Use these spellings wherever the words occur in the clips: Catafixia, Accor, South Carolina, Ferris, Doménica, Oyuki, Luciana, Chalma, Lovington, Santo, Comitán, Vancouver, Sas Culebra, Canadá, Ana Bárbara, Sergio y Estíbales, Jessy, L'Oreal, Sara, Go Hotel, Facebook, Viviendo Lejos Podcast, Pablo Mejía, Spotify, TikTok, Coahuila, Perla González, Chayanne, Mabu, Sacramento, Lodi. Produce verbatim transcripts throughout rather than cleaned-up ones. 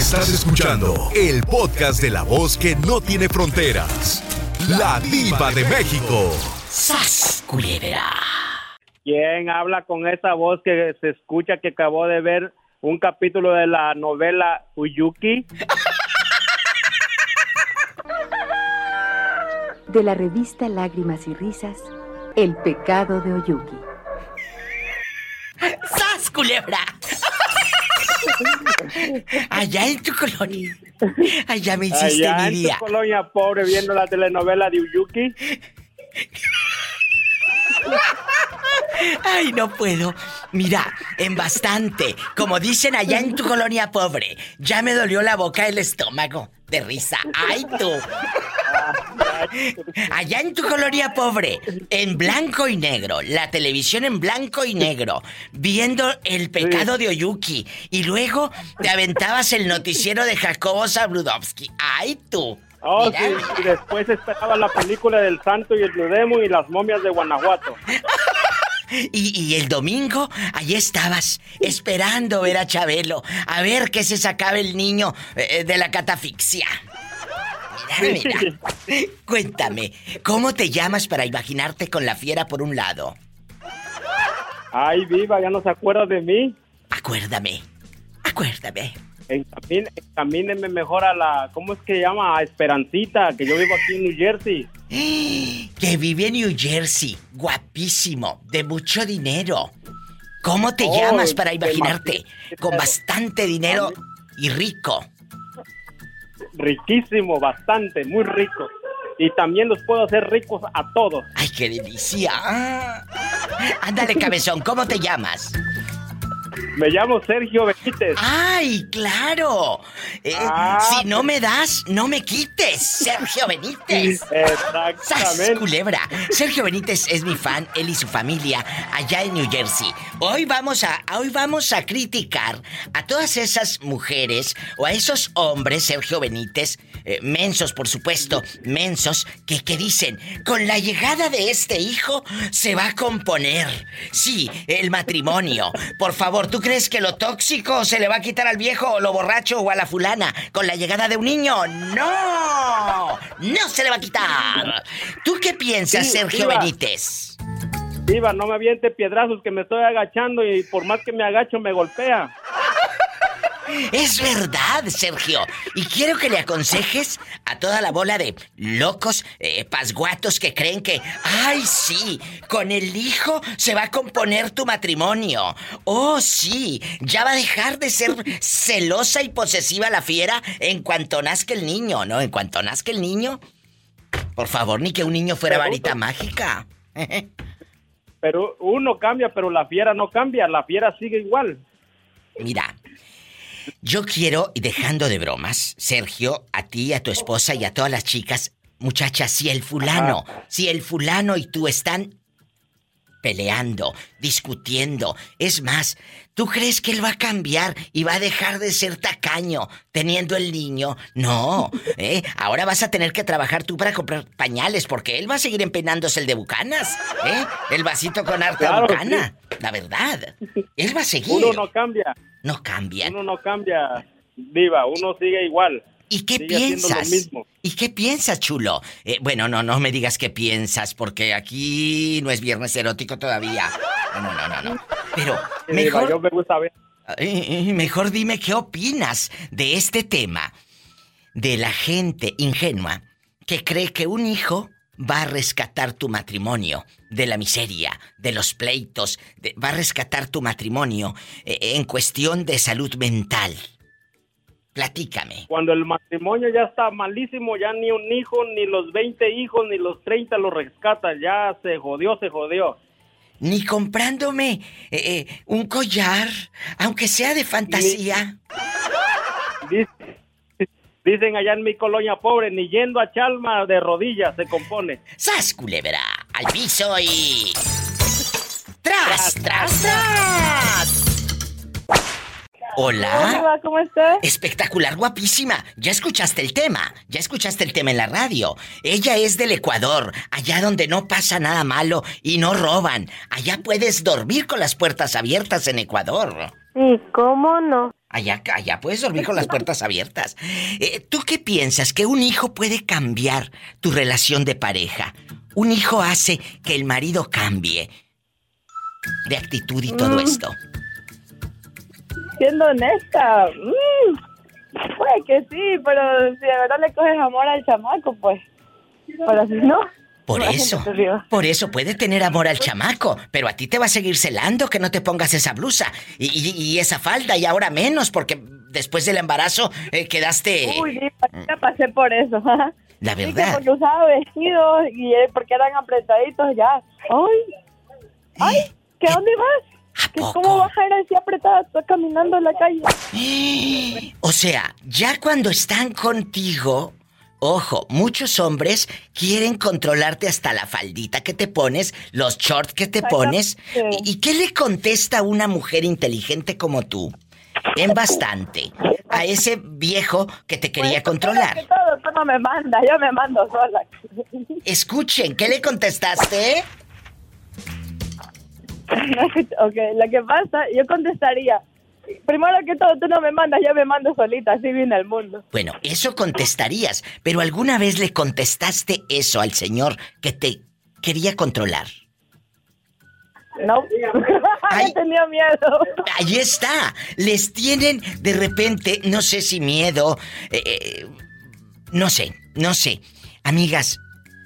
Estás escuchando el podcast de la voz que no tiene fronteras. La Diva de México. Sas Culebra. ¿Quién habla con esa voz que se escucha que acabó de ver un capítulo de la novela Oyuki? De la revista Lágrimas y Risas, El pecado de Oyuki. ¡Sas Culebra! Allá en tu colonia. Allá me hiciste Allá mi día. En tu colonia pobre viendo la telenovela de Oyuki. Ay, no puedo. Mira, en bastante. Como dicen allá en tu colonia pobre. Ya me dolió la boca y el estómago de risa. Ay, tú. Allá en tu colonia pobre, en blanco y negro, la televisión en blanco y negro, viendo El pecado de Oyuki, y luego te aventabas el noticiero de Jacobo Sabrudovsky. ¡Ay, tú! Oh, sí, y después esperaba la película del Santo y el Nudemu y las momias de Guanajuato. Y, y el domingo, allí estabas, esperando ver a Chabelo, a ver que se sacaba el niño eh, de la catafixia. Mira, mira. Cuéntame, ¿cómo te llamas para imaginarte con la fiera por un lado? Ay, Viva, ¿ya no se acuerdas de mí? Acuérdame, acuérdame. Encamín, encamíneme mejor a la... ¿Cómo es que se llama? A Esperancita, que yo vivo aquí en New Jersey. Que vive en New Jersey, guapísimo, de mucho dinero. ¿Cómo te oh, llamas para imaginarte con bastante dinero y rico? Riquísimo, bastante, muy rico. Y también los puedo hacer ricos a todos. ¡Ay, qué delicia! Ah. Ándale, cabezón, ¿cómo te llamas? Me llamo Sergio Benítez. ¡Ay, claro! Eh, ah, si no me das, no me quites, Sergio Benítez. Exactamente. ¡Sas Culebra! Sergio Benítez es mi fan, él y su familia, allá en New Jersey. Hoy vamos a, hoy vamos a criticar a todas esas mujeres o a esos hombres, Sergio Benítez, eh, mensos, por supuesto, mensos, que, que dicen, con la llegada de este hijo se va a componer. Sí, el matrimonio. Por favor, ¿tú crees que lo tóxico se le va a quitar al viejo o lo borracho o a la fulana con la llegada de un niño? ¡No! ¡No se le va a quitar! ¿Tú qué piensas, sí, Sergio Diva. Benítez? Diva, no me aviente piedrazos que me estoy agachando y por más que me agacho me golpea. Es verdad, Sergio. Y quiero que le aconsejes a toda la bola de locos, eh, pasguatos que creen que, ay, sí, con el hijo se va a componer tu matrimonio. Oh, sí, ya va a dejar de ser celosa y posesiva la fiera en cuanto nazca el niño, ¿no? En cuanto nazca el niño. Por favor, ni que un niño fuera varita mágica. Pero uno cambia, pero la fiera no cambia, la fiera sigue igual. Mira. Yo quiero, y dejando de bromas, Sergio, a ti, a tu esposa y a todas las chicas, muchachas, si el fulano, Ajá. si el fulano y tú están peleando, discutiendo, es más, ¿tú crees que él va a cambiar y va a dejar de ser tacaño teniendo el niño? No, ¿eh? Ahora vas a tener que trabajar tú para comprar pañales porque él va a seguir empenándose el de bucanas, ¿eh? El vasito con harta claro, bucana, sí. La verdad, él va a seguir. Uno no cambia. No cambia. Uno no cambia, Diva, uno sigue igual. ¿Y qué piensas? ¿Y qué piensas, chulo? Eh, bueno, no, no me digas qué piensas, porque aquí no es viernes erótico todavía. No, no, no, no. Pero mejor... Diva, yo me gusta ver. Eh, mejor dime qué opinas de este tema. De la gente ingenua que cree que un hijo va a rescatar tu matrimonio de la miseria, de los pleitos, de, va a rescatar tu matrimonio eh, en cuestión de salud mental. Platícame. Cuando el matrimonio ya está malísimo, ya ni un hijo, ni los veinte hijos, ni los treinta lo rescatan, ya se jodió, se jodió. Ni comprándome eh, eh, un collar, aunque sea de fantasía. Ni... Dice... Dicen allá en mi colonia pobre, ni yendo a Chalma de rodillas se compone. ¡Sas Culebra! ¡Al piso y... ¡Tras, tras, tras! Hola. Hola, ¿cómo estás? Espectacular, guapísima. Ya escuchaste el tema. Ya escuchaste el tema en la radio. Ella es del Ecuador, allá donde no pasa nada malo y no roban. Allá puedes dormir con las puertas abiertas en Ecuador. ¿Y cómo no? Allá, allá puedes dormir con las puertas abiertas. Eh, ¿Tú qué piensas? ¿Que un hijo puede cambiar tu relación de pareja? ¿Un hijo hace que el marido cambie de actitud y todo mm. esto? Siendo honesta, mmm, pues que sí, pero si de verdad le coges amor al chamaco, pues, pero si no... Por eso, por eso puede tener amor al chamaco, pero a ti te va a seguir celando que no te pongas esa blusa y, y, y esa falda, y ahora menos, porque después del embarazo eh, quedaste... Uy, ya pasé por eso. La verdad. Sí, porque usaba vestidos y porque eran apretaditos ya. Ay, ay, ¿qué ¿Eh? dónde vas? ¿A ¿Qué, poco? ¿Cómo vas a ir así apretada? Estoy caminando en la calle. Eh, o sea, ya cuando están contigo... Ojo, muchos hombres quieren controlarte hasta la faldita que te pones, los shorts que te pones. ¿Y, y qué le contesta una mujer inteligente como tú? En bastante. A ese viejo que te quería controlar. Que todo, todo me manda, yo me mando sola. Escuchen, ¿qué le contestaste? Ok, lo que pasa, yo contestaría... Primero que todo, tú no me mandas, yo me mando solita, así viene al mundo. Bueno, eso contestarías, pero ¿alguna vez le contestaste eso al señor que te quería controlar? No, yo tenía miedo. Ahí está, les tienen de repente, no sé si miedo, eh, eh, no sé, no sé. Amigas,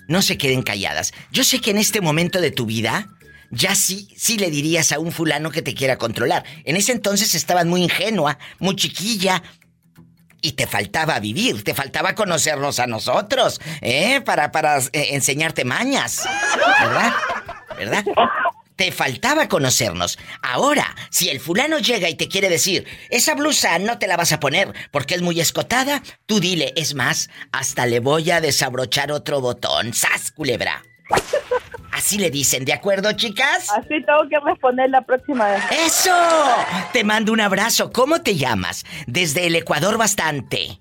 no se queden calladas. Yo sé que en este momento de tu vida... Ya sí, sí le dirías a un fulano que te quiera controlar. En ese entonces estabas muy ingenua, muy chiquilla. Y te faltaba vivir, te faltaba conocernos a nosotros, ¿eh? Para, para eh, enseñarte mañas, ¿verdad? ¿Verdad? Te faltaba conocernos. Ahora, si el fulano llega y te quiere decir, esa blusa no te la vas a poner porque es muy escotada, tú dile, es más, hasta le voy a desabrochar otro botón. ¡Sas, culebra! Así le dicen, ¿de acuerdo, chicas? Así tengo que responder la próxima vez. ¡Eso! Te mando un abrazo. ¿Cómo te llamas? Desde el Ecuador bastante.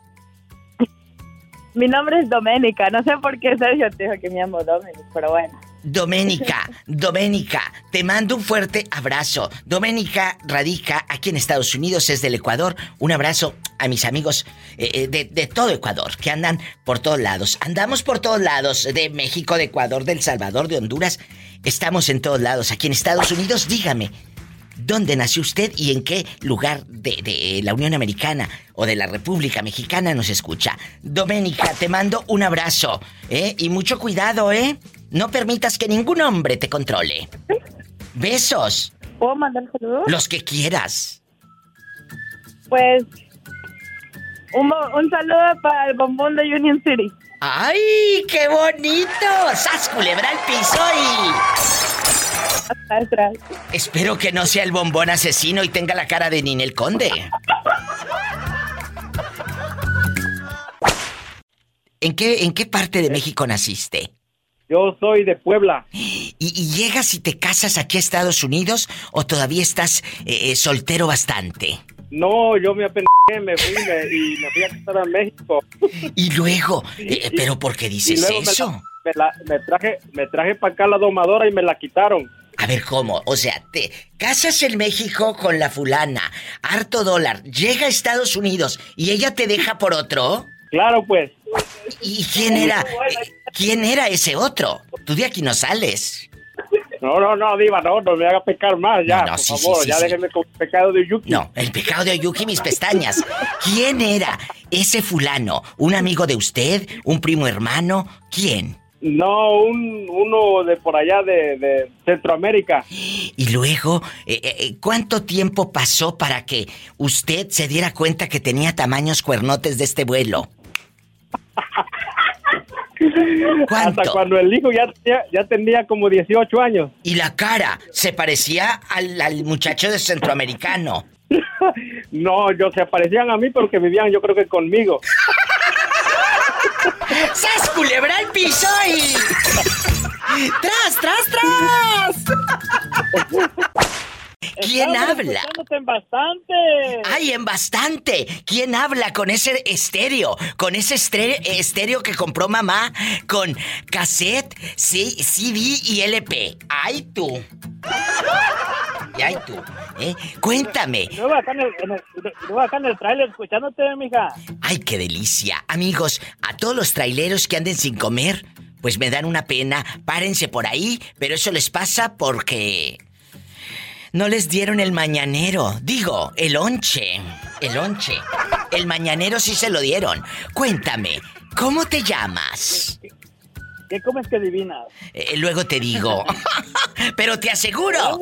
Mi nombre es Doménica. No sé por qué Sergio te dijo que me llamo Doménica, pero bueno. Doménica, Doménica, te mando un fuerte abrazo. Doménica radica aquí en Estados Unidos, es del Ecuador. Un abrazo a mis amigos eh, de, de todo Ecuador, que andan por todos lados. Andamos por todos lados, de México, de Ecuador, de El Salvador, de Honduras. Estamos en todos lados, aquí en Estados Unidos. Dígame, ¿dónde nació usted y en qué lugar de, de la Unión Americana o de la República Mexicana nos escucha? Doménica, te mando un abrazo, ¿eh? Y mucho cuidado, ¿eh? No permitas que ningún hombre te controle. Besos. ¿Puedo mandar saludos? Los que quieras. Pues... Un, un saludo para el bombón de Union City. ¡Ay, qué bonito! ¡Sas, culebra al piso y... Atrás, atrás. Espero que no sea el bombón asesino y tenga la cara de Ninel Conde. ¿En qué, en qué parte de México naciste? Yo soy de Puebla. ¿Y, y llegas y te casas aquí a Estados Unidos o todavía estás eh, soltero bastante? No, yo me apendejé, me fui me, y me fui a casar a México. ¿Y luego? Eh, ¿Pero por qué dices y luego eso? Me, la, me, la, me traje, me traje para acá la domadora y me la quitaron. A ver, ¿cómo? O sea, te casas en México con la fulana, harto dólar, llega a Estados Unidos y ella te deja por otro... Claro, pues. ¿Y quién era? ¿Quién era ese otro? Tú de aquí no sales. No, no, no, diva, no, no me haga pecar más, ya, no, no, por sí, favor, sí, ya sí. Déjenme con el pecado de Oyuki. No, el pecado de Oyuki, mis pestañas. ¿Quién era ese fulano? ¿Un amigo de usted? ¿Un primo hermano? ¿Quién? No, un, uno de por allá de, de Centroamérica. Y luego, eh, eh, ¿cuánto tiempo pasó para que usted se diera cuenta que tenía tamaños cuernotes de este vuelo? ¿Cuánto? Hasta cuando el hijo ya tenía, ya tenía como dieciocho años. Y la cara se parecía al, al muchacho de centroamericano. No, yo se parecían a mí porque vivían, yo creo que conmigo. ¡Sas, culebra al piso y... ¡Tras, tras, tras! ¿Quién Estamos habla? En bastante. ¡Ay, en bastante! ¿Quién habla con ese estéreo? Con ese estéreo que compró mamá. Con cassette, C D y L P. ¡Ay, tú! Ay, tú, ¿eh? Cuéntame. Luego acá en el, en el, luego acá en el trailer escuchándote, mija. Ay, qué delicia. Amigos, a todos los traileros que anden sin comer, pues me dan una pena. Párense por ahí, pero eso les pasa porque no les dieron el mañanero. Digo, el lonche. El lonche. El mañanero sí se lo dieron. Cuéntame, ¿cómo te llamas? ¿Qué, qué, qué comes que adivinas? Eh, luego te digo. Pero te aseguro.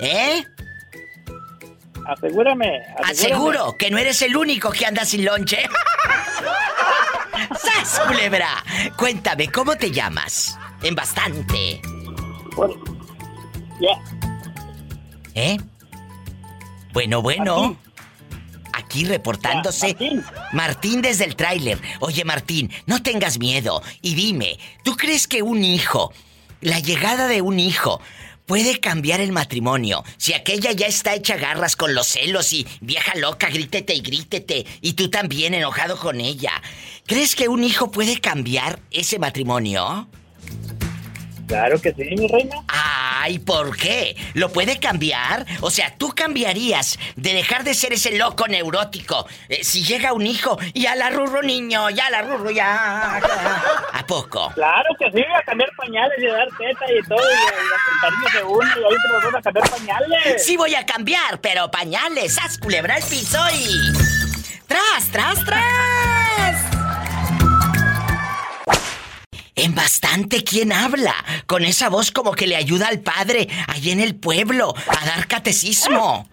¿Eh? Asegúrame, asegúrame. Aseguro que no eres el único que anda sin lonche. ¡Sas, culebra! Cuéntame, ¿cómo te llamas? En bastante. Bueno, ya. ¿Eh? Bueno, bueno. Martín. Aquí reportándose. Ya, Martín. Martín desde el tráiler. Oye, Martín, no tengas miedo. Y dime, ¿tú crees que un hijo, la llegada de un hijo, puede cambiar el matrimonio? Si aquella ya está hecha garras con los celos y vieja loca, grítete y grítete, y tú también enojado con ella. ¿Crees que un hijo puede cambiar ese matrimonio? Claro que sí, mi reina. Ay, ¿por qué? ¿Lo puede cambiar? O sea, tú cambiarías de dejar de ser ese loco neurótico. Eh, si llega un hijo, ya la rurro, niño, ya la rurro, ya. ¿A poco? Claro que sí, a cambiar pañales y a dar teta y todo, y a sentarnos de uno, y ahí te lo van a cambiar pañales. Sí voy a cambiar, pero pañales, haz culebrar el piso y... ¡Tras, tras, tras! En bastante, ¿quién habla? Con esa voz como que le ayuda al padre allí en el pueblo a dar catecismo.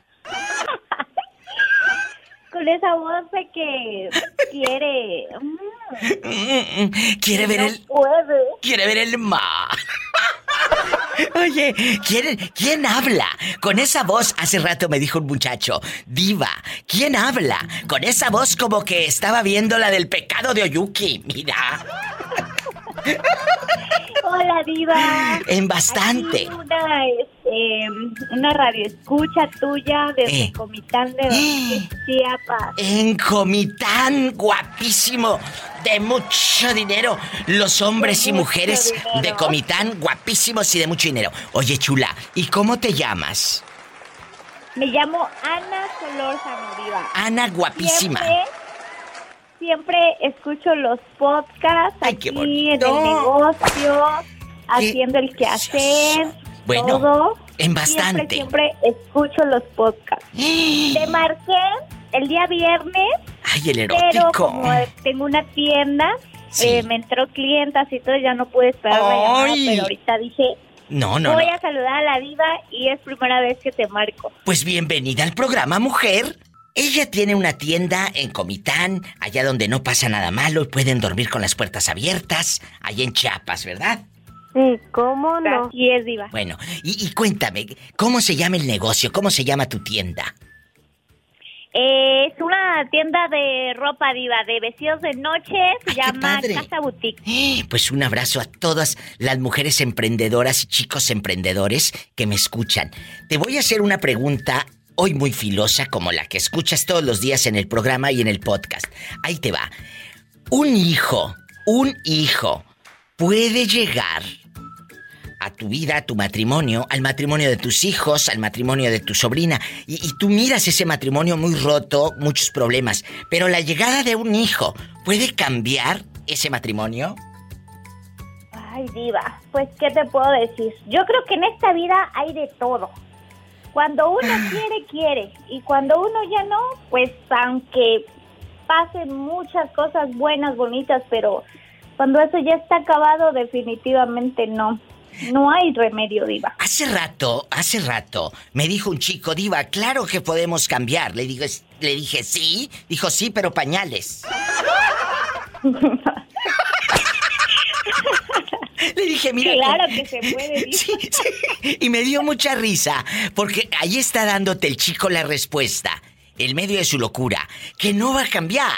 Con esa voz de que quiere... Quiere ver el... Quiere ver el mar. Oye, ¿quién, ¿quién habla? Con esa voz, hace rato me dijo un muchacho, diva, ¿quién habla? Con esa voz como que estaba viendo la del pecado de Oyuki, mira. Hola, diva. En bastante. Aquí una, eh, una radioescucha tuya desde eh. Comitán de eh. Chiapas. En Comitán, guapísimo, de mucho dinero. Los hombres de y mujeres dinero. De Comitán, guapísimos y de mucho dinero. Oye, chula, ¿y cómo te llamas? Me llamo Ana Solórzano, diva. Ana, guapísima. Siempre... Siempre escucho los podcasts. Ay, aquí en el negocio, haciendo el quehacer, bueno, todo. En bastante. Siempre, siempre escucho los podcasts. Te marqué el día viernes. Ay, el erótico. Pero como tengo una tienda, sí. eh, me entró clientas y todo, ya no pude esperar la llamada, pero ahorita dije... No, no, Voy no. a saludar a la diva y es primera vez que te marco. Pues bienvenida al programa, mujer. Ella tiene una tienda en Comitán, allá donde no pasa nada malo y pueden dormir con las puertas abiertas, allá en Chiapas, ¿verdad? Sí, ¿cómo no? Así es, diva. Bueno, y, y cuéntame, ¿cómo se llama el negocio? ¿Cómo se llama tu tienda? Eh, es una tienda de ropa, diva, de vestidos de noche, se Ay, llama Casa Boutique. Eh, pues un abrazo a todas las mujeres emprendedoras y chicos emprendedores que me escuchan. Te voy a hacer una pregunta... Hoy muy filosa como la que escuchas todos los días en el programa y en el podcast. Ahí te va. Un hijo, un hijo puede llegar a tu vida, a tu matrimonio, al matrimonio de tus hijos, al matrimonio de tu sobrina. Y, y tú miras ese matrimonio muy roto, muchos problemas. Pero la llegada de un hijo puede cambiar ese matrimonio. Ay, diva, pues ¿qué te puedo decir? Yo creo que en esta vida hay de todo. Cuando uno quiere, quiere. Y cuando uno ya no, pues aunque pasen muchas cosas buenas, bonitas, pero cuando eso ya está acabado, definitivamente no. No hay remedio, diva. Hace rato, hace rato, me dijo un chico, diva, claro que podemos cambiar. Le digo, le dije, sí. Dijo, sí, pero pañales. Le dije, mira... Claro que se puede, diva. Sí, sí. Y me dio mucha risa, porque ahí está dándote el chico la respuesta, en medio de su locura, que no va a cambiar.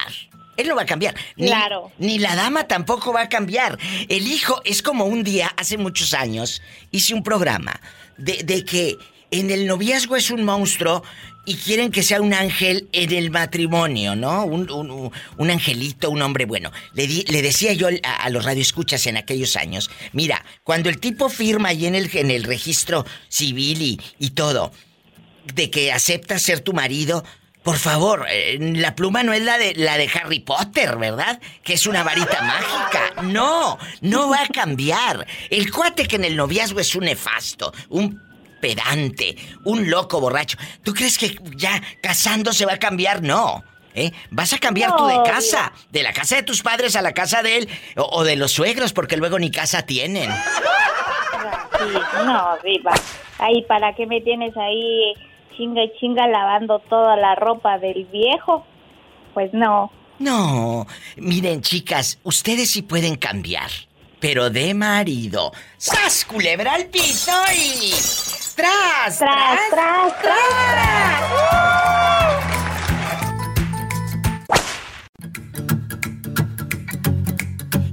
Él no va a cambiar. Ni, claro. Ni la dama tampoco va a cambiar. El hijo es como un día, hace muchos años, hice un programa de, de que en el noviazgo es un monstruo y quieren que sea un ángel en el matrimonio, ¿no? Un, un, un angelito, un hombre bueno. Le, di, le decía yo a, a los radioescuchas en aquellos años, mira, cuando el tipo firma ahí en el, en el registro civil y, y todo, de que acepta ser tu marido, por favor, eh, la pluma no es la de, la de Harry Potter, ¿verdad? Que es una varita mágica. No, no va a cambiar. El cuate que en el noviazgo es un nefasto, un pedante, un loco borracho. ¿Tú crees que ya casando se va a cambiar? No. ¿Eh? Vas a cambiar no, tú de casa, mira. De la casa de tus padres a la casa de él o, o de los suegros, porque luego ni casa tienen. Sí, no, viva. Ay, ¿para qué me tienes ahí chinga y chinga lavando toda la ropa del viejo? Pues no. No, miren, chicas, ustedes sí pueden cambiar, pero de marido. ¡Sas, culebra al piso y tras, tras, tras, tras, tras, tras!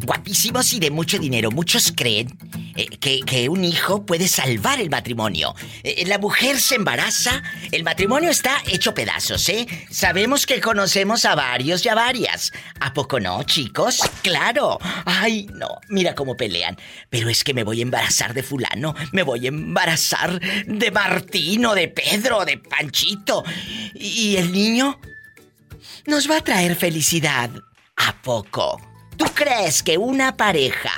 Guapísimos y de mucho dinero, muchos creen Eh, que, que un hijo puede salvar el matrimonio. Eh, la mujer se embaraza, el matrimonio está hecho pedazos, ¿eh? Sabemos que conocemos a varios y a varias. ¿A poco no, chicos? ¡Claro! Ay, no, mira cómo pelean. Pero es que me voy a embarazar de fulano, me voy a embarazar de Martino, de Pedro, de Panchito. ¿Y el niño? Nos va a traer felicidad. ¿A poco? ¿Tú crees que una pareja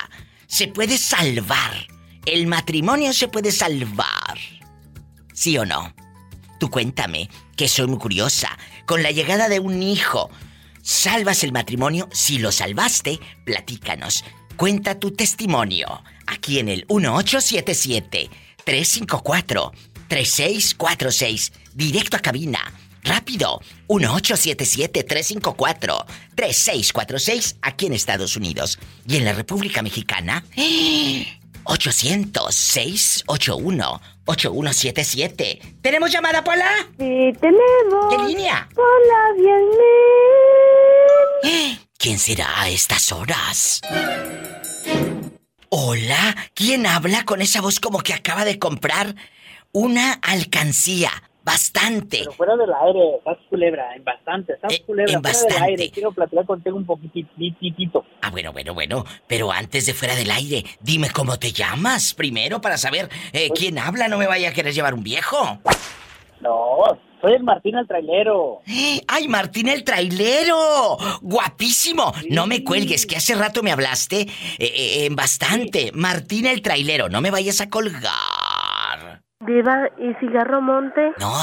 se puede salvar? El matrimonio se puede salvar. ¿Sí o no? Tú cuéntame, que soy muy curiosa. Con la llegada de un hijo, ¿salvas el matrimonio? Si lo salvaste, platícanos. Cuenta tu testimonio. Aquí en el uno ocho siete siete, tres cinco cuatro, tres seis cuatro seis. Directo a cabina. Rápido. uno ocho siete siete, tres cinco cuatro, tres seis cuatro seis aquí en Estados Unidos. Y en la República Mexicana, ocho cero cero, seis ocho uno, ocho uno siete siete. ¿Tenemos llamada, Pola? Sí, tenemos. ¿Qué línea? Pola, bienvenido. ¿Quién será a estas horas? Hola, ¿quién habla con esa voz como que acaba de comprar una alcancía? Bastante. Pero fuera del aire, Sas Culebra, en bastante, Sas eh, Culebra, en fuera bastante. Del aire. Quiero platicar contigo un poquitito. Ah, bueno, bueno, bueno, pero antes de fuera del aire, dime cómo te llamas primero para saber eh, pues, quién habla, no me vaya a querer llevar un viejo. No, soy el Martín el Trailero. ¡Ay, Martín el Trailero! ¡Guapísimo! Sí. No me cuelgues, que hace rato me hablaste en eh, eh, bastante. Sí. Martín el Trailero, no me vayas a colgar. Viva y cigarro monte. No,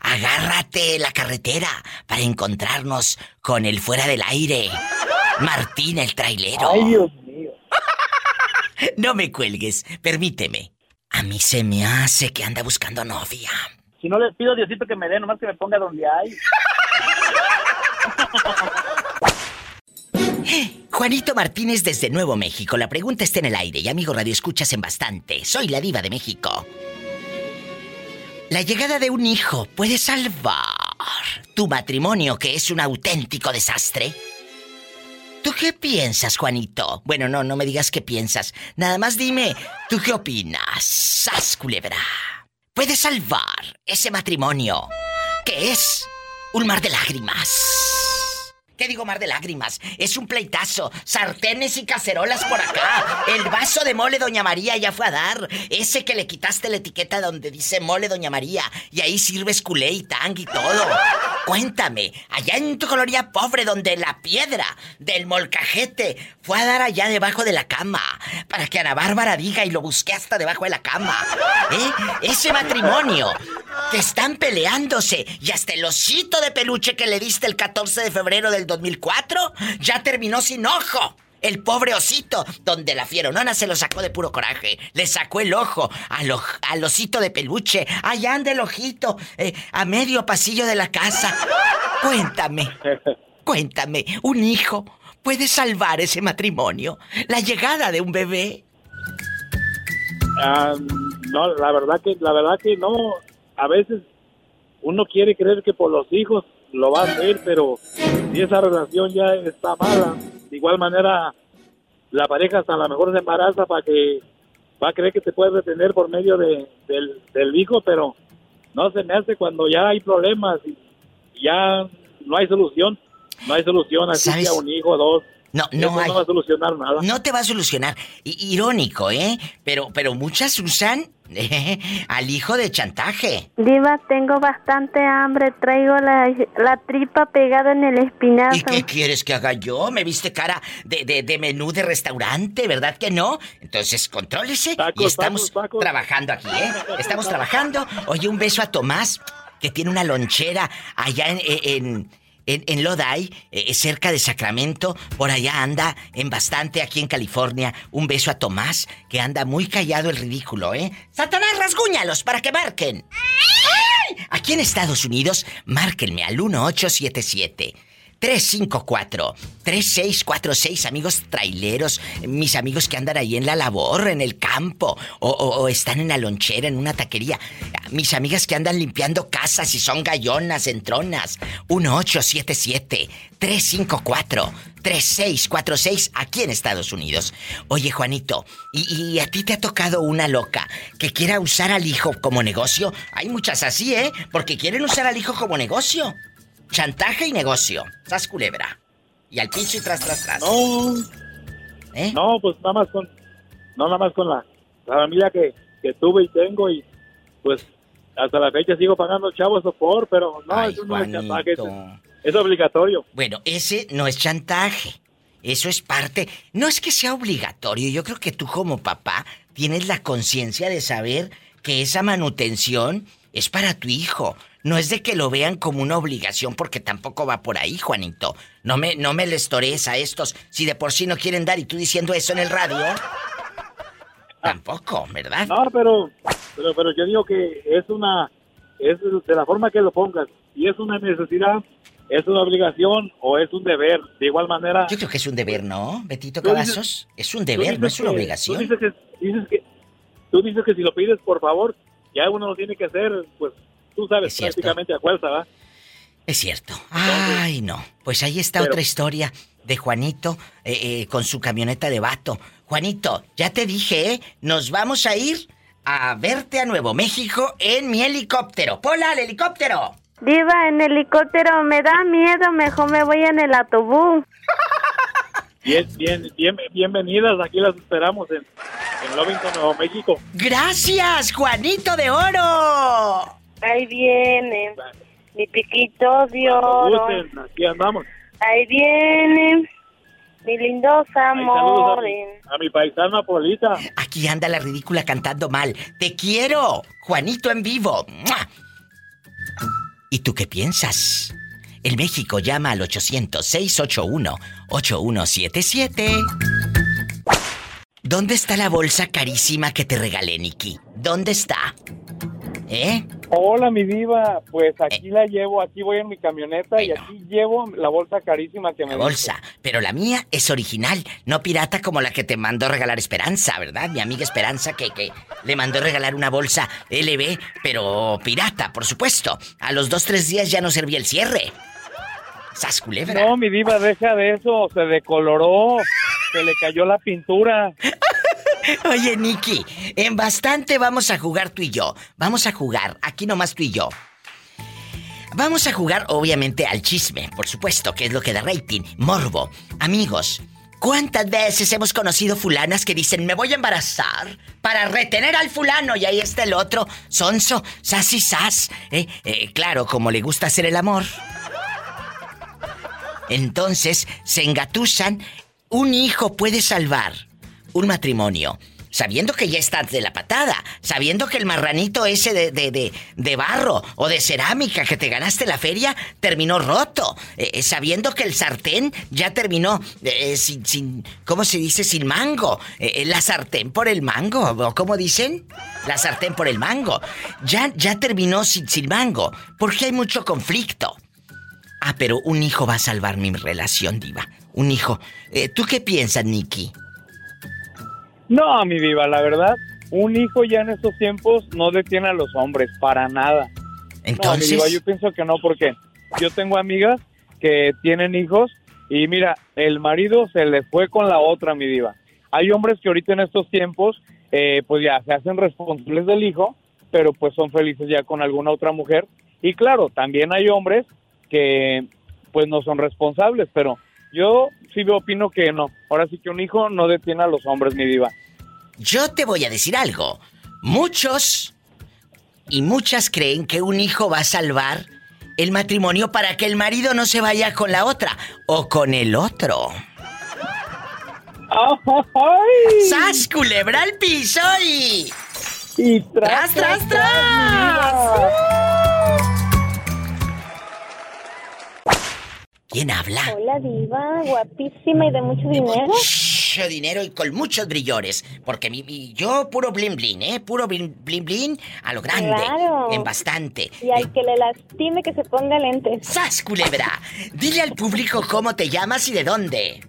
agárrate la carretera para encontrarnos con el fuera del aire. Martín el Trailero. Ay, Dios mío. No me cuelgues, permíteme. A mí se me hace que anda buscando novia. Si no les pido a Diosito que me dé, nomás que me ponga donde hay. Juanito Martínez desde Nuevo México. La pregunta está en el aire y amigo radio escuchas en bastante. Soy la diva de México. La llegada de un hijo puede salvar tu matrimonio, que es un auténtico desastre. ¿Tú qué piensas, Juanito? Bueno, no, no me digas qué piensas. Nada más dime, ¿tú qué opinas? ¡Sas, culebra! Puede salvar ese matrimonio, que es un mar de lágrimas. ¿Qué digo mar de lágrimas? Es un pleitazo, sartenes y cacerolas por acá. El vaso de mole Doña María ya fue a dar. Ese que le quitaste la etiqueta donde dice mole Doña María. Y ahí sirves culé y tang y todo. Cuéntame, allá en tu colonia pobre donde la piedra del molcajete fue a dar allá debajo de la cama. Para que Ana Bárbara diga y lo busqué hasta debajo de la cama. ¿Eh? Ese matrimonio que están peleándose y hasta el osito de peluche que le diste el catorce de febrero del dos mil cuatro ya terminó sin ojo. El pobre osito, donde la fieronona se lo sacó de puro coraje. Le sacó el ojo al, o, al osito de peluche. Allá anda el ojito, eh, a medio pasillo de la casa. Cuéntame, cuéntame, ¿un hijo puede salvar ese matrimonio? ¿La llegada de un bebé? Um, no, la verdad que, la verdad que no. A veces uno quiere creer que por los hijos lo va a hacer, pero si esa relación ya está mala, de igual manera la pareja hasta a lo mejor se embaraza para que va a creer que se puede retener por medio de, del, del hijo, pero no se me hace cuando ya hay problemas y ya no hay solución, no hay solución, así ¿sabes? Que a un hijo o dos. No, no, hay, no va a solucionar nada. No te va a solucionar. I- irónico, ¿eh? Pero, pero muchas usan eh, al hijo de chantaje. Diva, tengo bastante hambre. Traigo la, la tripa pegada en el espinazo. ¿Y qué quieres que haga yo? Me viste cara de, de, de menú de restaurante, ¿verdad que no? Entonces, contrólese. Tacos, y estamos tacos, tacos. trabajando aquí, ¿eh? Estamos trabajando. Oye, un beso a Tomás, que tiene una lonchera allá en... en En, en Lodi, eh, cerca de Sacramento, por allá anda en bastante aquí en California. Un beso a Tomás, que anda muy callado el ridículo, ¿eh? ¡Satanás, rasguñalos para que marquen! ¡Ay! Aquí en Estados Unidos, márquenme al uno ocho siete siete, tres cinco cuatro, tres seis cuatro seis, amigos traileros, mis amigos que andan ahí en la labor, en el campo, o, o, o están en la lonchera, en una taquería, mis amigas que andan limpiando casas y son gallonas, entronas, uno ocho siete siete, tres cinco cuatro, tres seis cuatro seis, aquí en Estados Unidos. Oye, Juanito, ¿y, y a ti te ha tocado una loca que quiera usar al hijo como negocio? Hay muchas así, ¿eh? Porque quieren usar al hijo como negocio. Chantaje y negocio. Sas culebra. Y al pinche y tras, tras, tras. No. ¿Eh? No, pues nada más con... No, nada más con la, la familia que, que tuve y tengo y... Pues hasta la fecha sigo pagando chavos por, pero no, ay, eso no es chantaje. Es, es obligatorio. Bueno, ese no es chantaje. Eso es parte... No es que sea obligatorio. Yo creo que tú como papá tienes la conciencia de saber que esa manutención es para tu hijo. No es de que lo vean como una obligación, porque tampoco va por ahí, Juanito. No me, no me les toreza a estos si de por sí no quieren dar y tú diciendo eso en el radio. Tampoco, ¿verdad? No, pero, pero, pero yo digo que es una, es de la forma que lo pongas. Si es una necesidad, es una obligación o es un deber. De igual manera... Yo creo que es un deber, ¿no, Betito Cavazos? Es un deber, no es una que, obligación. Tú dices que, dices que, tú dices que si lo pides, por favor, ya uno lo tiene que hacer, pues... Tú sabes prácticamente a fuerza, ¿verdad? Es cierto. Ay, no. Pues ahí está Pero... otra historia de Juanito eh, eh, con su camioneta de vato. Juanito, ya te dije, ¿eh? Nos vamos a ir a verte a Nuevo México en mi helicóptero. ¡Pola, el helicóptero! Diva, en helicóptero me da miedo. Mejor me voy en el autobús. Bien, bien, bien, bienvenidas. Aquí las esperamos en, en Lovington, Nuevo México. ¡Gracias, Juanito de Oro! Ahí viene, mi piquito de oro. Aquí andamos. Ahí viene, mi lindos amores. A mi paisana Polita. Aquí anda la ridícula cantando mal. Te quiero, Juanito en vivo. ¡Mua! ¿Y tú qué piensas? El México llama al ocho cero cero, seis ocho uno, ocho uno siete siete. ¿Dónde está la bolsa carísima que te regalé, Nikki? ¿Dónde está? ¿Eh? Hola, mi diva. Pues aquí eh. la llevo, aquí voy en mi camioneta, bueno, y aquí llevo la bolsa carísima que me la bolsa, dice. Pero la mía es original, no pirata como la que te mandó regalar Esperanza, ¿verdad? Mi amiga Esperanza que, que le mandó regalar una bolsa L B, pero pirata, por supuesto. A los dos, tres días ya no servía el cierre. ¡Sas culebra! No, mi diva, deja de eso, se decoloró, se le cayó la pintura. Oye, Nikki, en bastante vamos a jugar tú y yo. Vamos a jugar, aquí nomás tú y yo. Vamos a jugar, obviamente, al chisme, por supuesto, que es lo que da rating, morbo. Amigos, ¿cuántas veces hemos conocido fulanas que dicen, me voy a embarazar para retener al fulano? Y ahí está el otro, sonso, sas y sas. Eh, eh, claro, como le gusta hacer el amor. Entonces, se engatusan. Un hijo puede salvar un matrimonio, sabiendo que ya estás de la patada, sabiendo que el marranito ese de, de, de, de barro o de cerámica que te ganaste la feria terminó roto, eh, sabiendo que el sartén ya terminó eh, sin, sin, ¿cómo se dice? Sin mango, eh, la sartén por el mango, ¿o cómo dicen? La sartén por el mango, ya, ya terminó sin, sin mango, porque hay mucho conflicto. Ah, pero un hijo va a salvar mi relación, diva, un hijo. Eh, ¿tú qué piensas, Nikki? No, mi diva, la verdad, un hijo ya en estos tiempos no detiene a los hombres, para nada. Entonces... No, mi diva, yo pienso que no, porque yo tengo amigas que tienen hijos y mira, el marido se les fue con la otra, mi diva. Hay hombres que ahorita en estos tiempos, eh, pues ya se hacen responsables del hijo, pero pues son felices ya con alguna otra mujer. Y claro, también hay hombres que pues no son responsables, pero yo sí opino que no. Ahora sí que un hijo no detiene a los hombres, mi diva. Yo te voy a decir algo. Muchos y muchas creen que un hijo va a salvar el matrimonio para que el marido no se vaya con la otra o con el otro. ¡Ay! ¡Sas, culebra al piso y... y tras, tras, tras! ¡Tras! ¿Quién habla? Hola, diva, guapísima y de mucho dinero. Mucho dinero y con muchos brillores. Porque mi, mi, yo puro blin blin, ¿eh? Puro blin blin, blin a lo grande. Claro. En bastante. Y al eh. que le lastime que se ponga lentes. ¡Sas, culebra! Dile al público cómo te llamas y de dónde.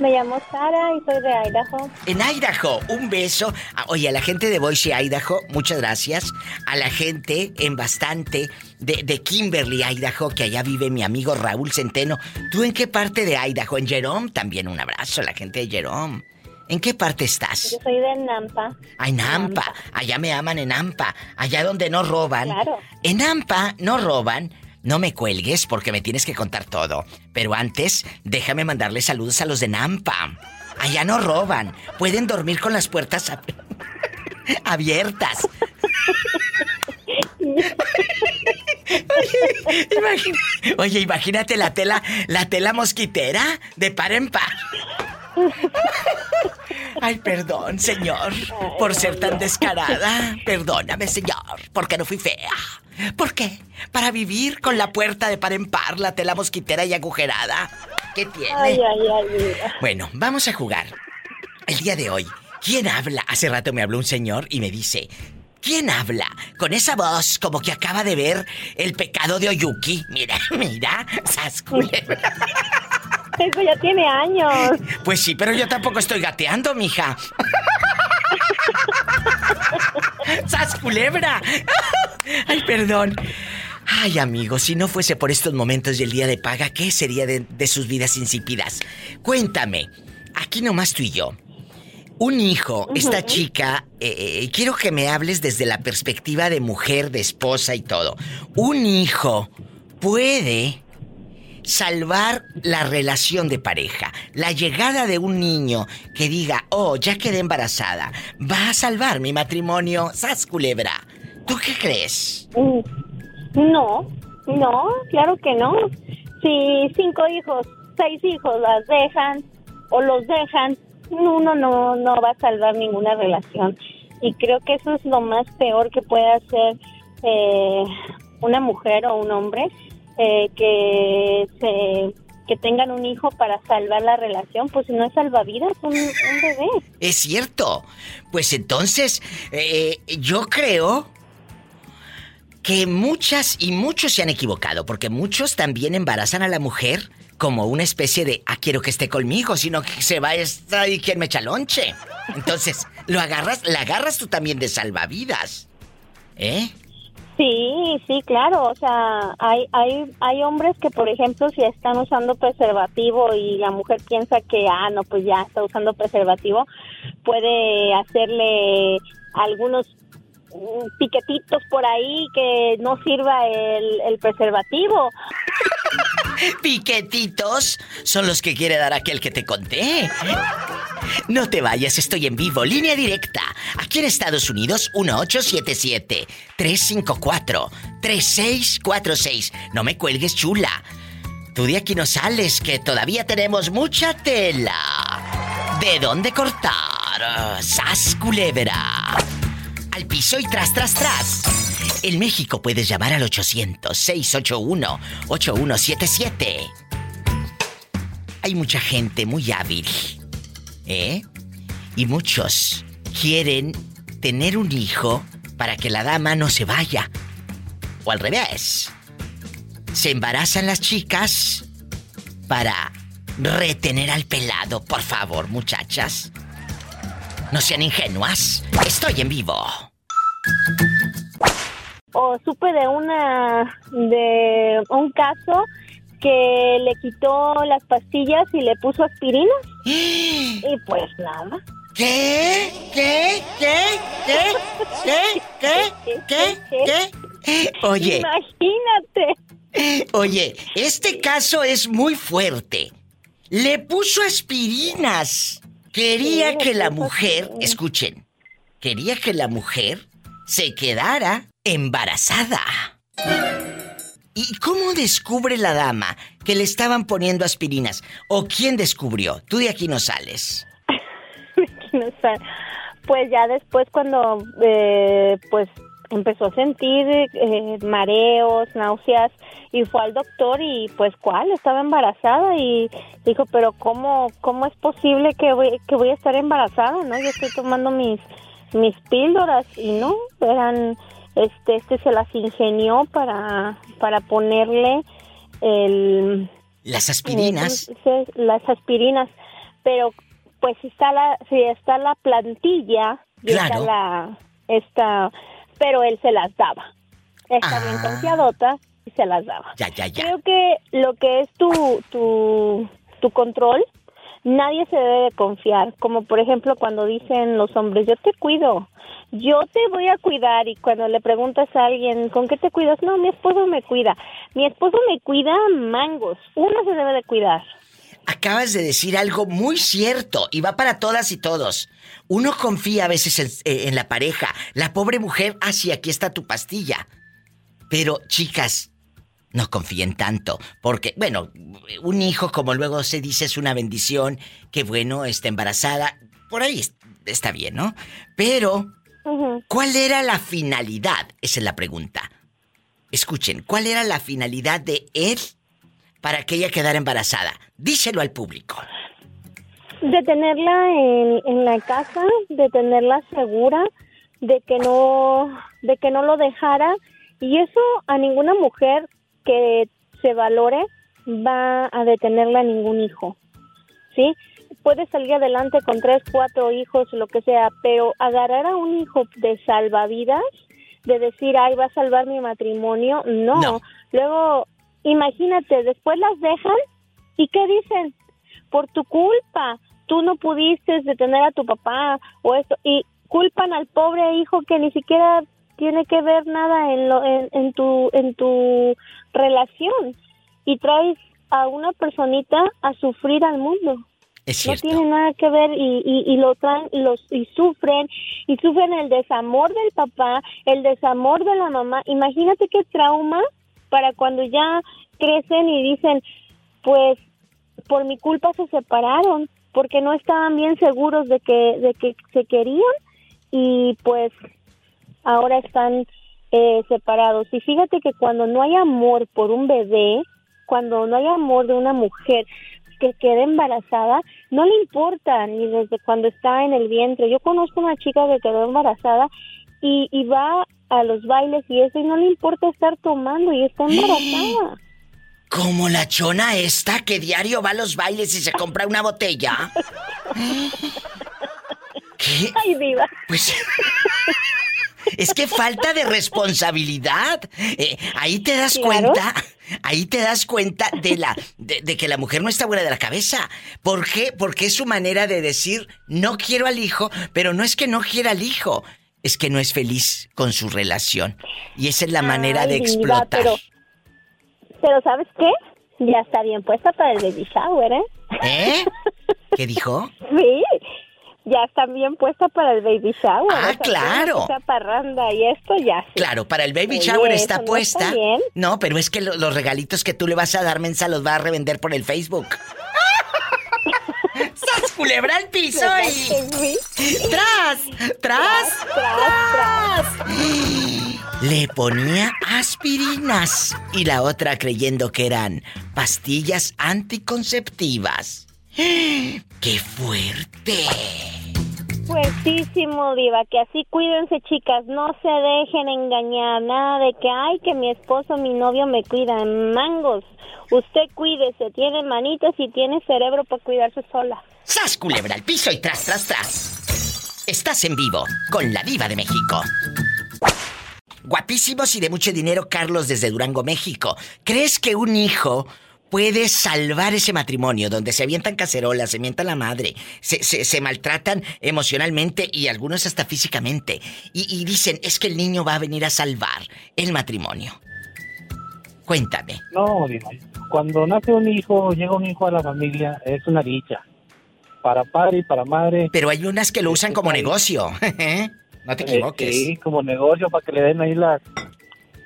Me llamo Sara y soy de Idaho. En Idaho, un beso. Oye, a la gente de Boise, Idaho, muchas gracias. A la gente en bastante de, de Kimberly, Idaho, que allá vive mi amigo Raúl Centeno. ¿Tú en qué parte de Idaho? En Jerome, también un abrazo a la gente de Jerome. ¿En qué parte estás? Yo soy de Nampa. Ay, Nampa. Nampa. Allá me aman en Nampa. Allá donde no roban. Claro. En Nampa no roban. No me cuelgues porque me tienes que contar todo. Pero antes, déjame mandarle saludos a los de Nampa. Allá no roban. Pueden dormir con las puertas ab... abiertas. Oye, imagina... Oye, imagínate la tela, la tela mosquitera de par en par. Ay, perdón, señor, por ser tan descarada. Perdóname, señor, porque no fui fea. ¿Por qué? Para vivir con la puerta de par en par, la tela mosquitera y agujerada. ¿Qué tiene? Ay, ay, ay, bueno, vamos a jugar. El día de hoy, ¿quién habla? Hace rato me habló un señor y me dice, ¿quién habla? Con esa voz como que acaba de ver El pecado de Oyuki. Mira, mira, Sas Culebra. Eso ya tiene años. Pues sí, pero yo tampoco estoy gateando, mija. ¡Sas, culebra! Ay, perdón. Ay, amigos, si no fuese por estos momentos y el día de paga, ¿qué sería de, de sus vidas insípidas? Cuéntame, aquí nomás tú y yo. Un hijo, uh-huh. Esta chica, eh, eh, quiero que me hables desde la perspectiva de mujer, de esposa y todo. Un hijo puede... salvar la relación de pareja. La llegada de un niño que diga, oh, ya quedé embarazada, va a salvar mi matrimonio. ¡Sas, culebra! ¿Tú qué crees? No, no, claro que no. Si cinco hijos, seis hijos las dejan o los dejan, uno no, no va a salvar ninguna relación. Y creo que eso es lo más peor que puede hacer eh, una mujer o un hombre. Eh, que se, que tengan un hijo para salvar la relación, pues si no es salvavidas, un, un bebé. Es cierto. Pues entonces, eh, yo creo que muchas y muchos se han equivocado, porque muchos también embarazan a la mujer como una especie de, ah, quiero que esté conmigo, sino que se va esta y quien me echa lonche. Entonces, lo agarras, la agarras tú también de salvavidas, ¿eh? Sí, sí, claro, o sea, hay hay hay hombres que, por ejemplo, si están usando preservativo y la mujer piensa que, ah, no, pues ya está usando preservativo, puede hacerle algunos piquetitos por ahí que no sirva el, el preservativo. Piquetitos son los que quiere dar aquel que te conté. No te vayas, estoy en vivo, línea directa. Aquí en Estados Unidos, uno ocho siete siete, tres cinco cuatro, tres seis cuatro seis. No me cuelgues, chula. Tú de aquí no sales, que todavía tenemos mucha tela. ¿De dónde cortar? ¡Sas, culebra! Al piso y tras, tras, tras. En México puedes llamar al ochocientos, seiscientos ochenta y uno, ochenta y uno setenta y siete. Hay mucha gente muy hábil, ¿eh? Y muchos quieren tener un hijo para que la dama no se vaya. O al revés. Se embarazan las chicas para retener al pelado. Por favor, muchachas, no sean ingenuas. Estoy en vivo. O supe de una de un caso que le quitó las pastillas y le puso aspirinas. Y pues nada. ¿Qué? ¿Qué? ¿Qué? ¿Qué? ¿Qué? ¿Qué? ¿Qué? ¿Qué? ¿Qué? Oye. Imagínate. Oye, este caso es muy fuerte. Le puso aspirinas. Quería que la mujer, escuchen, quería que la mujer se quedara embarazada. ¿Y cómo descubre la dama que le estaban poniendo aspirinas? ¿O quién descubrió? Tú de aquí no sales. Pues ya después cuando eh, pues empezó a sentir eh, mareos, náuseas y fue al doctor y pues cuál, estaba embarazada y dijo, pero cómo cómo es posible que voy, que voy a estar embarazada, ¿no? Yo estoy tomando mis mis píldoras y no, eran este este se las ingenió para para ponerle el las aspirinas, el, el, el, las aspirinas, pero pues si está la si está la plantilla, y claro, está la está, pero él se las daba. Estaba ah. bien confiadota y se las daba. Ya, ya, ya. Creo que lo que es tu tu tu control, nadie se debe de confiar, como por ejemplo cuando dicen los hombres, yo te cuido, yo te voy a cuidar, y cuando le preguntas a alguien, ¿con qué te cuidas? No, mi esposo me cuida, mi esposo me cuida mangos, uno se debe de cuidar. Acabas de decir algo muy cierto y va para todas y todos. Uno confía a veces en, en la pareja, la pobre mujer, ah sí, aquí está tu pastilla, pero chicas, no confíen tanto, porque, bueno, un hijo, como luego se dice, es una bendición, que bueno, está embarazada, por ahí está bien, ¿no? Pero, uh-huh. ¿cuál era la finalidad? Esa es la pregunta. Escuchen, ¿cuál era la finalidad de él para que ella quedara embarazada? Díselo al público. De tenerla en, en la casa, de tenerla segura, de que no, de que no lo dejara, y eso a ninguna mujer que se valore va a detenerle a ningún hijo, ¿sí? Puede salir adelante con tres, cuatro hijos, lo que sea, pero agarrar a un hijo de salvavidas, de decir, ay, va a salvar mi matrimonio, no. no. Luego, imagínate, después las dejan, ¿y qué dicen? Por tu culpa, tú no pudiste detener a tu papá, o esto, y culpan al pobre hijo que ni siquiera tiene que ver nada en, lo, en, en tu en tu relación, y traes a una personita a sufrir al mundo. Es cierto. No tiene nada que ver y, y, y lo traen los, y sufren y sufren el desamor del papá, el desamor de la mamá. Imagínate qué trauma para cuando ya crecen y dicen, pues por mi culpa se separaron porque no estaban bien seguros de que de que se querían, y pues ahora están eh, separados. Y fíjate que cuando no hay amor por un bebé, cuando no hay amor de una mujer que quede embarazada, no le importa ni desde cuando está en el vientre. Yo conozco una chica que quedó embarazada y, y va a los bailes y eso, y no le importa estar tomando y está embarazada. Como la chona esta que diario va a los bailes y se compra una botella. ¿Qué? Ay, viva. Pues... es que falta de responsabilidad. Eh, ahí te das claro. cuenta, ahí te das cuenta de la de, de que la mujer no está buena de la cabeza. ¿Por qué? Porque es su manera de decir, no quiero al hijo, pero no es que no quiera al hijo, es que no es feliz con su relación. Y esa es la manera Ay, de explotar. Mira, pero, pero ¿sabes qué? Ya está bien puesta para el baby shower, ¿eh? ¿Eh? ¿Qué dijo? Sí. Ya está bien puesta para el baby shower. Ah, o sea, claro. Esa parranda y esto ya sí. Claro, para el baby Oye, shower está no puesta. Está bien. No, pero es que lo, los regalitos que tú le vas a dar, mensa, los va a revender por el Facebook. ¡Sas culebra al piso! y... ¡Tras! ¡Tras! ¡Tras! ¡Tras! Le ponía aspirinas y la otra creyendo que eran pastillas anticonceptivas. ¡Qué fuerte! Fuertísimo, diva, que así cuídense, chicas, no se dejen engañar, nada de que, ay, que mi esposo, mi novio me cuida, mangos, usted cuídese, tiene manitas y tiene cerebro para cuidarse sola. ¡Sas, culebra al piso y tras, tras, tras! Estás en vivo con la Diva de México. Guapísimos y de mucho dinero, Carlos, desde Durango, México. ¿Crees que un hijo puedes salvar ese matrimonio donde se avientan cacerolas, se mienta la madre, se, se, se maltratan emocionalmente y algunos hasta físicamente. Y, y dicen, es que el niño va a venir a salvar el matrimonio. Cuéntame. No, cuando nace un hijo, llega un hijo a la familia, es una dicha. Para padre y para madre. Pero hay unas que lo usan como negocio. No te equivoques. Sí, como negocio para que le den ahí la,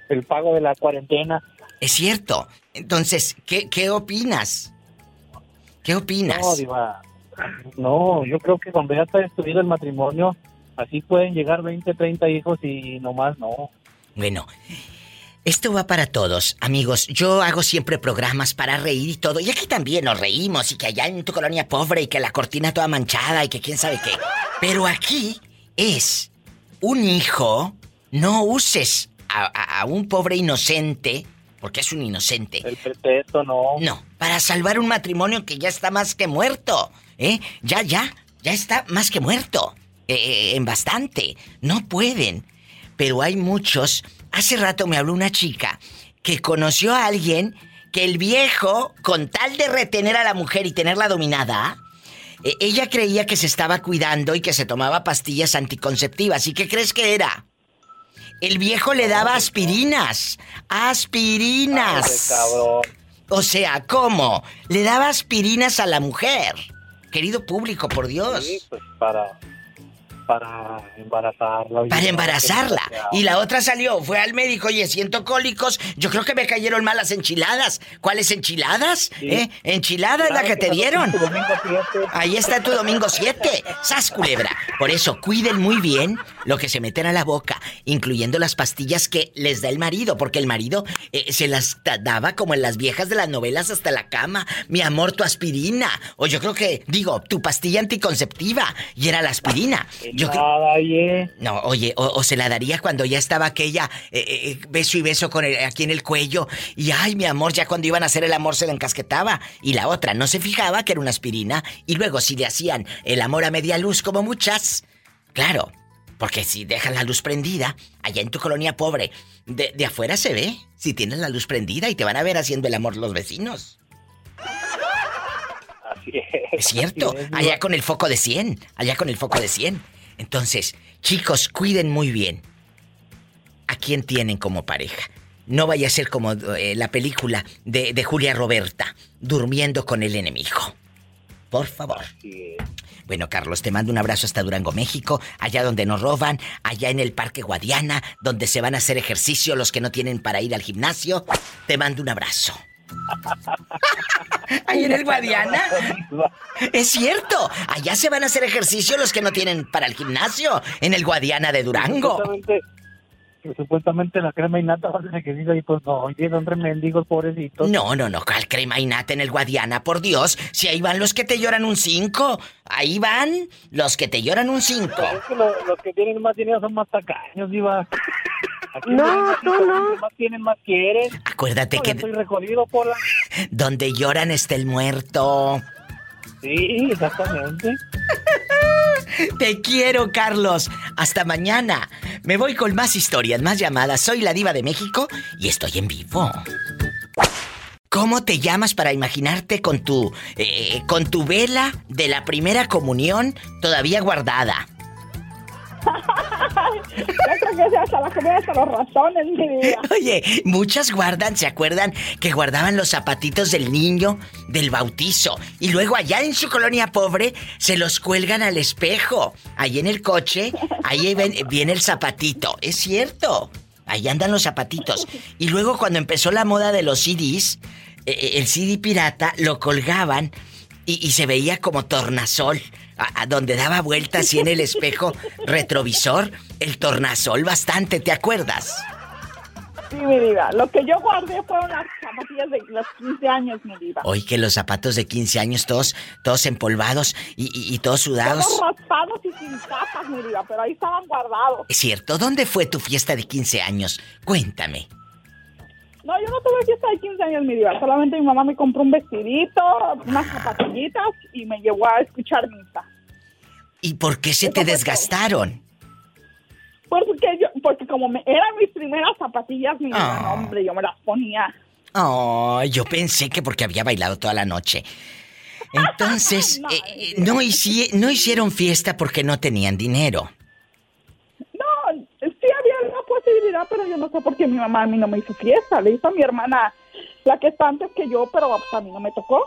el pago de la cuarentena. Es cierto. Entonces, ¿qué, qué opinas? ¿Qué opinas? No, diva. No, yo creo que cuando ya está destruido el matrimonio, así pueden llegar veinte, treinta hijos y nomás no. Bueno, esto va para todos, amigos. Yo hago siempre programas para reír y todo. Y aquí también nos reímos y que allá en tu colonia pobre y que la cortina toda manchada y que quién sabe qué. Pero aquí es un hijo, no uses a, a, a un pobre inocente... Porque es un inocente. El pretexto no. No, para salvar un matrimonio que ya está más que muerto. ¿Eh? Ya, ya, ya está más que muerto. Eh, en bastante. No pueden. Pero hay muchos. Hace rato me habló una chica que conoció a alguien que el viejo, con tal de retener a la mujer y tenerla dominada, eh, ella creía que se estaba cuidando y que se tomaba pastillas anticonceptivas. ¿Y qué crees que era? El viejo le daba aspirinas. ¡Aspirinas! Ay, cabrón. O sea, ¿cómo? Le daba aspirinas a la mujer. Querido público, por Dios. Sí, pues para... Para embarazarla. Para embarazarla. Y la otra salió, fue al médico, oye, siento cólicos. Yo creo que me cayeron malas enchiladas. ¿Cuáles enchiladas? Sí. ¿Eh? Enchilada es la que te dieron. Ahí está tu domingo siete. ¡Sas, culebra! Por eso, cuiden muy bien lo que se meten a la boca, incluyendo las pastillas que les da el marido, porque el marido eh, se las daba como en las viejas de las novelas hasta la cama. Mi amor, tu aspirina. O yo creo que, digo, tu pastilla anticonceptiva. Y era la aspirina. Yo nada, oye. No, oye, o, o se la daría cuando ya estaba aquella eh, eh, beso y beso con el, aquí en el cuello. Y ay, mi amor, ya cuando iban a hacer el amor se la encasquetaba. Y la otra no se fijaba que era una aspirina. Y luego si le hacían el amor a media luz como muchas. Claro, porque si dejan la luz prendida, allá en tu colonia pobre, de, de afuera se ve. Si tienes la luz prendida y te van a ver haciendo el amor los vecinos. Así es. Es cierto, es, allá con el foco de cien, allá con el foco de cien. Entonces, chicos, cuiden muy bien a quién tienen como pareja. No vaya a ser como eh, la película de, de Julia Roberta, durmiendo con el enemigo. Por favor. Bueno, Carlos, te mando un abrazo hasta Durango, México, allá donde nos roban, allá en el Parque Guadiana, donde se van a hacer ejercicio los que no tienen para ir al gimnasio. Te mando un abrazo. Ahí en el Guadiana. Es cierto, allá se van a hacer ejercicio los que no tienen para el gimnasio. En el Guadiana de Durango. Supuestamente, supuestamente la crema y nata va a ser ejercicio. Y pues no, son tres mendigos pobrecitos. No, no, no, ¿cuál crema y nata en el Guadiana? Por Dios, si ahí van los que te lloran un cinco. Ahí van los que te lloran un cinco. Es que lo, los que tienen más dinero son más tacaños, Diva. Aquí no, tú no. Más tienen, más quieren. Acuérdate no, que... Estoy recorrido por la... Donde lloran está el muerto. Sí, exactamente. Te quiero, Carlos. Hasta mañana. Me voy con más historias, más llamadas. Soy la Diva de México y estoy en vivo. ¿Cómo te llamas para imaginarte con tu... Eh, con tu vela de la primera comunión todavía guardada? Oye, muchas guardan, ¿se acuerdan? Que guardaban los zapatitos del niño del bautizo. Y luego allá en su colonia pobre se los cuelgan al espejo. Ahí en el coche, ahí ven, viene el zapatito. Es cierto, ahí andan los zapatitos. Y luego cuando empezó la moda de los C Ds, el C D pirata lo colgaban y, y se veía como tornasol. A, a donde daba vueltas y en el espejo retrovisor, el tornasol bastante, ¿te acuerdas? Sí, mi diva. Lo que yo guardé fueron las zapatillas de los quince años, mi diva. Oye, que los zapatos de quince años, todos, todos empolvados y, y, y todos sudados. Todos raspados y sin tapas, mi diva, pero ahí estaban guardados. Es cierto. ¿Dónde fue tu fiesta de quince años? Cuéntame. No, yo no tuve fiesta de quince años, mi diva. Solamente mi mamá me compró un vestidito, unas zapatillitas y me llevó a escuchar misa. ¿Y por qué se Eso te desgastaron? Porque yo, porque como me, eran mis primeras zapatillas, mi oh. diva, hombre, yo me las ponía. Oh, yo pensé que porque había bailado toda la noche. Entonces, no, eh, no, hici- no hicieron fiesta porque no tenían dinero. No, sí había una posibilidad, pero yo no sé por qué mi mamá a mí no me hizo fiesta. Le hizo a mi hermana, la que está antes que yo, pero pues, a mí no me tocó.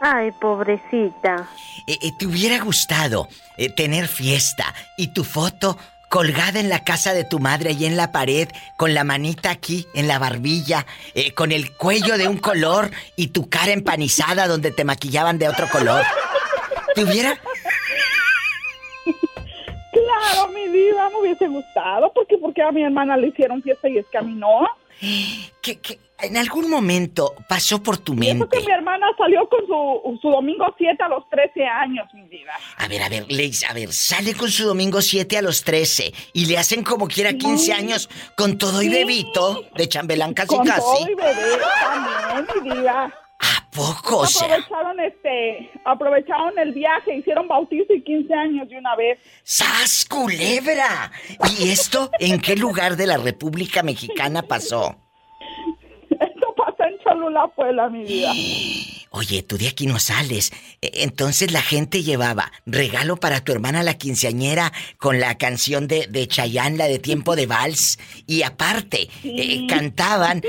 Ay, pobrecita. Eh, eh, ¿Te hubiera gustado eh, tener fiesta y tu foto colgada en la casa de tu madre y en la pared, con la manita aquí, en la barbilla, eh, con el cuello de un color y tu cara empanizada donde te maquillaban de otro color? ¿Te hubiera...? Claro, mi diva, me hubiese gustado. Porque, porque a mi hermana le hicieron fiesta y es que a mí no. ¿Qué, qué? En algún momento pasó por tu mente. Eso que mi hermana salió con su, su domingo siete a los trece años, mi vida. A ver, a ver, Leis, a ver, sale con su domingo siete a los trece y le hacen como quiera quince años con todo y bebito de chambelán casi con casi. Con todo y bebé también, mi vida. ¿A poco? O sea, aprovecharon este, aprovecharon el viaje, hicieron bautizo y quince años de una vez. ¡Sas culebra! ¿Y esto en qué lugar de la República Mexicana pasó? En Cholula, Puebla, mi vida. Oye, tú de aquí no sales. Entonces la gente llevaba regalo para tu hermana la quinceañera con la canción de, de Chayanne, la de Tiempo de Vals. Y aparte, sí. eh, cantaban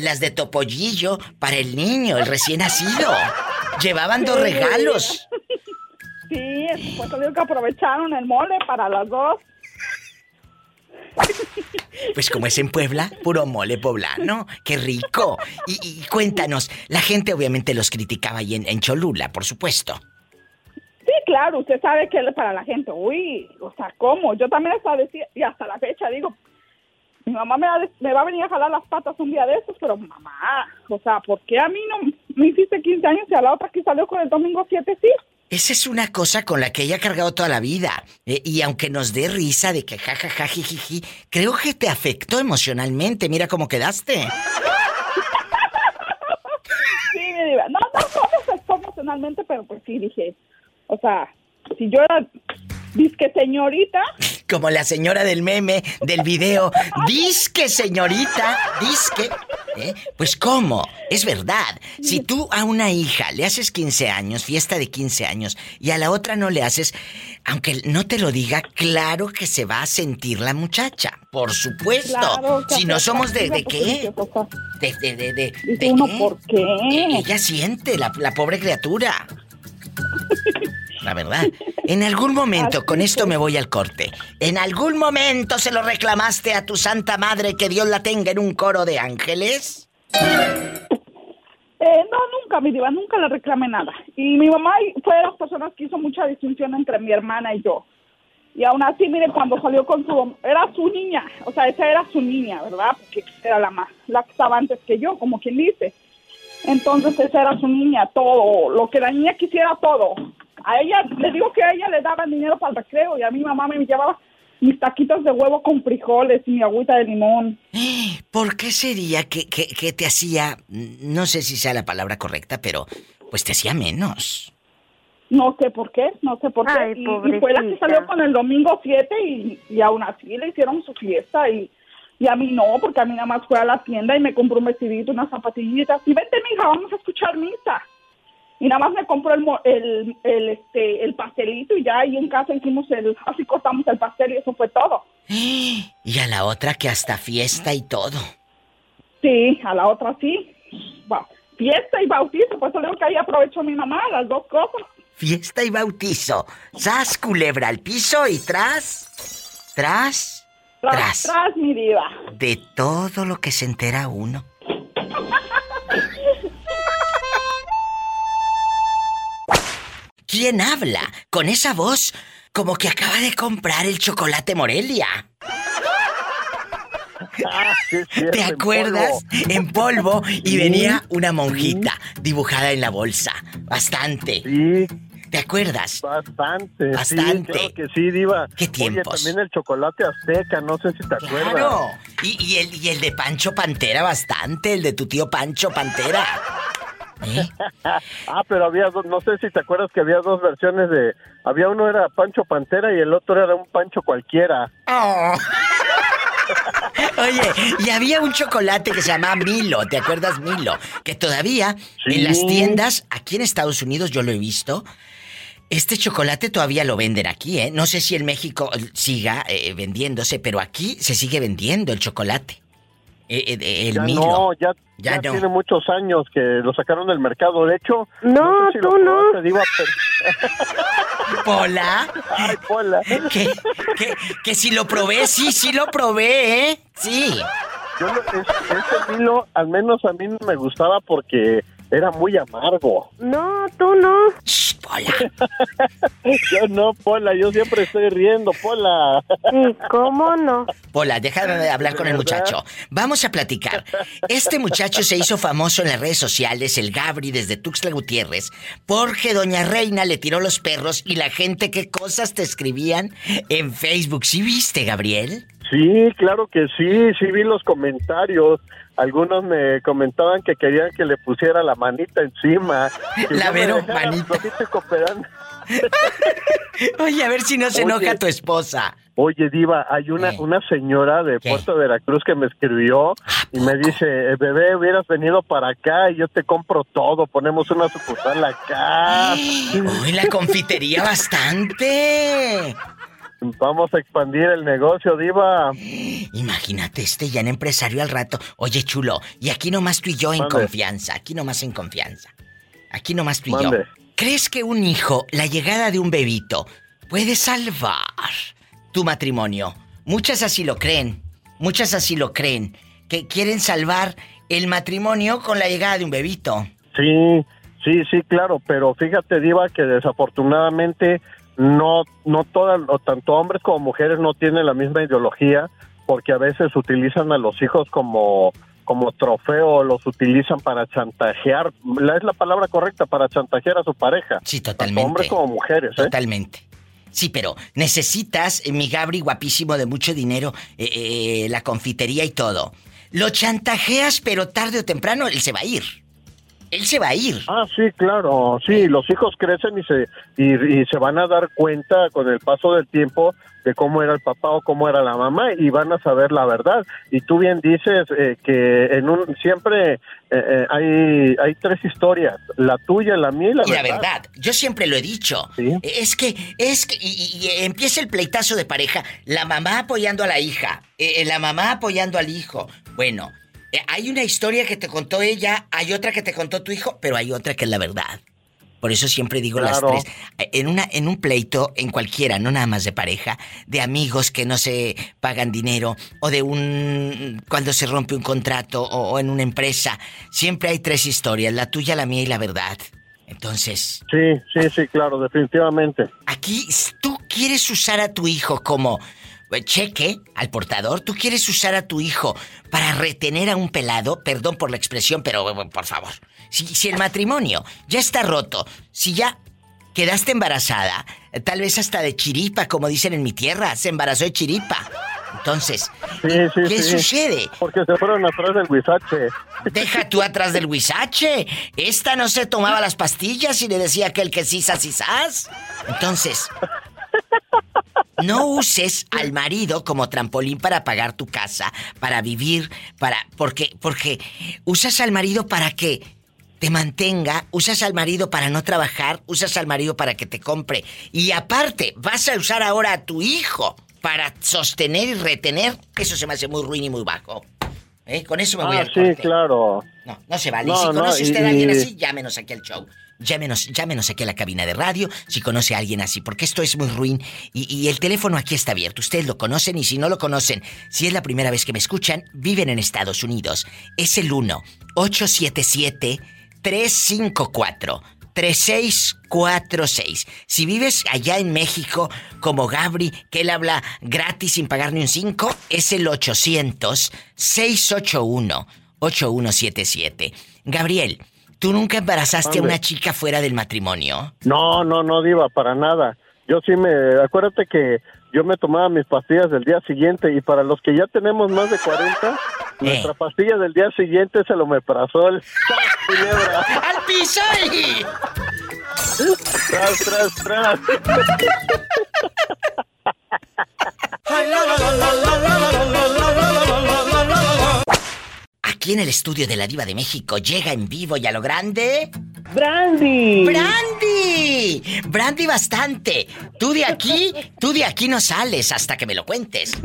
las de Topollillo para el niño, el recién nacido. Llevaban sí, dos regalos. Sí, pues te digo que aprovecharon el mole para las dos. Pues como es en Puebla, puro mole poblano, qué rico. Y, y cuéntanos, la gente obviamente los criticaba ahí en, en Cholula, por supuesto. Sí, claro, usted sabe que para la gente, uy, o sea, ¿cómo? Yo también hasta decía, y hasta la fecha digo, mi mamá me va, me va a venir a jalar las patas un día de esos, pero mamá, o sea, ¿por qué a mí no me hiciste quince años y a la otra que salió con el domingo siete sí? Esa es una cosa con la que ella ha cargado toda la vida. Eh, y aunque nos dé risa de que jajaja, jijiji, creo que te afectó emocionalmente. Mira cómo quedaste. Sí, mi diva. No, no, no me afectó emocionalmente, pero pues sí, dije. O sea, si yo era disque señorita. Como la señora del meme, del video. Disque señorita, disque. ¿Eh? Pues cómo, es verdad. Si tú a una hija le haces quince años, fiesta de quince años, y a la otra no le haces, aunque no te lo diga, claro que se va a sentir la muchacha. Por supuesto. Claro, si no somos de, de qué. De, de, de, de, de, de uno, qué. ¿Por qué? Ella siente, la, la pobre criatura. La verdad. En algún momento, con esto me voy al corte. ¿En algún momento se lo reclamaste a tu santa madre que Dios la tenga en un coro de ángeles? Eh, no, nunca, mi diva, nunca le reclamé nada. Y mi mamá fue de las personas que hizo mucha distinción entre mi hermana y yo. Y aún así, mire, cuando salió con su... Era su niña, o sea, esa era su niña, ¿verdad? Porque era la más, la que estaba antes que yo, como quien dice. Entonces esa era su niña, todo, lo que la niña quisiera, todo. A ella, le digo que a ella le daban dinero para el recreo y a mi mamá me llevaba mis taquitos de huevo con frijoles y mi agüita de limón. ¿Por qué sería que, que, que te hacía, no sé si sea la palabra correcta, pero pues te hacía menos? No sé por qué, no sé por qué. Ay, y, y fue la que salió con el domingo siete y, y aún así le hicieron su fiesta y... Y a mí no, porque a mí nada más fue a la tienda y me compró un vestidito, unas zapatillitas. Y vente, mija, vamos a escuchar misa. Y nada más me compró el, el, el, este, el pastelito y ya ahí en casa hicimos el... Así cortamos el pastel y eso fue todo. Y a la otra que hasta fiesta y todo. Sí, a la otra sí. Bueno, fiesta y bautizo, por eso digo que ahí aprovechó mi mamá las dos cosas. Fiesta y bautizo. Sas, culebra al piso y tras, tras... Tras, tras, mi diva. De todo lo que se entera uno. ¿Quién habla con esa voz como que acaba de comprar el chocolate Morelia? Ah, sí, sí, ¿te acuerdas? En polvo. En polvo y ¿sí? Venía una monjita ¿sí? dibujada en la bolsa. Bastante. Sí. ¿Te acuerdas? Bastante. Bastante. Sí, claro que sí, diva. ¿Qué tiempos? Oye, también el chocolate azteca, no sé si te acuerdas. Claro. Y, y, el, y el de Pancho Pantera, bastante, el de tu tío Pancho Pantera. ¿Eh? Ah, pero había dos, no sé si te acuerdas que había dos versiones de... Había uno era Pancho Pantera y el otro era un Pancho cualquiera. Oh. Oye, y había un chocolate que se llamaba Milo, ¿te acuerdas, Milo? Que todavía sí. En las tiendas, aquí en Estados Unidos, yo lo he visto. Este chocolate todavía lo venden aquí, ¿eh? No sé si en México siga eh, vendiéndose, pero aquí se sigue vendiendo el chocolate. El, el ya Milo. No, ya, ya, ya no. Tiene muchos años que lo sacaron del mercado. De hecho, no, no sé si tú no. Te digo a... ¿Pola? Ay, Pola. Que, que, que si lo probé, sí, sí lo probé, ¿eh? Sí. Yo, ese Milo, al menos a mí me gustaba porque era muy amargo. No, tú no. Shh, Pola. Yo no, Pola, yo siempre estoy riendo, Pola. ¿Cómo no? Pola, déjame de hablar con el muchacho. Vamos a platicar. Este muchacho se hizo famoso en las redes sociales, el Gabri, desde Tuxtla Gutiérrez, porque doña Reina le tiró los perros y la gente, qué cosas te escribían en Facebook. ¿Sí viste, Gabriel? Sí, claro que sí, sí vi los comentarios. Algunos me comentaban que querían que le pusiera la manita encima. La Vero, manita. Oye, a ver si no se oye, enoja tu esposa. Oye, diva, hay una, una señora de ¿Qué? Puerto Veracruz que me escribió y me dice, bebé, hubieras venido para acá y yo te compro todo, ponemos una sucursal acá. Uy, la confitería bastante. Vamos a expandir el negocio, diva. Imagínate, este ya en empresario al rato. Oye, chulo, y aquí nomás tú y yo en Mande. confianza. Aquí nomás en confianza. Aquí nomás tú y Mande. yo. ¿Crees que un hijo, la llegada de un bebito, puede salvar tu matrimonio? Muchas así lo creen. Muchas así lo creen. Que quieren salvar el matrimonio con la llegada de un bebito. Sí, sí, sí, claro. Pero fíjate, diva, que desafortunadamente... No, no todas, o tanto hombres como mujeres no tienen la misma ideología, porque a veces utilizan a los hijos como, como trofeo, los utilizan para chantajear, la, es la palabra correcta, para chantajear a su pareja. Sí, totalmente. Tanto hombres como mujeres, ¿eh? Totalmente. Sí, pero necesitas, mi Gabri guapísimo de mucho dinero, eh, eh, la confitería y todo. Lo chantajeas, pero tarde o temprano él se va a ir. Él se va a ir. Ah, sí, claro. Sí, los hijos crecen y se y, y se van a dar cuenta con el paso del tiempo de cómo era el papá o cómo era la mamá y van a saber la verdad. Y tú bien dices eh, que en un siempre eh, eh, hay hay tres historias, la tuya, la mía y la y verdad. Y la verdad, yo siempre lo he dicho. ¿Sí? Es que es que y, y empieza el pleitazo de pareja, la mamá apoyando a la hija, eh, la mamá apoyando al hijo. Bueno, hay una historia que te contó ella, hay otra que te contó tu hijo, pero hay otra que es la verdad. Por eso siempre digo claro. Las tres. En una, en un pleito, en cualquiera, no nada más de pareja, de amigos que no se pagan dinero, o de un... cuando se rompe un contrato, o, o en una empresa, siempre hay tres historias, la tuya, la mía y la verdad. Entonces... Sí, sí, sí, claro, definitivamente. Aquí, tú quieres usar a tu hijo como... cheque al portador, tú quieres usar a tu hijo para retener a un pelado, perdón por la expresión, pero por favor, si, si el matrimonio ya está roto, si ya quedaste embarazada, tal vez hasta de chiripa, como dicen en mi tierra, se embarazó de chiripa. Entonces, sí, sí, ¿qué sí. sucede? Porque se fueron atrás del huizache. Deja tú atrás del huizache. Esta no se tomaba las pastillas y le decía que el que sí, sas y sas. Entonces... no uses al marido como trampolín para pagar tu casa, para vivir, para... Porque, porque usas al marido para que te mantenga, usas al marido para no trabajar, usas al marido para que te compre. Y aparte, vas a usar ahora a tu hijo para sostener y retener. Eso se me hace muy ruin y muy bajo. ¿Eh? Con eso me voy ah, al corte. Sí, claro. No, no se vale. No, si conoce no, usted y... a alguien así, llámenos aquí al show. Llámenos, llámenos aquí a la cabina de radio si conoce a alguien así, porque esto es muy ruin y, y el teléfono aquí está abierto. Ustedes lo conocen y si no lo conocen, si es la primera vez que me escuchan, viven en Estados Unidos. Es el uno ocho siete siete tres cinco cuatro tres seis cuatro seis. Si vives allá en México, como Gabri, que él habla gratis sin pagar ni un cinco, es el ocho cero cero seis ocho uno ocho uno siete siete. Gabriel, ¿tú nunca embarazaste a una chica fuera del matrimonio? No, no, no, diva, para nada. Yo sí me... Acuérdate que yo me tomaba mis pastillas del día siguiente y para los que ya tenemos más de cuarenta, eh. nuestra pastilla del día siguiente es el omeprazol. ¡Al piso! Y... ¡Tras, tras, tras! aquí en el estudio de La Diva de México. Llega en vivo y a lo grande... ¡Brandy! ¡Brandy! ¡Brandy bastante! Tú de aquí, tú de aquí no sales hasta que me lo cuentes.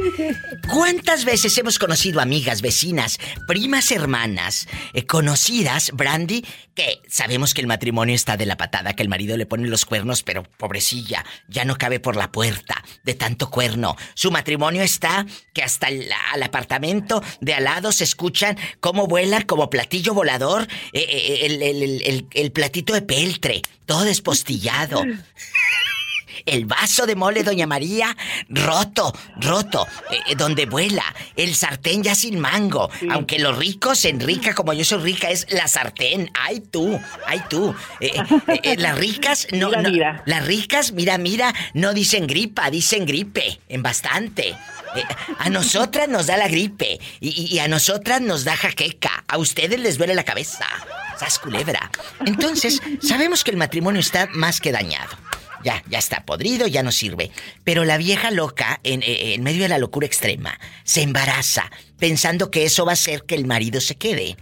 ¿Cuántas veces hemos conocido amigas, vecinas, primas, hermanas, eh, conocidas, Brandy, que sabemos que el matrimonio está de la patada, que el marido le pone los cuernos, pero pobrecilla, ya no cabe por la puerta de tanto cuerno? Su matrimonio está que hasta el, al apartamento de al lado se escuchan cómo vuelan como platillo volador, eh, el, el, el, el, el platito de peltre, todo despostillado. El vaso de mole, doña María, roto, roto, eh, donde vuela. El sartén ya sin mango. Sí. Aunque los ricos, Enrica, como yo soy rica, es la sartén. Ay, tú, ay, tú. Eh, eh, eh, las ricas, no, mira, no mira. Las ricas, mira, mira, no dicen gripa, dicen gripe, en bastante. Eh, a nosotras nos da la gripe y, y a nosotras nos da jaqueca. A ustedes les duele la cabeza. Sas culebra. Entonces, sabemos que el matrimonio está más que dañado. Ya, ya está podrido, ya no sirve. Pero la vieja loca, en, en medio de la locura extrema, se embaraza pensando que eso va a hacer que el marido se quede.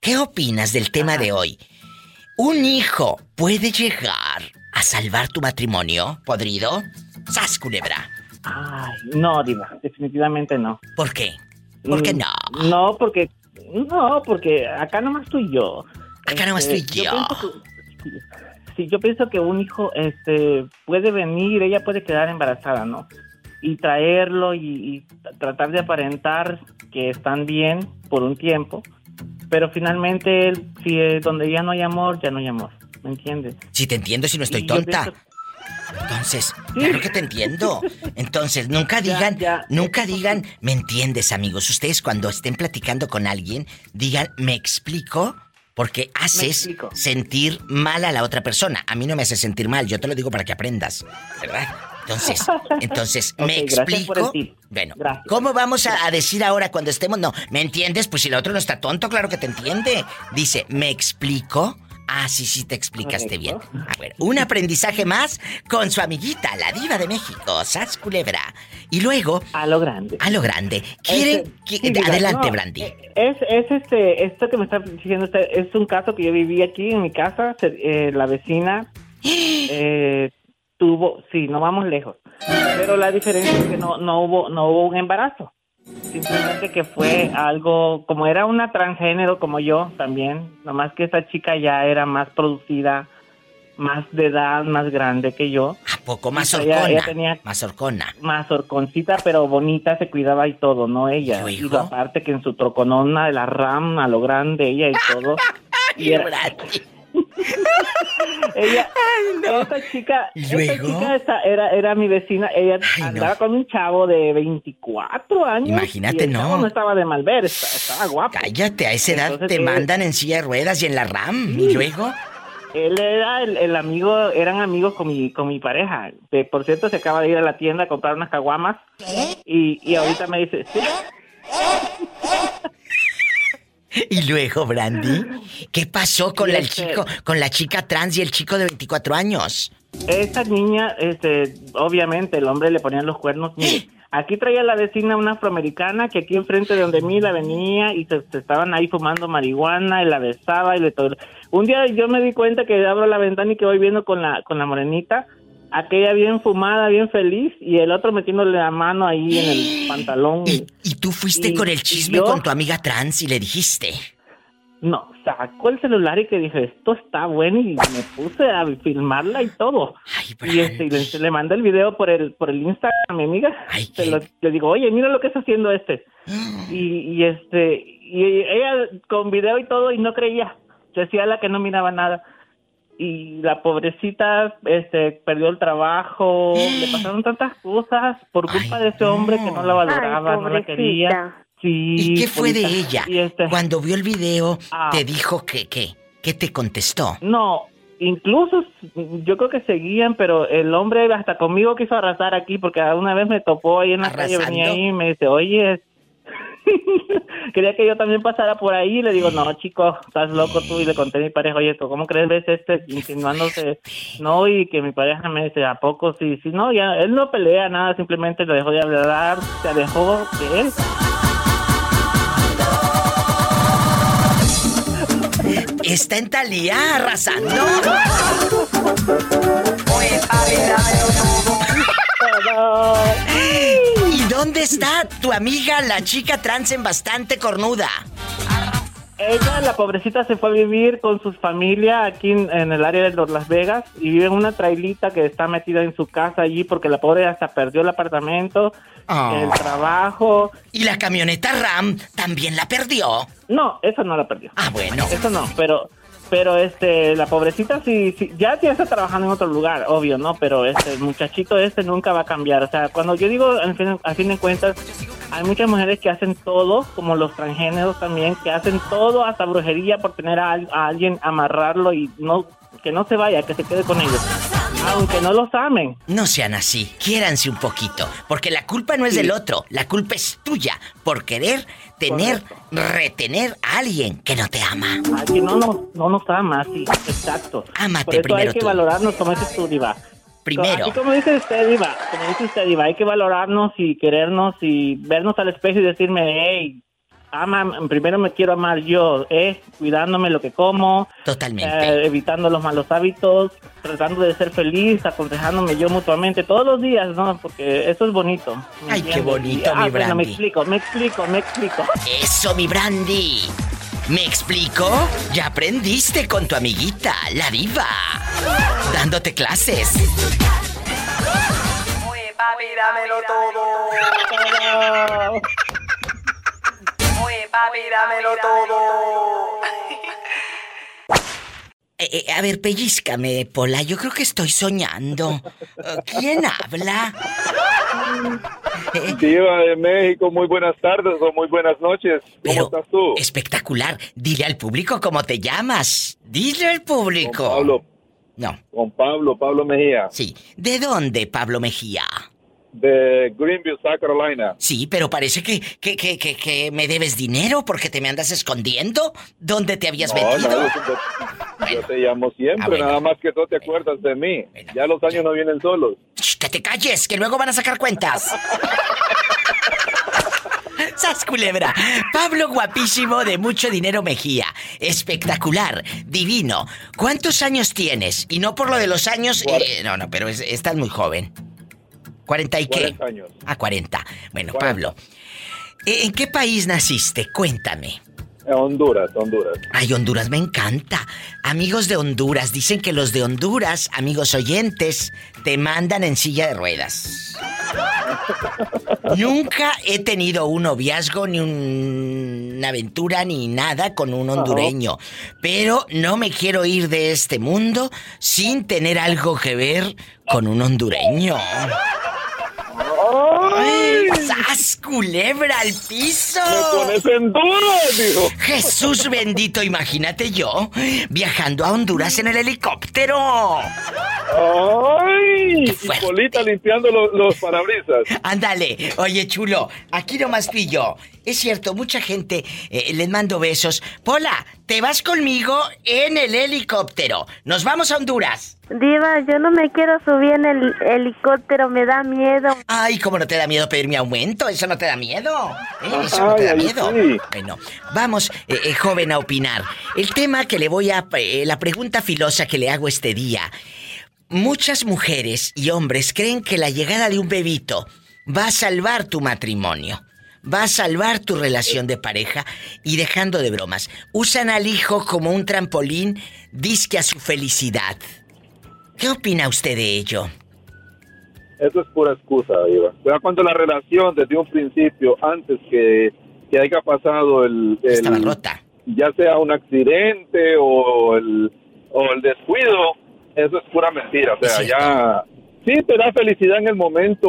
¿Qué opinas del tema de hoy? ¿Un hijo puede llegar a salvar tu matrimonio podrido? ¡Sas, culebra! Ay, no, Diva, definitivamente no. ¿Por qué? ¿Por qué no? No, porque... No, porque acá nomás tú y yo. Acá nomás este, tú y yo. yo Sí, yo pienso que un hijo este, puede venir, ella puede quedar embarazada, ¿no? Y traerlo y, y tratar de aparentar que están bien por un tiempo, pero finalmente, si es donde ya no hay amor, ya no hay amor, ¿me entiendes? Sí, te entiendo, si no estoy y tonta. Pienso... Entonces, claro que te entiendo. Entonces, nunca digan, ya, ya. nunca digan, ¿me entiendes, amigos? Ustedes cuando estén platicando con alguien, digan, ¿me explico? Porque haces sentir mal a la otra persona. A mí no me hace sentir mal, yo te lo digo para que aprendas, ¿verdad? Entonces, entonces okay, me explico. Bueno, gracias. ¿Cómo vamos a, a decir ahora cuando estemos? No, ¿me entiendes? Pues si el otro no está tonto, claro que te entiende. Dice, ¿me explico? Ah, sí, sí, te explicaste bien. A ver, un aprendizaje más con su amiguita, la Diva de México, Sas Culebra. Y luego... A lo grande. A lo grande. Quieren... Este, que, sí, adelante, no, Brandy. Es, es este... Esto que me está diciendo usted es un caso que yo viví aquí en mi casa. Eh, la vecina eh, tuvo... Sí, no vamos lejos. Pero la diferencia es que no, no hubo, no hubo un embarazo. Simplemente que fue algo, como era una transgénero como yo también, nomás que esta chica ya era más producida, más de edad, más grande que yo. ¿A poco? Más horcona. Más horcona. Más horconcita, pero bonita, se cuidaba y todo, ¿no? Ella. Y aparte que en su troconona de la RAM, a lo grande, ella y todo. Y era... ella, ay, no. Esta chica, esta chica esta era, era mi vecina. Ella ay, andaba no. con un chavo de veinticuatro años. Imagínate, y el no. Chavo no estaba de mal ver, estaba, estaba guapo. Cállate, a esa edad entonces, te él, mandan en silla de ruedas y en la RAM. Sí. Y luego. Él era el, el amigo, eran amigos con mi, con mi pareja. De, por cierto, se acaba de ir a la tienda a comprar unas caguamas. ¿Qué? Y, y ahorita me dice. ¿Sí? Y luego, Brandy, ¿qué pasó con la, el chico, con la chica trans y el chico de veinticuatro años? Esa niña, este, obviamente, el hombre le ponía los cuernos. Mire, aquí traía la vecina una afroamericana que aquí enfrente de donde mí la venía y se, se estaban ahí fumando marihuana y la besaba y le todo. Un día yo me di cuenta que abro la ventana y que voy viendo con la, con la morenita. Aquella bien fumada, bien feliz, y el otro metiéndole la mano ahí en el pantalón. ¿Y, y tú fuiste y, con el chisme yo, con tu amiga trans y le dijiste? No, sacó el celular y que dije, esto está bueno, y me puse a filmarla y todo. Ay, y, este, y le, le mandé el video por el por el Instagram a mi amiga. Ay, qué... lo, le digo, oye, mira lo que está haciendo este. Mm. Y, y, este, y ella con video y todo, y no creía. Decía la que no miraba nada. Y la pobrecita este, perdió el trabajo, le pasaron tantas cosas por culpa ay, de ese hombre no. que no la valoraba, ay, no la quería. Sí, ¿y qué fue pobrecita. de ella? Y este... Cuando vio el video, ah. ¿te dijo que qué? ¿Qué te contestó? No, incluso yo creo que seguían, pero el hombre hasta conmigo quiso arrasar aquí, porque una vez me topó ahí en la ¿Arrasando? calle, venía ahí y me dice, oye... Quería que yo también pasara por ahí y le digo, no, chico, estás loco tú. Y le conté a mi pareja, oye, ¿cómo crees ves este insinuándose? No, y que mi pareja me dice, ¿a poco? Sí, sí, no, ya, él no pelea nada, simplemente lo dejó de hablar, se alejó de él. Está en Thalía arrasando. ¿Y dónde está tu amiga, la chica trans en bastante cornuda? Ella, la pobrecita, se fue a vivir con su familia aquí en, en el área de Las Vegas y vive en una trailita que está metida en su casa allí porque la pobre hasta perdió el apartamento, oh. el trabajo. ¿Y la camioneta RAM también la perdió? No, esa no la perdió. Ah, bueno. Eso no, pero... Pero, este, la pobrecita sí, sí, ya ya está trabajando en otro lugar, obvio, ¿no? Pero este, el muchachito este nunca va a cambiar. O sea, cuando yo digo, al fin, al fin de cuentas, hay muchas mujeres que hacen todo, como los transgéneros también, que hacen todo, hasta brujería, por tener a, a alguien, amarrarlo y no que no se vaya, que se quede con ellos. Aunque no los amen. No sean así, quiéranse un poquito, porque la culpa no es sí. del otro, la culpa es tuya, por querer... Tener, correcto. Retener a alguien que no te ama. A quien no nos, no nos ama, sí, exacto. Ámate por eso primero. Hay que tú. Valorarnos, como dices tú, Diva. Primero. Así como dice usted, Diva, como dice usted, Diva, hay que valorarnos y querernos y vernos al espejo y decirme, hey, ama, primero me quiero amar yo, eh, cuidándome lo que como. Totalmente. Eh, evitando los malos hábitos, tratando de ser feliz, aconsejándome yo mutuamente todos los días, ¿no? Porque eso es bonito. Ay, entiendes? Qué bonito, ah, mi Brandy. Bueno, me explico, me explico, me explico. Eso, mi Brandy. ¿Me explico? Ya aprendiste con tu amiguita, la Diva. Dándote clases. Oye, papi, dámelo todo. Papi, dámelo todo. eh, eh, a ver, pellízcame, Pola. Yo creo que estoy soñando. ¿Quién habla? Diva de México, muy buenas tardes o muy buenas noches. ¿Cómo Pero, estás tú? Espectacular. Dile al público cómo te llamas. Dile al público. Con Pablo. No. Con Pablo, Pablo Mejía. Sí. ¿De dónde, Pablo Mejía? De Greenville, South Carolina. Sí, pero parece que, que, que, que, que me debes dinero porque te me andas escondiendo. ¿Dónde te habías no, metido? No, yo, bueno. yo te llamo siempre, ah, bueno. nada más que no te acuerdas de mí. Bueno, ya los años ya. no vienen solos. Shh, ¡que te calles, que luego van a sacar cuentas! ¡Sas Culebra! Pablo guapísimo de mucho dinero Mejía. Espectacular, divino. ¿Cuántos años tienes? Y no por lo de los años... Eh, no, no, pero es, estás muy joven. ¿cuarenta y qué? cuarenta años. Ah, cuarenta. Bueno, cuarenta. Pablo, ¿en qué país naciste? Cuéntame. En Honduras, Honduras. Ay, Honduras, me encanta. Amigos de Honduras, dicen que los de Honduras, amigos oyentes, te mandan en silla de ruedas. Nunca he tenido un noviazgo, ni un... una aventura, ni nada con un hondureño. Uh-huh. Pero no me quiero ir de este mundo sin tener algo que ver con un hondureño. ¡Ay! ¡Sas, culebra al piso! ¡Me pones en duro, dijo! ¡Jesús bendito! Imagínate yo viajando a Honduras en el helicóptero. ¡Ay! Y Polita limpiando los, los parabrisas. Ándale. Oye, chulo, aquí nomás pillo. Es cierto, mucha gente eh, les mando besos. Pola, te vas conmigo en el helicóptero. Nos vamos a Honduras. Diva, yo no me quiero subir en el helicóptero, me da miedo. Ay, ¿cómo no te da miedo pedir mi aumento? Eso no te da miedo. ¿Eh? Eso no te da miedo. Bueno, vamos, eh, eh, joven, a opinar. El tema que le voy a... Eh, la pregunta filosa que le hago este día. Muchas mujeres y hombres creen que la llegada de un bebito va a salvar tu matrimonio. Va a salvar tu relación de pareja. Y dejando de bromas, usan al hijo como un trampolín, dizque a su felicidad. ¿Qué opina usted de ello? Eso es pura excusa, Diva. Pero cuando la relación desde un principio, antes que, que haya pasado el, el... Estaba rota. Ya sea un accidente o el, o el descuido, eso es pura mentira. O sea, ya... Sí te da felicidad en el momento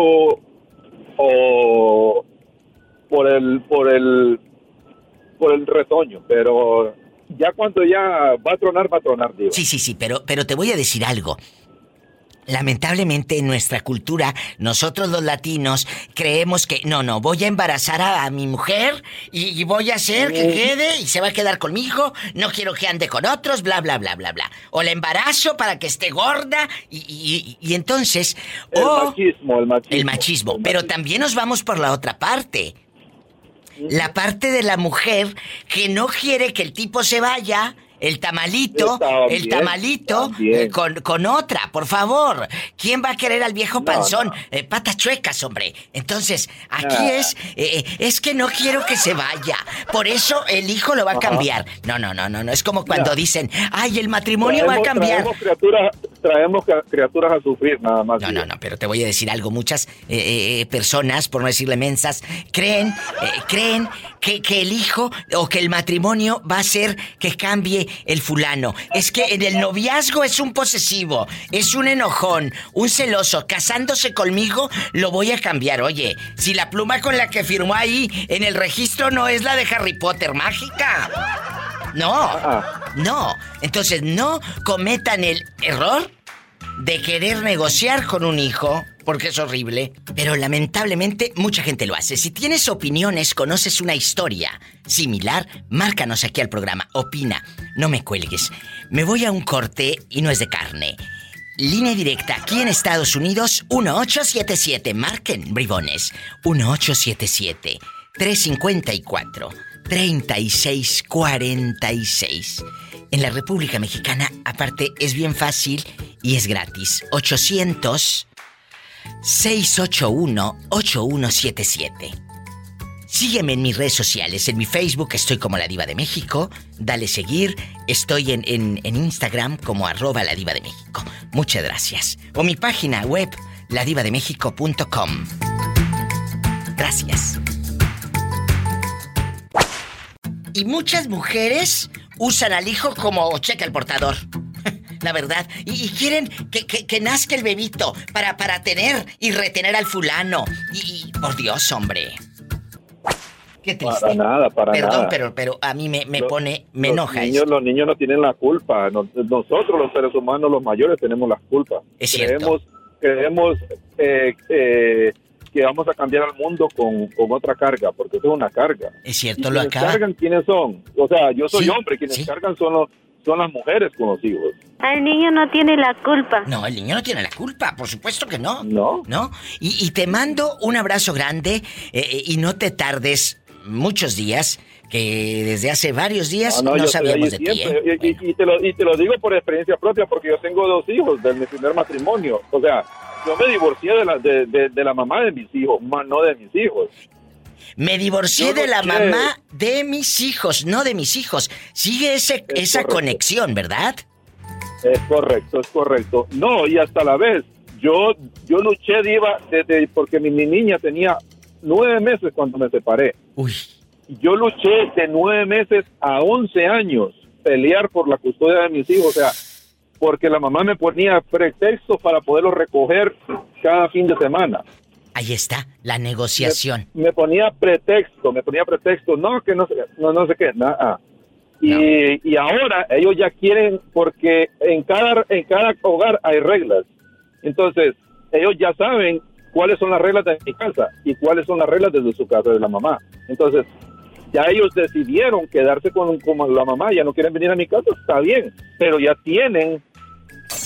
o por el, por el, por el retoño, pero... Ya cuando ya va a tronar, va a tronar, Diva. Sí, sí, sí, pero, pero te voy a decir algo. Lamentablemente en nuestra cultura, nosotros los latinos creemos que... No, no, voy a embarazar a, a mi mujer y, y voy a hacer que quede y se va a quedar conmigo. No quiero que ande con otros, bla, bla, bla, bla, bla. O la embarazo para que esté gorda y, y, y, y entonces... El oh, machismo, el machismo. El machismo, el pero machismo. También nos vamos por la otra parte. La parte de la mujer que no quiere que el tipo se vaya el tamalito, también, el tamalito eh, con, con otra, por favor. ¿Quién va a querer al viejo panzón? No, no. Eh, patas chuecas, hombre. Entonces, aquí ah. es, eh, es que no quiero que se vaya. Por eso el hijo lo va a cambiar. No, no, no, no, no. Es como cuando no. dicen, ay, el matrimonio traemos, va a cambiar. Traemos criaturas, traemos criaturas a sufrir, nada más. No, no, no, pero te voy a decir algo. Muchas eh, eh, personas, por no decirle mensas, creen, eh, creen que, que el hijo o que el matrimonio va a ser que cambie el fulano. Es que en el noviazgo es un posesivo, es un enojón, un celoso. Casándose conmigo lo voy a cambiar. Oye, si la pluma con la que firmó ahí en el registro no es la de Harry Potter mágica. No, no. Entonces no cometan el error de querer negociar con un hijo, porque es horrible, pero lamentablemente mucha gente lo hace. Si tienes opiniones, conoces una historia similar, márcanos aquí al programa. Opina, no me cuelgues. Me voy a un corte y no es de carne. Línea directa aquí en Estados Unidos, uno ocho siete siete. Marquen, bribones. uno ocho siete siete, tres cinco cuatro, tres seis cuatro seis. En la República Mexicana, aparte, es bien fácil y es gratis. ochocientos, seiscientos ochenta y uno, ochenta y uno setenta y siete. Sígueme en mis redes sociales. En mi Facebook estoy como La Diva de México. Dale seguir. Estoy en, en, en Instagram como arroba La Diva de México. Muchas gracias. O mi página web, la diva de méxico punto com. Gracias. Y muchas mujeres usan al hijo como checa el portador. La verdad. Y, y quieren que, que, que nazca el bebito para, para tener y retener al fulano. Y, y por Dios, hombre. Qué triste. Para nada, para Perdón, nada. Perdón, pero, pero a mí me, me los, pone, me enoja niños, esto. Los niños no tienen la culpa. Nos, nosotros, los seres humanos, los mayores, tenemos la culpa. Es cierto. Creemos, creemos eh, eh, que vamos a cambiar al mundo con, con otra carga, porque eso es una carga. Es cierto, lo acaba. ¿Cargan quiénes son? O sea, yo soy sí, hombre, quienes sí. cargan son los... son las mujeres con los hijos. El niño no tiene la culpa. No, el niño no tiene la culpa, por supuesto que no. No. No. Y, y te mando un abrazo grande eh, y no te tardes muchos días, que desde hace varios días no, no, no sabíamos de ti. ¿eh? Y, bueno. y, te lo, y te lo digo por experiencia propia, porque yo tengo dos hijos de mi primer matrimonio. O sea, yo me divorcié de la, de, de, de la mamá de mis hijos, más no de mis hijos. Me divorcié de la mamá de mis hijos, no de mis hijos. Sigue ese, esa conexión, ¿verdad? Es correcto, es correcto. No, y hasta la vez, yo yo luché, Diva, desde, porque mi, mi niña tenía nueve meses cuando me separé. Uy. Yo luché de nueve meses a once años pelear por la custodia de mis hijos, o sea, porque la mamá me ponía pretextos para poderlos recoger cada fin de semana. Ahí está, la negociación. Me, me ponía pretexto, me ponía pretexto, no, que no sé, no, no sé qué, nada. Y, no. y ahora ellos ya quieren, porque en cada, en cada hogar hay reglas. Entonces, ellos ya saben cuáles son las reglas de mi casa y cuáles son las reglas de su casa, de la mamá. Entonces, ya ellos decidieron quedarse con, con la mamá, ya no quieren venir a mi casa, está bien, pero ya tienen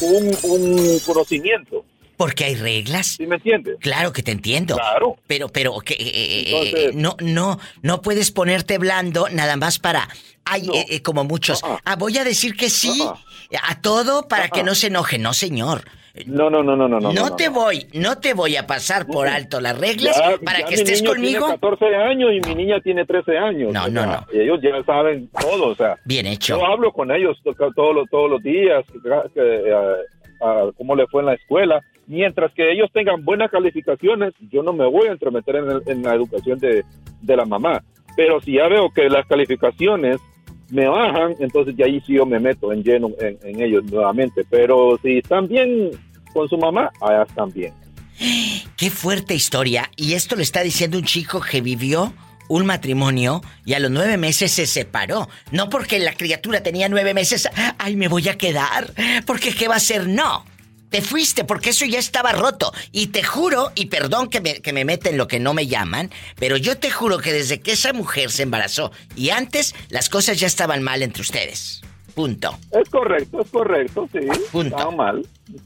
un, un conocimiento. Porque hay reglas. ¿Sí me entiendes? Claro que te entiendo. Claro. Pero, pero, que eh, Entonces, eh, no, no, no puedes ponerte blando nada más para, ay, no. eh, eh, como muchos. Uh-huh. Ah, voy a decir que sí uh-huh. a todo para uh-huh. que no se enoje, no señor. No, no, no, no, no, no. No te no, voy, no te voy a pasar por alto las reglas ya, para ya que estés conmigo. Mi niño tiene catorce años y mi niña tiene trece años. No, o no, sea, no. Ellos ya saben todo, o sea. Bien hecho. Yo hablo con ellos todos los todos los días. Que, eh, a cómo le fue en la escuela. Mientras que ellos tengan buenas calificaciones, yo no me voy a entremeter en, el, en la educación de, de la mamá. Pero si ya veo que las calificaciones me bajan, entonces ya ahí sí yo me meto en lleno en, en ellos nuevamente. Pero si están bien con su mamá, allá están bien. ¡Qué fuerte historia! Y esto lo está diciendo un chico que vivió un matrimonio y a los nueve meses se separó. No porque la criatura tenía nueve meses. ¡Ay, me voy a quedar! Porque ¿qué va a ser? ¡No! Te fuiste porque eso ya estaba roto. Y te juro, y perdón que me, que me meten lo que no me llaman, pero yo te juro que desde que esa mujer se embarazó y antes, las cosas ya estaban mal entre ustedes. Punto. Es correcto, es correcto, sí. Punto. Estaba mal.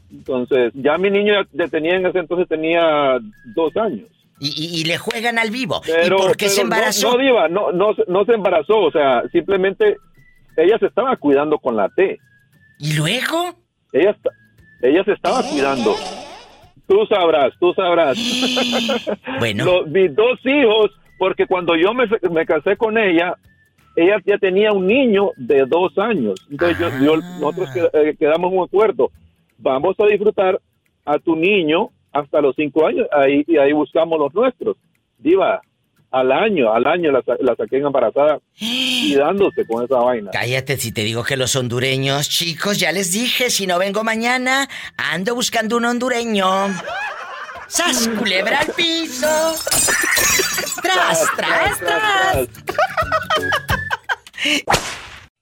Entonces, ya mi niño tenía, en ese entonces tenía dos años. Y, y, y le juegan al vivo. Pero, ¿y por qué se embarazó? No, no, Diva, no, no, no se embarazó. O sea, simplemente Ella se estaba cuidando con la T. ¿Y luego? Ella, ella se estaba ¿Eh? cuidando. Tú sabrás, tú sabrás. Bueno. Los, mis dos hijos, porque cuando yo me, me casé con ella, ella ya tenía un niño de dos años. Entonces ah. yo, yo, nosotros quedamos en un acuerdo. Vamos a disfrutar a tu niño hasta los cinco años. Ahí, y ahí buscamos los nuestros. Diva, al año, al año la, la saqué embarazada y dándose con esa vaina. Cállate si te digo que los hondureños, chicos, ya les dije, si no vengo mañana, ando buscando un hondureño. ¡Sas, culebra al piso! ¡Tras, tras, tras!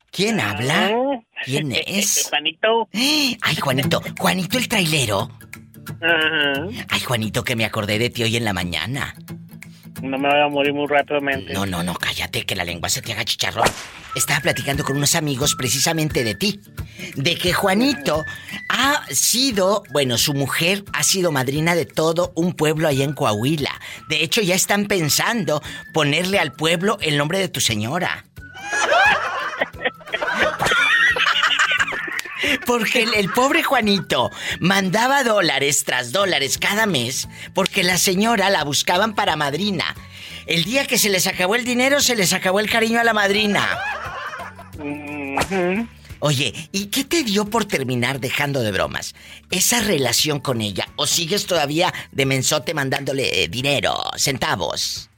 ¿Quién habla? ¿Quién es? Juanito. Ay, Juanito, Juanito el trailero. Ay, Juanito, que me acordé de ti hoy en la mañana. No me voy a morir muy rápidamente. No, no, no, cállate, que la lengua se te haga chicharrón. Estaba platicando con unos amigos precisamente de ti. De que Juanito ha sido, bueno, su mujer ha sido madrina de todo un pueblo allá en Coahuila. De hecho, ya están pensando ponerle al pueblo el nombre de tu señora. Porque el, el pobre Juanito mandaba dólares tras dólares cada mes porque la señora la buscaban para madrina. El día que se les acabó el dinero, se les acabó el cariño a la madrina. Uh-huh. Oye, ¿y qué te dio por terminar, dejando de bromas, esa relación con ella? ¿O sigues todavía de mensote mandándole eh, dinero, centavos?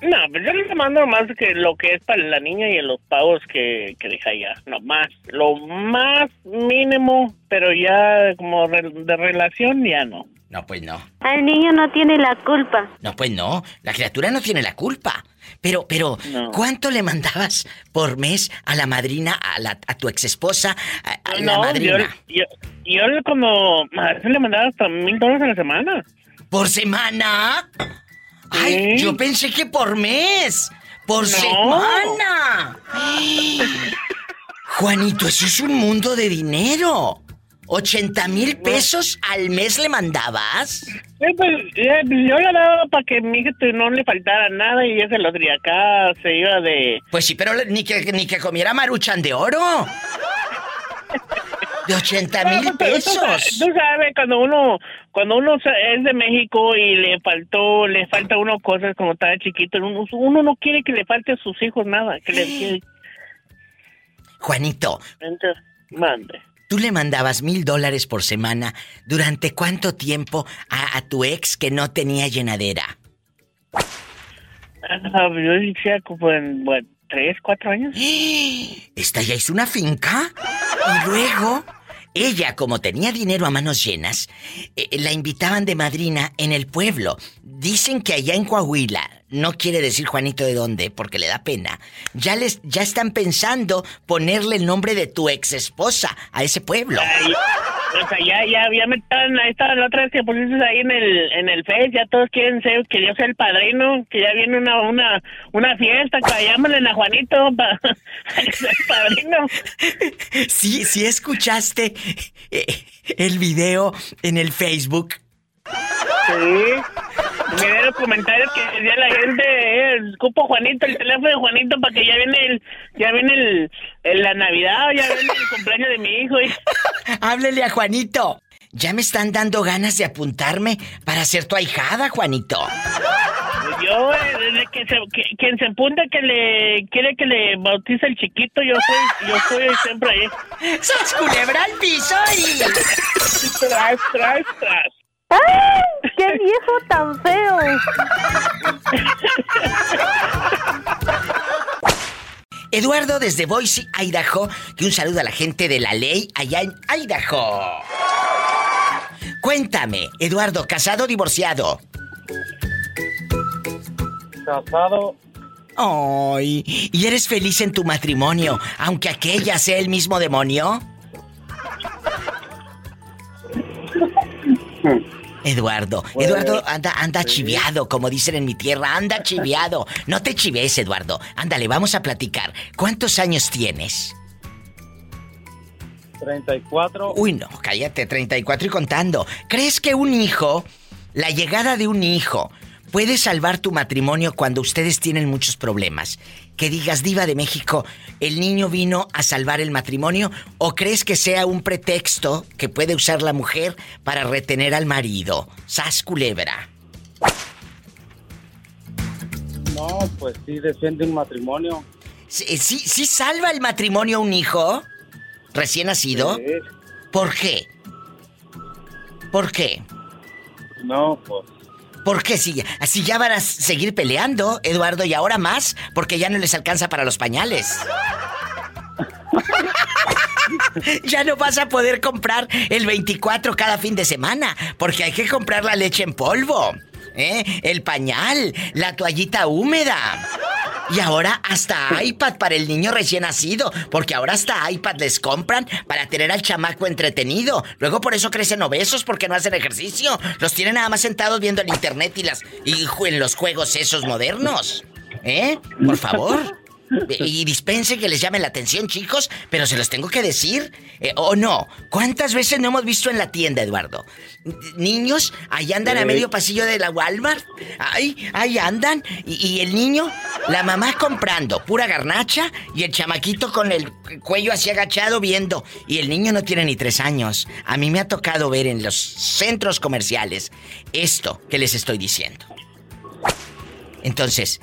No, pues yo le mando más que lo que es para la niña y los pagos que, que deja ella. No más, lo más mínimo, pero ya como re, de relación ya no. No, pues no. El niño no tiene la culpa. No, pues no, la criatura no tiene la culpa. Pero, pero, no. ¿Cuánto le mandabas por mes a la madrina, a la a tu exesposa, a, a no, la madrina? Yo, yo, yo como, a veces le mandaba hasta mil dólares a la semana. ¿Por semana? Ay, yo pensé que por mes, por no. semana. Ay, Juanito, eso es un mundo de dinero. ¿ochenta mil pesos al mes le mandabas? Eh, pues, eh, yo le daba para que mi hijo no le faltara nada y ella se lo diría acá, se iba de... Pues sí, pero ni que, ni que comiera Maruchan de Oro. De ochenta mil pesos. Tú sabes, tú sabes, cuando uno cuando uno es de México y le faltó, le falta uno cosas como estaba chiquito, uno, uno no quiere que le falte a sus hijos nada. Que le... Juanito. Entonces, mande. Tú le mandabas mil dólares por semana. ¿Durante cuánto tiempo a, a tu ex que no tenía llenadera? Ah, yo decía como en... Bueno, ¿Tres, cuatro años? Esta ya hizo una finca. Y luego, ella, como tenía dinero a manos llenas, eh, la invitaban de madrina en el pueblo. Dicen que allá en Coahuila, no quiere decir Juanito de dónde, porque le da pena, ya les ya están pensando ponerle el nombre de tu ex esposa a ese pueblo. Ay, o sea, ya, ya, ya me estaban, ahí estaban la otra vez que pusiste ahí en el, en el Face, ya todos quieren ser, que yo sea el padrino, que ya viene una, una, una fiesta, que llámenle a Juanito para ser padrino. Sí, sí escuchaste el video en el Facebook. Sí, me los comentarios que decía la gente, eh, escupo Juanito, el teléfono de Juanito para que ya viene el, ya viene el, el la Navidad, ya viene el cumpleaños de mi hijo. Y... Háblele a Juanito. Ya me están dando ganas de apuntarme para ser tu ahijada, Juanito. Yo, desde que se, que, quien se apunta que le quiere que le bautice el chiquito, yo soy, yo soy siempre ahí. ¡Sas culebra al piso! Y... tras, tras, tras. ¡Ay! ¡Qué viejo tan feo! Eduardo desde Boise, Idaho. Y un saludo a la gente de la ley allá en Idaho. Cuéntame, Eduardo, ¿casado o divorciado? Casado. Ay, ¿y eres feliz en tu matrimonio, aunque aquella sea el mismo demonio? Eduardo, pues, Eduardo anda anda chiviado, como dicen en mi tierra, anda chiviado. No te chives, Eduardo. Ándale, vamos a platicar. ¿Cuántos años tienes? treinta y cuatro. Uy, no, cállate, treinta y cuatro y contando. ¿Crees que un hijo, la llegada de un hijo, puede salvar tu matrimonio cuando ustedes tienen muchos problemas? que digas, Diva de México, ¿el niño vino a salvar el matrimonio? ¿O crees que sea un pretexto que puede usar la mujer para retener al marido? Sas Culebra. No, pues sí defiende un matrimonio. ¿Sí, sí, sí salva el matrimonio un hijo recién nacido? Sí. ¿Por qué? ¿Por qué? No, pues... ¿Por qué? Si, si ya van a seguir peleando, Eduardo, y ahora más, porque ya no les alcanza para los pañales. Ya no vas a poder comprar el veinticuatro cada fin de semana, porque hay que comprar la leche en polvo, ¿eh? El pañal, la toallita húmeda. Y ahora hasta iPad para el niño recién nacido, porque ahora hasta iPad les compran para tener al chamaco entretenido. Luego por eso crecen obesos, porque no hacen ejercicio. Los tienen nada más sentados viendo el internet y las y en los juegos esos modernos. ¿Eh? Por favor. Y dispense que les llame la atención, chicos, pero se los tengo que decir. Eh, ¿O oh no? ¿Cuántas veces no hemos visto en la tienda, Eduardo? Niños, ahí andan a medio pasillo de la Walmart. Ahí, ahí andan. Y, y el niño, la mamá comprando pura garnacha y el chamaquito con el cuello así agachado viendo. Y el niño no tiene ni tres años. A mí me ha tocado ver en los centros comerciales esto que les estoy diciendo. Entonces,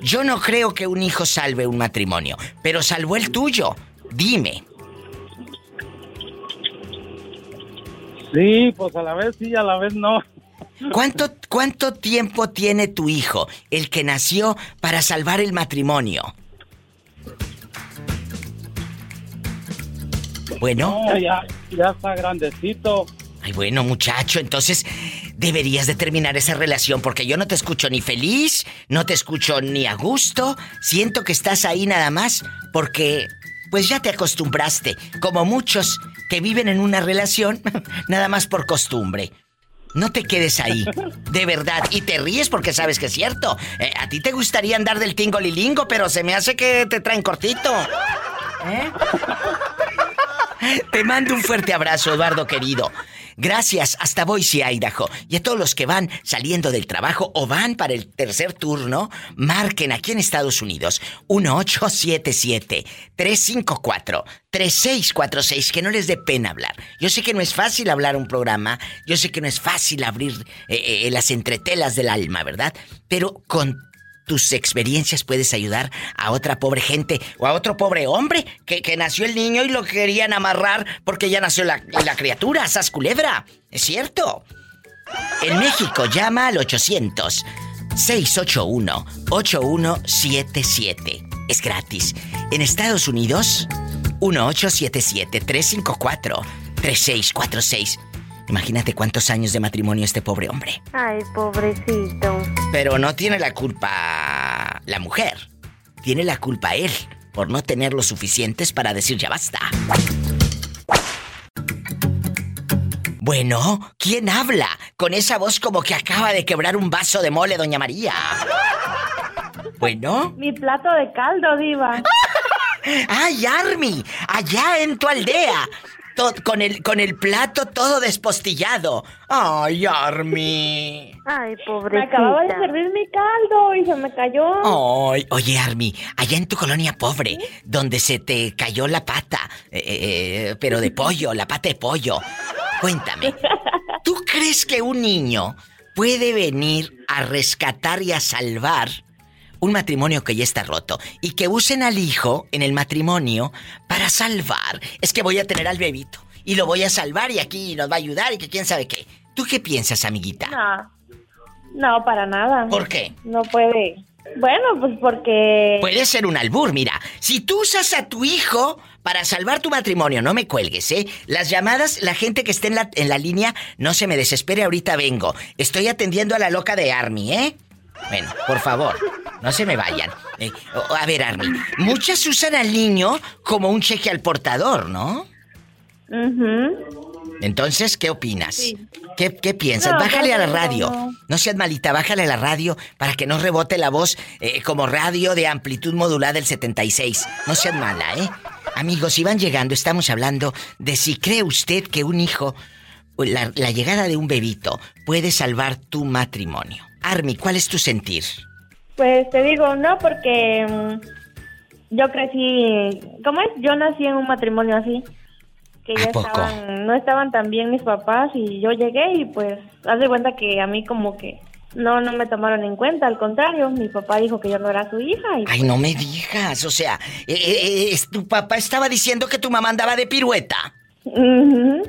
yo no creo que un hijo salve un matrimonio, pero salvó el tuyo. Dime. Sí, pues a la vez sí, a la vez no. ¿Cuánto, cuánto tiempo tiene tu hijo, el que nació, para salvar el matrimonio? Bueno. No, ya, ya está grandecito. Ay, bueno, muchacho, entonces deberías de terminar esa relación, porque yo no te escucho ni feliz, no te escucho ni a gusto. Siento que estás ahí nada más porque, pues ya te acostumbraste, como muchos que viven en una relación, nada más por costumbre. No te quedes ahí, de verdad. Y te ríes porque sabes que es cierto. Eh, a ti te gustaría andar del tingolilingo, pero se me hace que te traen cortito. ¿Eh? Te mando un fuerte abrazo, Eduardo querido. Gracias, hasta Boise, Idaho. Y a todos los que van saliendo del trabajo o van para el tercer turno, marquen aquí en Estados Unidos uno ocho siete siete, tres cinco cuatro, tres seis cuatro seis, que no les dé pena hablar. Yo sé que no es fácil hablar un programa, yo sé que no es fácil abrir eh, eh, las entretelas del alma, ¿verdad? Pero con tus experiencias puedes ayudar a otra pobre gente o a otro pobre hombre que, que nació el niño y lo querían amarrar porque ya nació la, la criatura. Sas Culebra, es cierto. En México llama al ochocientos, seiscientos ochenta y uno, ochenta y uno setenta y siete. Es gratis. En Estados Unidos, uno ocho siete siete, tres cinco cuatro, tres seis cuatro seis. Imagínate cuántos años de matrimonio este pobre hombre. Ay, pobrecito. Pero no tiene la culpa la mujer. Tiene la culpa él por no tener los suficientes para decir ya basta. Bueno, ¿quién habla? Con esa voz como que acaba de quebrar un vaso de mole, doña María. Bueno. Mi plato de caldo, Diva. ¡Ay, Army! Allá en tu aldea. Todo, con el con el plato todo despostillado. Ay, Army. Ay, pobrecita. Me acababa de servir mi caldo y se me cayó. Ay, oye, Army, allá en tu colonia pobre, ¿sí?, donde se te cayó la pata, eh, eh, pero de pollo, la pata de pollo. Cuéntame, ¿tú crees que un niño puede venir a rescatar y a salvar un matrimonio que ya está roto y que usen al hijo en el matrimonio para salvar? Es que voy a tener al bebito y lo voy a salvar y aquí nos va a ayudar y que quién sabe qué. ¿Tú qué piensas, amiguita? No, no, para nada. ¿Por qué? No puede. Bueno, pues porque... Puede ser un albur, mira. Si tú usas a tu hijo para salvar tu matrimonio, no me cuelgues, ¿eh? Las llamadas, la gente que esté en la, en la línea, no se me desespere, ahorita vengo. Estoy atendiendo a la loca de Army, ¿eh? Bueno, por favor, no se me vayan. Eh, a ver, Army, muchas usan al niño como un cheque al portador, ¿no? Uh-huh. Entonces, ¿qué opinas? Sí. ¿Qué, qué piensas? No, bájale no, a la radio. No, no. No seas malita, bájale a la radio para que no rebote la voz eh, como radio de amplitud modulada del setenta y seis. No seas mala, ¿eh? Amigos, si van llegando, estamos hablando de si cree usted que un hijo, la, la llegada de un bebito, puede salvar tu matrimonio. Army, ¿cuál es tu sentir? Pues te digo, no, porque yo crecí, ¿cómo es? Yo nací en un matrimonio así, que ya estaban, no estaban tan bien mis papás y yo llegué y pues, haz de cuenta que a mí como que no, no me tomaron en cuenta, al contrario, mi papá dijo que yo no era su hija. Y... Ay, no me digas, o sea, eh, eh, eh, tu papá estaba diciendo que tu mamá andaba de pirueta. Uh-huh.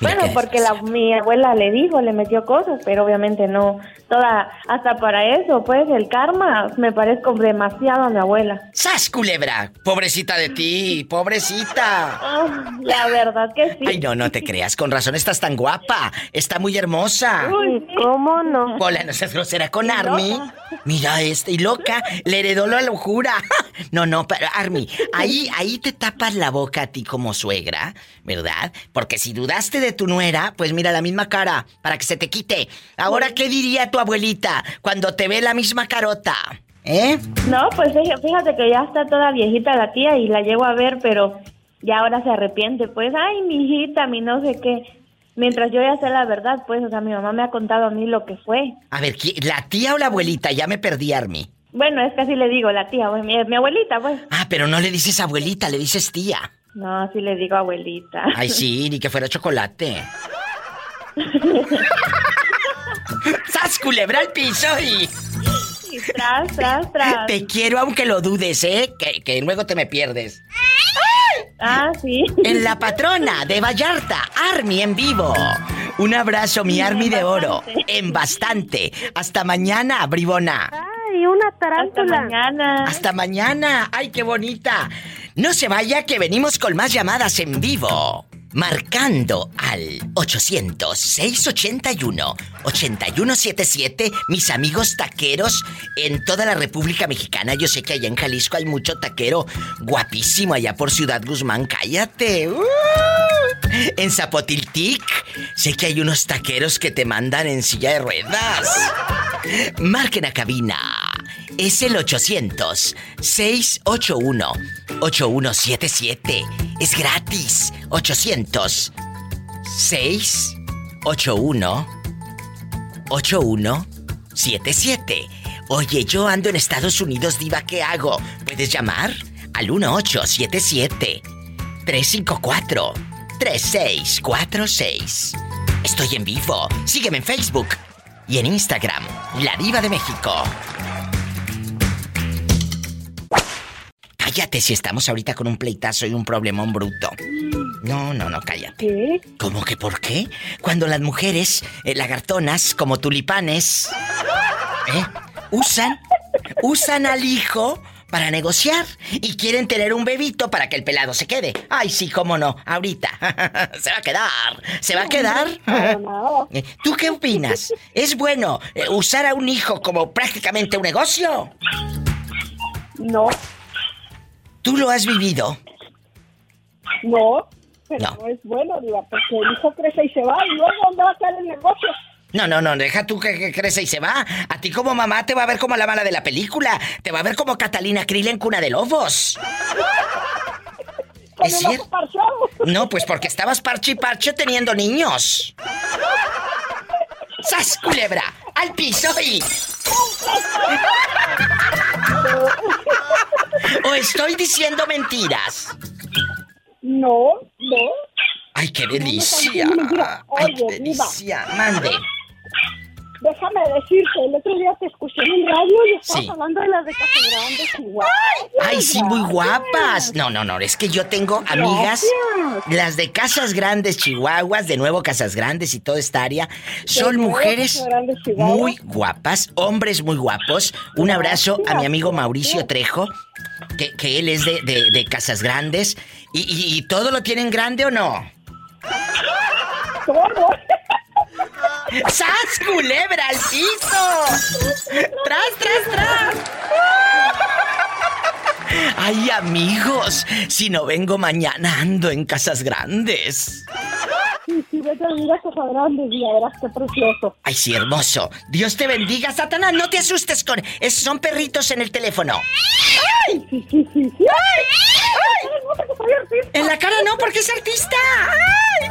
Bueno, porque la, mi abuela le dijo, le metió cosas, pero obviamente no, toda, hasta para eso, pues el karma, me parezco demasiado a mi abuela. ¡Sas, culebra! Pobrecita de ti, pobrecita. Oh, la verdad que sí. Ay, no, no te creas, con razón estás tan guapa, está muy hermosa. Uy, ¿cómo no? Hola, no seas grosera con Army. Loca. Mira este, y loca, le heredó la locura. No, no, pero Army, ahí, ahí te tapas la boca a ti como suegra, ¿verdad? Porque si dudaste de tu nuera, pues mira, la misma cara, para que se te quite. Ahora, ¿qué diría tu abuelita cuando te ve la misma carota? ¿Eh? No, pues fíjate que ya está toda viejita la tía y la llevo a ver, pero ya ahora se arrepiente, pues, ay, mi hijita, mi no sé qué. Mientras yo ya sé la verdad, pues, o sea, mi mamá me ha contado a mí lo que fue. A ver, ¿la tía o la abuelita? Ya me perdí, Armi. Bueno, es que así le digo, la tía, pues, mi, mi abuelita, pues. Ah, pero no le dices abuelita, le dices tía. No, sí le digo abuelita. Ay, sí, ni que fuera chocolate. ¡Sas, culebra al piso y... y tras, tras, tras! Te quiero aunque lo dudes, ¿eh? Que, que luego te me pierdes. Ah, sí. En La Patrona de Vallarta, Army en vivo. Un abrazo, mi Army de oro. En bastante. Hasta mañana, bribona. Ay, una tarántula. Hasta mañana. Hasta mañana. Ay, qué bonita. No se vaya, que venimos con más llamadas en vivo. Marcando al ochocientos, seiscientos ochenta y uno, ochenta y uno setenta y siete, mis amigos taqueros en toda la República Mexicana. Yo sé que allá en Jalisco hay mucho taquero guapísimo, allá por Ciudad Guzmán, cállate. Uh, en Zapotiltic, sé que hay unos taqueros que te mandan en silla de ruedas. Marquen a cabina. Es el ochocientos, seiscientos ochenta y uno, ochenta y uno setenta y siete. Es gratis. ochocientos, seiscientos ochenta y uno, ochenta y uno setenta y siete. Oye, yo ando en Estados Unidos, diva, ¿qué hago? ¿Puedes llamar? Al uno ocho siete siete, tres cinco cuatro, tres seis cuatro seis. Estoy en vivo. Sígueme en Facebook y en Instagram, La Diva de México. Cállate si estamos ahorita con un pleitazo y un problemón bruto. No, no, no, cállate. ¿Qué? ¿Cómo que por qué? Cuando las mujeres, eh, lagartonas, como tulipanes, ¿eh? Usan, usan al hijo para negociar y quieren tener un bebito para que el pelado se quede. Ay, sí, cómo no, ahorita. Se va a quedar, se va a quedar. ¿Tú qué opinas? ¿Es bueno eh, usar a un hijo como prácticamente un negocio? No. ¿Tú lo has vivido? No, pero no, no es bueno, diva, porque el hijo crece y se va, y luego ¿dónde va a estar el negocio? No, no, no, deja tú que, que crece y se va. A ti como mamá te va a ver como la mala de la película. Te va a ver como Catalina Krill en Cuna de Lobos. ¿Es cierto? No, pues porque estabas parche y parche teniendo niños. ¡Sas, culebra! ¡Al piso y...! ¿O estoy diciendo mentiras? No, no. Ay, qué delicia. Ay, qué delicia. Mande. Déjame decirte, el otro día te escuché en el radio y estabas sí. hablando de las de Casas Grandes y guapas. Ay, sí, muy guapas. No, no, no, es que yo tengo amigas, gracias. Las de Casas Grandes, Chihuahuas, de nuevo Casas Grandes y toda esta área. Son mujeres grandes, muy guapas, hombres muy guapos. Un abrazo gracias. A mi amigo Mauricio Trejo, que, que él es de, de, de Casas Grandes. Y, y, ¿Y todo lo tienen grande o no? ¿Cómo? ¡Sas, culebra, al piso! ¡Tras, tras, tras! ¡Ay, amigos! Si no vengo mañana, ando en Casas Grandes. Sí, sí, vete a vivir a Casas Grandes y verás qué precioso. ¡Ay, sí, hermoso! ¡Dios te bendiga, Satanás! ¡No te asustes con... Esos son perritos en el teléfono! ¡Ay! ¡Sí, sí, sí! ¡Ay! ¡Ay! ¡No soy artista! ¡En la cara no, porque es artista! ¡Ay!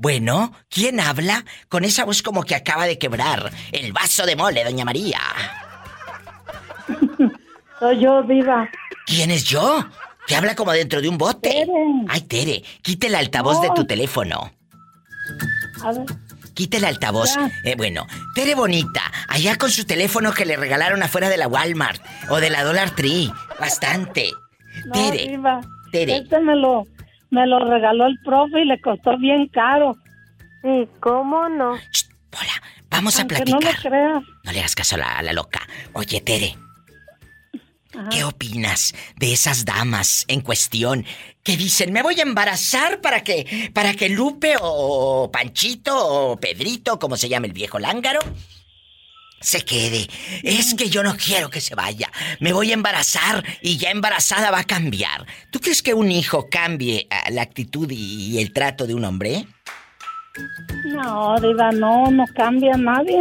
Bueno, ¿quién habla con esa voz como que acaba de quebrar el vaso de mole, doña María? Soy yo, Diva. ¿Quién es yo? Que habla como dentro de un bote. Tere. Ay, Tere, quita el altavoz no. de tu teléfono. A ver. Quita el altavoz. Eh, bueno, Tere Bonita, allá con su teléfono que le regalaron afuera de la Walmart o de la Dollar Tree. Bastante. No, Tere. Diva. Tere. Este me lo, me lo regaló el profe y le costó bien caro. Sí, ¿cómo no? Shh, hola, vamos aunque a platicar. No lo creas. No le hagas caso a la, a la loca. Oye, Tere. Ajá. ¿Qué opinas de esas damas en cuestión que dicen, me voy a embarazar para que para que Lupe o Panchito o Pedrito, como se llama el viejo lángaro, se quede? Es que yo no quiero que se vaya. Me voy a embarazar y ya embarazada va a cambiar. ¿Tú crees que un hijo cambie la actitud y el trato de un hombre? No, Diva, no, no cambia nadie.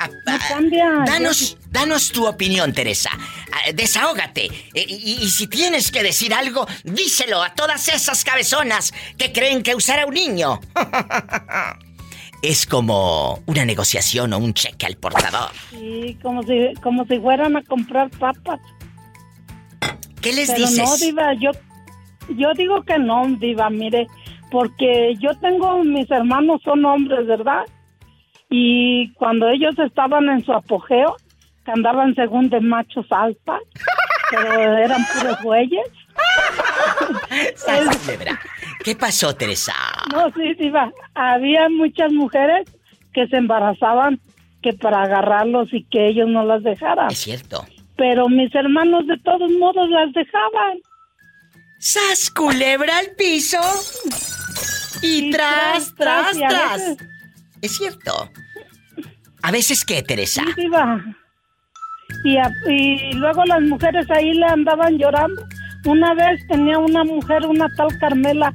A, no cambia. Danos, danos tu opinión, Teresa. Desahógate. Y, y, y si tienes que decir algo, díselo a todas esas cabezonas que creen que usar a un niño es como una negociación o un cheque al portador. Sí, como si, como si fueran a comprar papas. ¿Qué les Pero dices? No, Diva, yo, yo digo que no, Diva, mire. Porque yo tengo, mis hermanos son hombres, ¿verdad? Y cuando ellos estaban en su apogeo, que andaban según de machos alfa, pero eran puros güeyes. ¿Qué pasó, Teresa? No, sí, sí, va. Había muchas mujeres que se embarazaban que para agarrarlos y que ellos no las dejaran. Es cierto. Pero mis hermanos de todos modos las dejaban. ¡Sas culebra al piso! Y, y tras, tras, tras. tras, tras. Veces... Es cierto. ¿A veces qué, Teresa? Sí, Diva. Y, a, y luego las mujeres ahí le andaban llorando. Una vez tenía una mujer, una tal Carmela,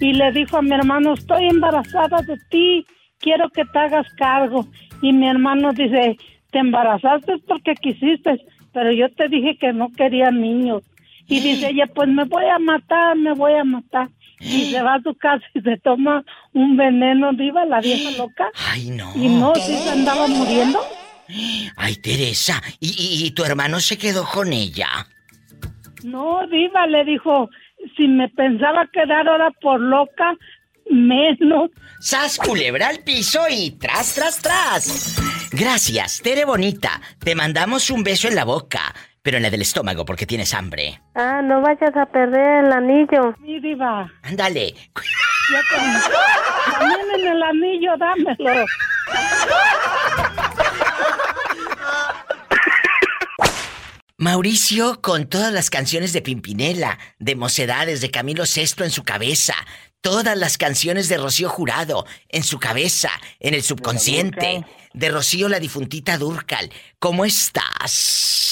y le dijo a mi hermano, estoy embarazada de ti, quiero que te hagas cargo. Y mi hermano dice, te embarazaste porque quisiste, pero yo te dije que no quería niños. Y dice ella, pues me voy a matar, me voy a matar. Y se va a su casa y se toma un veneno, Diva, la vieja loca. Ay, no. Y no, sí se andaba muriendo. Ay, Teresa, ¿y, y, y tu hermano se quedó con ella? No, Diva, le dijo, si me pensaba quedar ahora por loca, menos. ¡Sas, culebra al piso y tras, tras, tras! Gracias, Tere Bonita. Te mandamos un beso en la boca. Pero en la del estómago, porque tienes hambre. Ah, no vayas a perder el anillo. Sí, Diva. Ándale. Con... También en el anillo, dámelo. Mauricio, con todas las canciones de Pimpinela, de Mocedades, de Camilo Sesto en su cabeza, todas las canciones de Rocío Jurado en su cabeza, en el subconsciente, de Rocío la difuntita Dúrcal. ¿Cómo estás?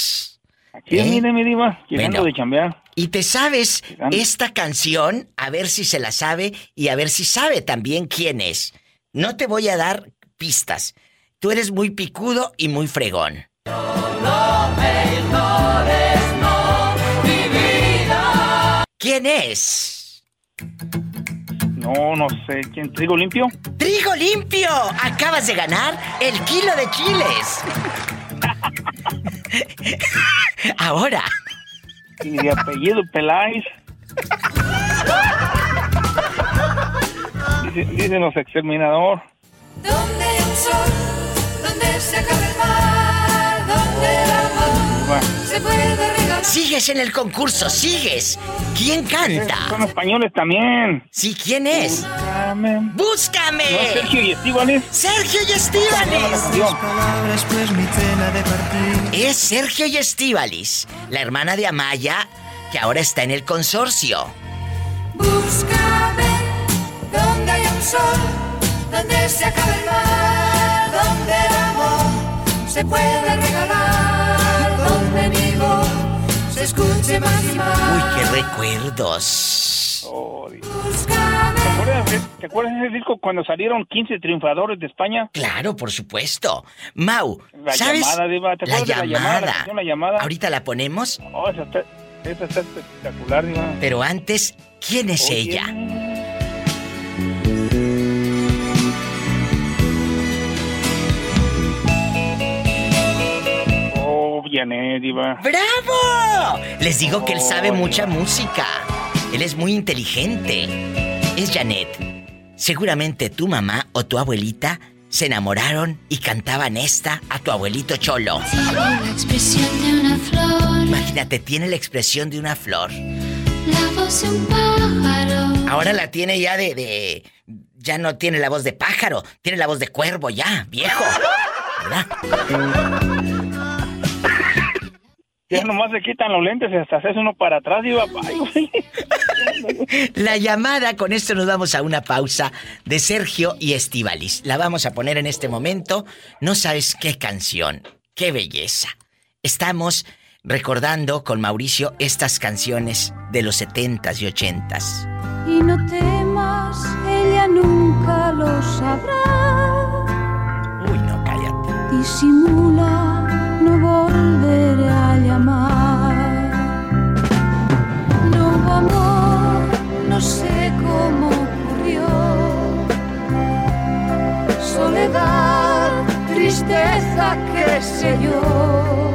Aquí, ¿Eh? mire, mi Diva, llegando bueno, de chambear. ¿Y te sabes llegando. Esta canción? A ver si se la sabe y a ver si sabe también quién es. No te voy a dar pistas. Tú eres muy picudo y muy fregón. No, no me ignores, no, mi vida. ¿Quién es? No, no sé. ¿Quién? ¿Trigo limpio? ¡Trigo limpio! Acabas de ganar el kilo de chiles. Ahora. Y de apellido Peláez. Dícenos exterminador. ¿Dónde el sol? ¿Dónde se acaba el mar? ¿Dónde el amor se puede regalar? Sigues en el concurso, sigues. ¿Quién canta? Son españoles también. Sí, ¿quién es? Búscame. Búscame. ¿No es Sergio y Estíbales? Sergio y Estíbales. Es Sergio y Estíbales, la hermana de Amaya, que ahora está en el consorcio. Búscame donde hay un sol, donde se acaba el mar, donde el amor se puede regalar, donde mi voz se escuche más y más. Uy, qué recuerdos. Oh, Dios. ¿Te acuerdas, de, ¿Te acuerdas de ese disco cuando salieron quince triunfadores de España? Claro, por supuesto. Mau, la ¿sabes? Llamada, Diva. ¿Te acuerdas la de la llamada? La canción, la llamada. ¿Ahorita la ponemos? Oh, esa está, esa está espectacular, Diva. Pero antes, ¿quién es Oye. ella? Oh, Janet, Diva. ¡Bravo! Les digo oh, que él sabe Diva. mucha música. Él es muy inteligente. Es Janet. Seguramente tu mamá o tu abuelita se enamoraron y cantaban esta a tu abuelito cholo. Tiene la expresión de una flor. Imagínate, tiene la expresión de una flor. La voz de un pájaro. Ahora la tiene ya de, de... Ya no tiene la voz de pájaro. Tiene la voz de cuervo ya, viejo. ¿Verdad? Ya nomás se quitan los lentes y hasta haces uno para atrás y va... La llamada, con esto nos vamos a una pausa de Sergio y Estivalis. La vamos a poner en este momento. No sabes qué canción, qué belleza. Estamos recordando con Mauricio estas canciones de los setentas y ochentas. Y no temas, ella nunca lo sabrá. Uy, no, cállate. Disimula, no volveré a llamar. No hubo amor, no sé cómo ocurrió. Soledad, tristeza, qué sé yo.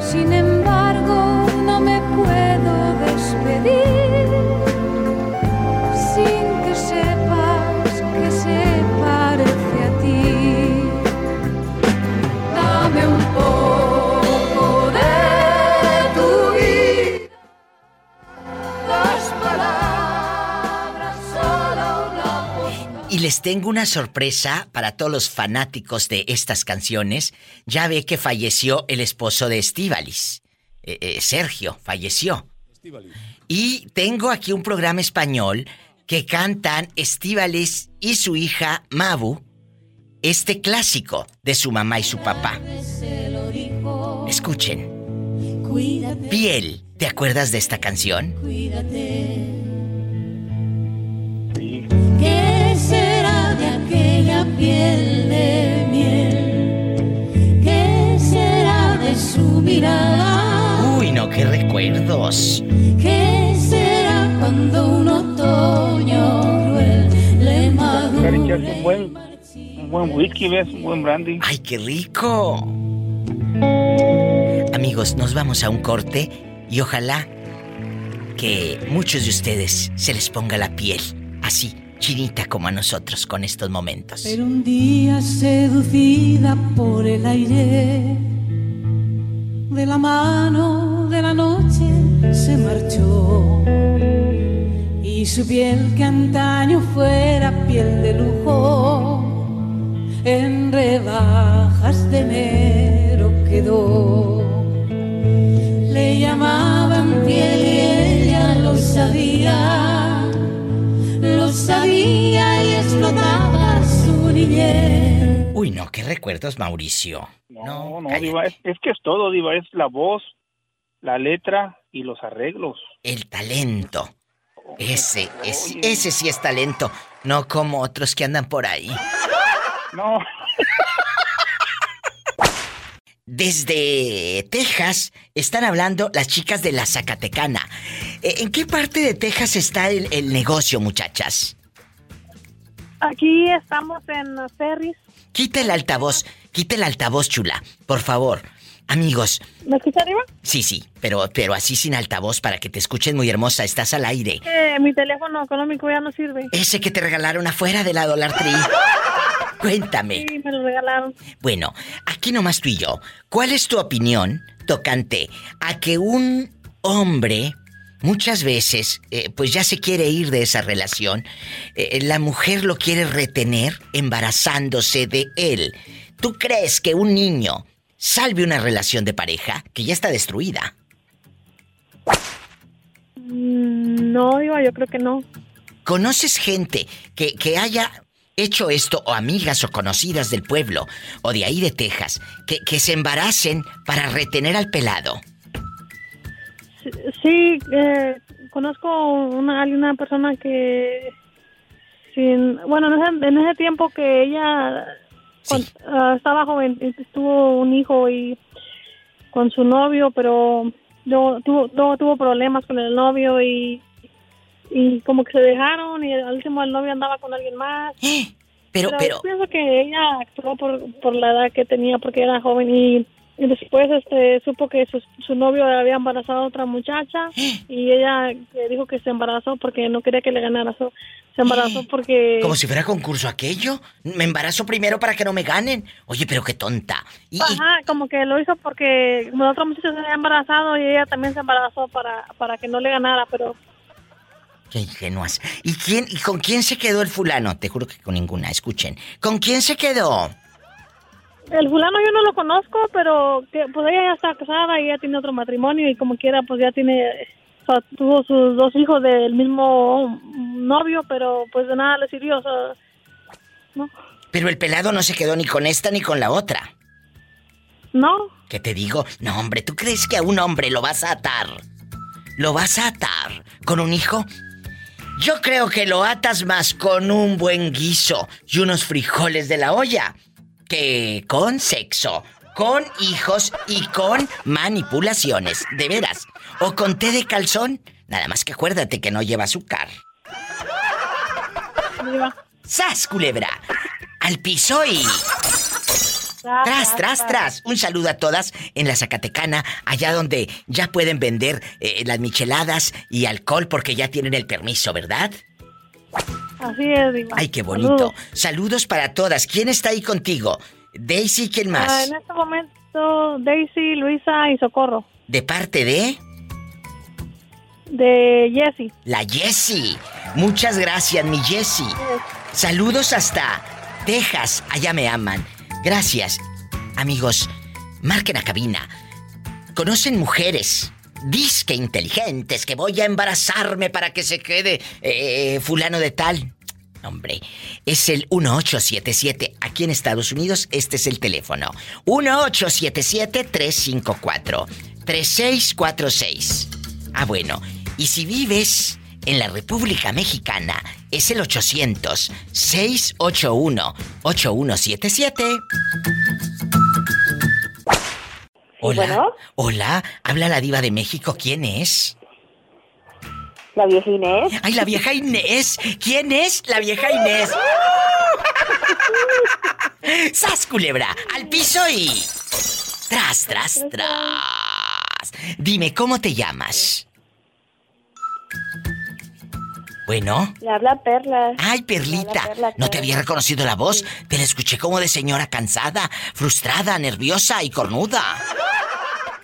Sin embargo, no me puedo despedir sin que sepas que se parece a ti. Dame un poco de tu vida, las palabras solo una postal. Y les tengo una sorpresa para todos los fanáticos de estas canciones. Ya ve que falleció el esposo de Estivalis. Eh, eh, Sergio falleció. Y tengo aquí un programa español que cantan Estivalis y su hija Mabu, este clásico de su mamá y su papá. Escuchen. Cuídate. Piel, ¿te acuerdas de esta canción? Cuídate. ¿Qué será de aquella piel de miel? ¿Qué será de su mirada? Uy, no, qué recuerdos. ¿Qué será cuando un otoño cruel le madure? Un buen, un buen whisky, ¿ves? Un buen brandy. ¡Ay, qué rico! Amigos, nos vamos a un corte y ojalá que muchos de ustedes se les ponga la piel así, chinita como a nosotros con estos momentos. Pero un día seducida por el aire, de la mano de la noche se marchó, y su piel que antaño fuera piel de lujo, en rebajas de enero quedó. Le llamaban piel y ella lo sabía, lo sabía y explotaba su niñez. Uy, no, ¿qué recuerdas, Mauricio? No, no, no Diva, es, es que es todo, Diva, es la voz, la letra y los arreglos. El talento. Ese, es, ese sí es talento, no como otros que andan por ahí. No. Desde Texas están hablando las chicas de la Zacatecana. ¿En qué parte de Texas está el, el negocio, muchachas? Aquí estamos en Ferris. Quita el altavoz, quita el altavoz, chula, por favor. Amigos. ¿Me escucha arriba? Sí, sí, pero, pero así sin altavoz para que te escuchen, muy hermosa, estás al aire. Eh, mi teléfono económico ya no sirve. Ese que te regalaron afuera de la Dollar Tree. Cuéntame. Sí, me lo regalaron. Bueno, aquí nomás tú y yo. ¿Cuál es tu opinión tocante a que un hombre muchas veces, eh, pues ya se quiere ir de esa relación, eh, la mujer lo quiere retener embarazándose de él? ¿Tú crees que un niño salve una relación de pareja que ya está destruida? No, Diva, yo creo que no. ¿Conoces gente que, que haya hecho esto, o amigas o conocidas del pueblo o de ahí de Texas, que, que se embaracen para retener al pelado? Sí, eh, conozco una, una persona que, sin, bueno, en ese, en ese tiempo que ella sí. cuando, uh, estaba joven, tuvo un hijo y con su novio, pero luego tuvo, luego tuvo problemas con el novio y, y como que se dejaron y al último el novio andaba con alguien más. ¿Eh? Pero, pero, pero... Yo pienso que ella actuó por, por la edad que tenía porque era joven y Y después este, supo que su, su novio había embarazado a otra muchacha y ella dijo que se embarazó porque no quería que le ganara. Se embarazó porque... Como si fuera concurso aquello. Me embarazo primero para que no me ganen. Oye, pero qué tonta. Y, Ajá, y... como que lo hizo porque la otra muchacha se había embarazado y ella también se embarazó para, para que no le ganara, pero... Qué ingenuas. ¿Y quién, y con quién se quedó el fulano? Te juro que con ninguna, escuchen. ¿Con quién se quedó? El fulano yo no lo conozco, pero que, pues ella ya está casada y ya tiene otro matrimonio y como quiera pues ya tiene, o sea, tuvo sus dos hijos del mismo novio, pero pues de nada le sirvió, o sea, ¿no? Pero el pelado no se quedó ni con esta ni con la otra. No. ¿Qué te digo? No, hombre, ¿tú crees que a un hombre lo vas a atar? ¿Lo vas a atar con un hijo? Yo creo que lo atas más con un buen guiso y unos frijoles de la olla que con sexo, con hijos y con manipulaciones, de veras. O con té de calzón, nada más que acuérdate que no lleva azúcar. ¡Sas, culebra! ¡Al piso y... Tras, tras, tras. Un saludo a todas en la Zacatecana, allá donde ya pueden vender eh, las micheladas y alcohol porque ya tienen el permiso, ¿verdad? Así es, Diva. Ay, qué bonito. Saludos. Saludos para todas. ¿Quién está ahí contigo? Daisy, ¿quién más? Ah, en este momento, Daisy, Luisa y Socorro. ¿De parte de...? De Jessy. La Jessy. Muchas gracias, mi Jessy. Sí. Saludos hasta Texas. Allá me aman. Gracias. Amigos, marquen a cabina. ¿Conocen mujeres disque inteligentes que voy a embarazarme para que se quede eh, fulano de tal? Hombre, es el uno ocho siete siete. Aquí en Estados Unidos este es el teléfono. uno ocho siete siete, tres cinco cuatro, tres seis cuatro seis. Ah, bueno. Y si vives en la República Mexicana, es el ochocientos, seiscientos ochenta y uno, ochenta y uno setenta y siete. Hola, bueno. Hola, habla la Diva de México, ¿quién es? La vieja Inés. Ay, la vieja Inés, ¿quién es la vieja Inés? ¡Sas, culebra! ¡Al piso y... tras, tras, tras! Dime, ¿cómo te llamas? Bueno. Le habla Perla. Ay, Perlita. Perla, no te había reconocido la voz. Sí. Te la escuché como de señora cansada, frustrada, nerviosa y cornuda.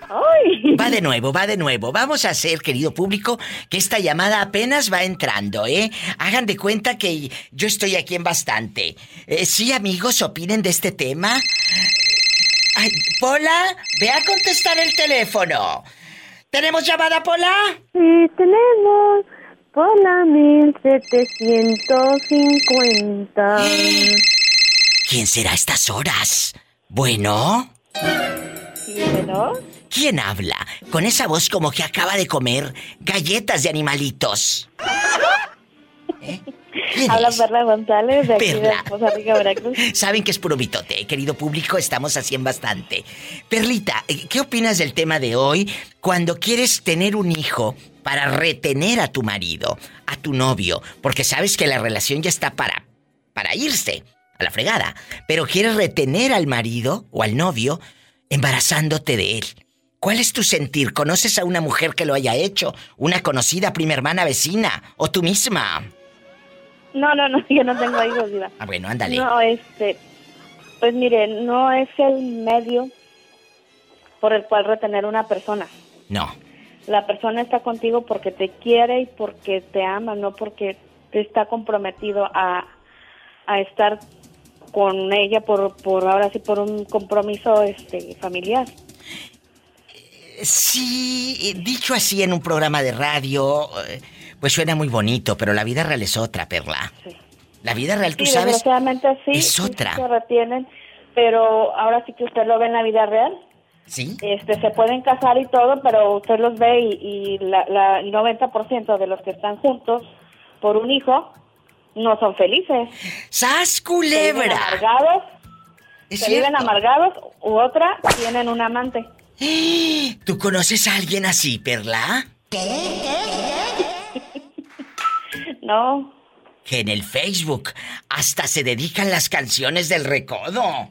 Ay. Va de nuevo, va de nuevo. Vamos a hacer, querido público, que esta llamada apenas va entrando, ¿eh? Hagan de cuenta que yo estoy aquí en bastante. Eh, sí, amigos, opinen de este tema. Ay, Pola, ve a contestar el teléfono. ¿Tenemos llamada, Pola? Sí, tenemos. Hola, mil setecientos cincuenta. ¿Quién será a estas horas? ¿Bueno? Sí, bueno. ¿Quién habla? Con esa voz como que acaba de comer galletas de animalitos. ¿Eh? Habla es? Perla González, de aquí Perla. De Costa Rica, Veracruz. Saben que es puro mitote, querido público, estamos así en bastante. Perlita, ¿qué opinas del tema de hoy? Cuando quieres tener un hijo... para retener a tu marido, a tu novio, porque sabes que la relación ya está para, para irse a la fregada, pero quieres retener al marido o al novio embarazándote de él. ¿Cuál es tu sentir? ¿Conoces a una mujer que lo haya hecho? ¿Una conocida, prima hermana, vecina? ¿O tú misma? No, no, no, yo no tengo hijos, Diva. Ah, bueno, ándale. No, este, pues mire, no es el medio por el cual retener a una persona. No. La persona está contigo porque te quiere y porque te ama, no porque te está comprometido a, a estar con ella por, por ahora sí, por un compromiso este familiar. Sí, dicho así en un programa de radio, pues suena muy bonito, pero la vida real es otra, Perla. Sí. La vida real, tú sí, sabes, desgraciadamente sí, es otra. Se retienen, pero ahora sí que usted lo ve en la vida real. Sí. Este, se pueden casar y todo, pero usted los ve y, y la, la, el noventa por ciento de los que están juntos por un hijo no son felices. ¡Sas, culebra! Se viven amargados, ¿es se cierto? Viven amargados u otra tienen un amante. ¿Tú conoces a alguien así, Perla? ¿Qué? No. Que en el Facebook hasta se dedican las canciones del recodo.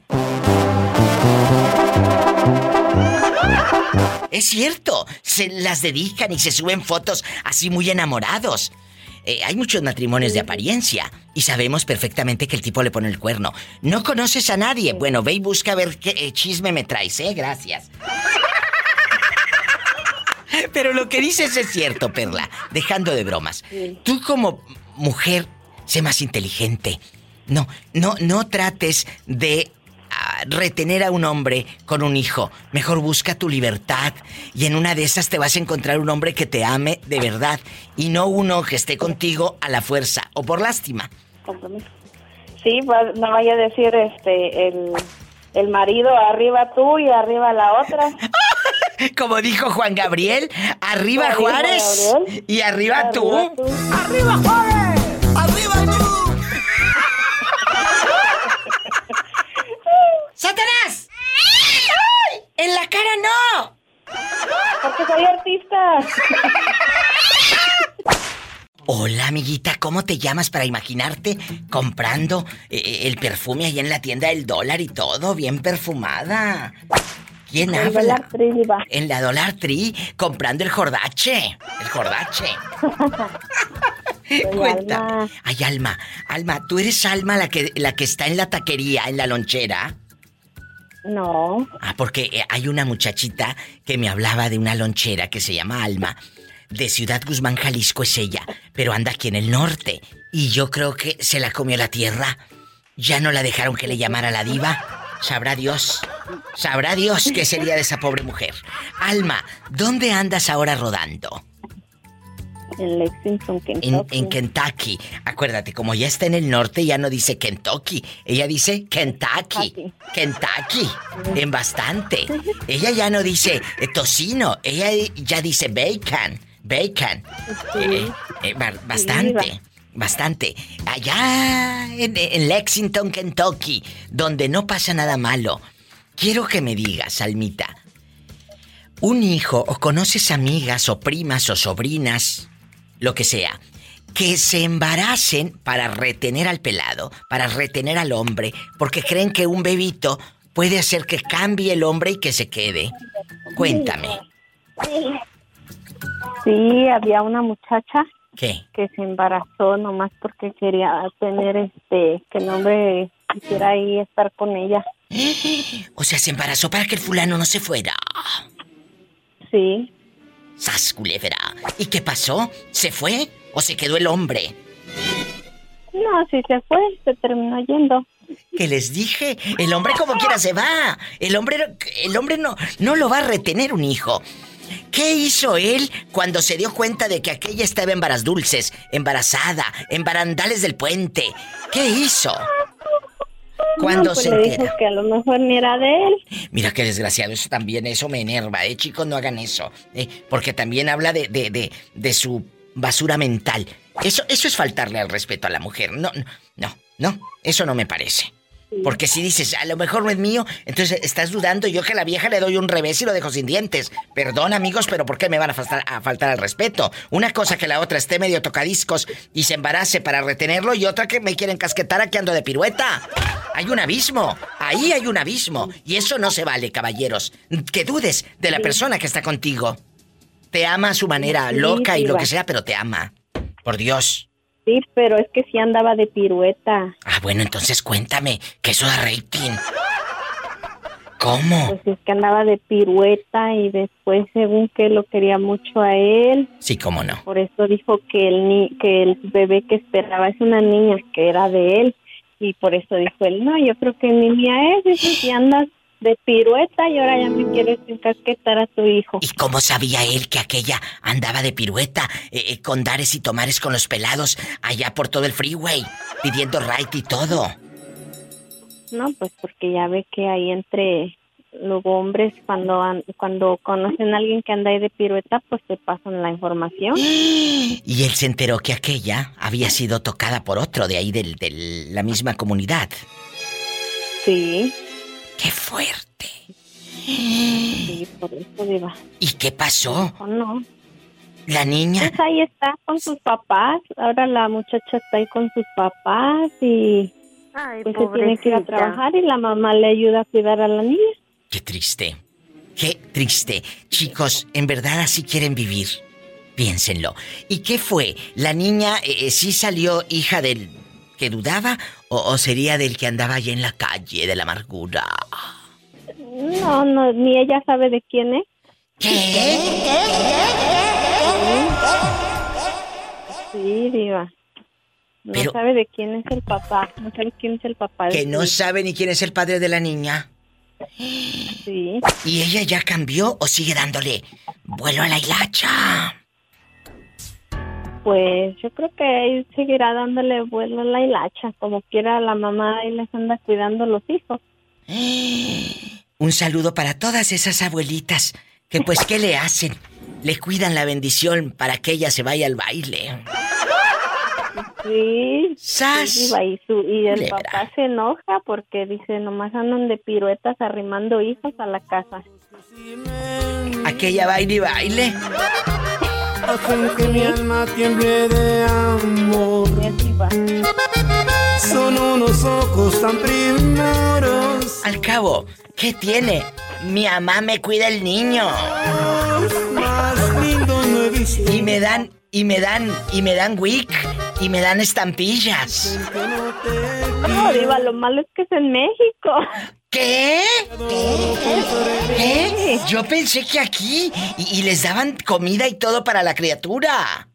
Es cierto, se las dedican y se suben fotos así muy enamorados. Eh, hay muchos matrimonios de apariencia y sabemos perfectamente que el tipo le pone el cuerno. No conoces a nadie. Bueno, ve y busca a ver qué eh, chisme me traes, ¿eh? Gracias. Pero lo que dices es cierto, Perla. Dejando de bromas. Tú como mujer, sé más inteligente. No, no, no trates de uh, retener a un hombre con un hijo. Mejor busca tu libertad y en una de esas te vas a encontrar un hombre que te ame de verdad y no uno que esté contigo a la fuerza o por lástima. Compromiso. Sí, pues no vaya a decir este el, el marido arriba tú y arriba la otra. Como dijo Juan Gabriel, arriba, arriba Juárez Gabriel. Y arriba, arriba tú. tú. Arriba Juárez, arriba tú. ¡Satanás! ¡Ay! ¡En la cara no! Porque soy artista. Hola, amiguita, ¿cómo te llamas para imaginarte comprando eh, el perfume ahí en la tienda del dólar y todo, bien perfumada? ¿Quién habla? En la Dollar Tree, diva. En la Dollar Tree, comprando el jordache. El jordache. Cuenta. Alma. Ay, Alma. Alma, ¿tú eres Alma la que, la que está en la taquería, en la lonchera? No. Ah, porque hay una muchachita que me hablaba de una lonchera que se llama Alma. De Ciudad Guzmán, Jalisco es ella, pero anda aquí en el norte. Y yo creo que se la comió la tierra. Ya no la dejaron que le llamara la diva. Sabrá Dios. Sabrá Dios qué sería de esa pobre mujer. Alma, ¿dónde andas ahora rodando? En Lexington, Kentucky. En, en Kentucky. Acuérdate, como ya está en el norte, ya no dice Kentucky. Ella dice Kentucky. Kentucky. Kentucky. En bastante. Ella ya no dice eh, tocino. Ella ya dice bacon. Bacon. Sí. Eh, eh, bastante. Sí, bastante. Allá en, en Lexington, Kentucky, donde no pasa nada malo. Quiero que me digas, Almita, un hijo o conoces amigas o primas o sobrinas, lo que sea, que se embaracen para retener al pelado, para retener al hombre, porque creen que un bebito puede hacer que cambie el hombre y que se quede. Cuéntame. Sí, había una muchacha. ¿Qué? Que se embarazó nomás porque quería tener este, que el hombre quisiera ahí estar con ella. O sea, se embarazó para que el fulano no se fuera. Sí. Sas Culebra. ¿Y qué pasó? ¿Se fue o se quedó el hombre? No, sí se fue, se terminó yendo. ¿Qué les dije? El hombre como quiera se va. El hombre, el hombre no, no lo va a retener un hijo. ¿Qué hizo él cuando se dio cuenta de que aquella estaba en Varas Dulces, embarazada, en Barandales del Puente? ¿Qué hizo? Cuando no, pues se le dijo que a lo mejor ni era de él. Mira qué desgraciado, eso también, eso me enerva, eh, chicos, no hagan eso, eh, porque también habla de, de, de, de su basura mental. Eso, eso es faltarle al respeto a la mujer. No, no, no, eso no me parece. Porque si dices, a lo mejor no es mío, entonces estás dudando, yo que a la vieja le doy un revés y lo dejo sin dientes. Perdón, amigos, pero ¿por qué me van a faltar, a faltar al respeto? Una cosa que la otra esté medio tocadiscos y se embarace para retenerlo, y otra que me quieren casquetar aquí ando de pirueta. Hay un abismo, ahí hay un abismo, y eso no se vale, caballeros. Que dudes de la persona que está contigo. Te ama a su manera, loca y lo que sea, pero te ama. Por Dios. Sí, pero es que sí andaba de pirueta. Ah, bueno, entonces cuéntame, que eso da rating. ¿Cómo? Pues es que andaba de pirueta y después, según que lo quería mucho a él. Sí, cómo no. Por eso dijo que el, ni- que el bebé que esperaba es una niña, que era de él. Y por eso dijo él, no, yo creo que mi niña es. Dice, si andas de pirueta y ahora ya me quieres encasquetar a tu hijo. ¿Y cómo sabía él que aquella andaba de pirueta, eh, eh, con dares y tomares con los pelados allá por todo el freeway, pidiendo right y todo? No, pues porque ya ve que ahí entre los hombres, cuando cuando conocen a alguien que anda ahí de pirueta, pues te pasan la información. Y él se enteró que aquella había sido tocada por otro de ahí, de del, la misma comunidad. Sí. ¡Qué fuerte! Sí, por eso, diva. ¿Y qué pasó? No, no. ¿La niña? Pues ahí está con sus papás. Ahora la muchacha está ahí con sus papás y... Ay, pues pobrecita. Se tiene que ir a trabajar y la mamá le ayuda a cuidar a la niña. ¡Qué triste! Qué triste. Chicos, en verdad así quieren vivir. Piénsenlo. ¿Y qué fue? ¿La niña eh, sí salió hija del que dudaba o, o sería del que andaba allá en la calle de la amargura? No, no, ni ella sabe de quién es. ¿Qué? ¿Qué? Sí, diva. No Pero, sabe de quién es el papá. No sabe quién es el papá. ¿Que no sabe ni quién es el padre de la niña? Sí. ¿Y ella ya cambió o sigue dándole vuelo a la hilacha? Pues yo creo que él seguirá dándole vuelo a la hilacha. Como quiera la mamá ahí les anda cuidando los hijos. Un saludo para todas esas abuelitas que pues ¿qué le hacen? Le cuidan la bendición para que ella se vaya al baile. Sí, ¡Sas! Y, su, y el Culebra. Papá se enoja porque dice, nomás andan de piruetas arrimando hijos a la casa. Aquella baile y baile. Hacen que mi alma tiemble de amor. Son unos ojos tan primeros. Al cabo, ¿qué tiene? Mi mamá me cuida el niño. Más lindo no he visto. Y me dan, y me dan, y me dan wick. Y me dan estampillas. No, diva, lo malo es que es en México. ¿Qué? ¿Qué? ¿Qué? Yo pensé que aquí y, y les daban comida y todo para la criatura.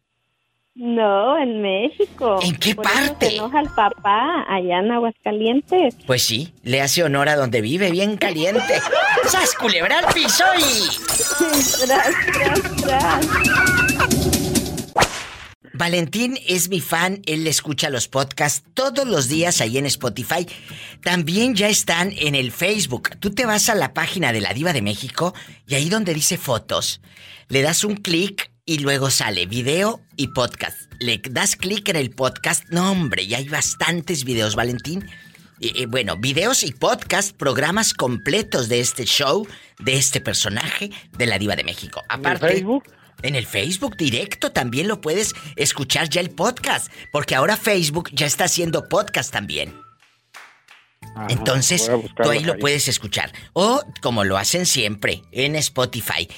No, en México. ¿En qué Por parte? Eso se enoja el papá allá en Aguascalientes. Pues sí, le hace honor a donde vive, bien caliente. ¡Sas, culebra al piso y! ¡Tras, tras, tras! Valentín es mi fan, él escucha los podcasts todos los días ahí en Spotify. También ya están en el Facebook. Tú te vas a la página de La Diva de México y ahí donde dice fotos, le das un clic y luego sale video y podcast. Le das clic en el podcast. No, hombre, ya hay bastantes videos, Valentín. Eh, eh, bueno, videos y podcast, programas completos de este show, de este personaje de La Diva de México. Aparte... ¿En Facebook? En el Facebook directo también lo puedes escuchar ya el podcast, porque ahora Facebook ya está haciendo podcast también. Ajá, entonces, tú ahí lo puedes escuchar. O como lo hacen siempre, en Spotify.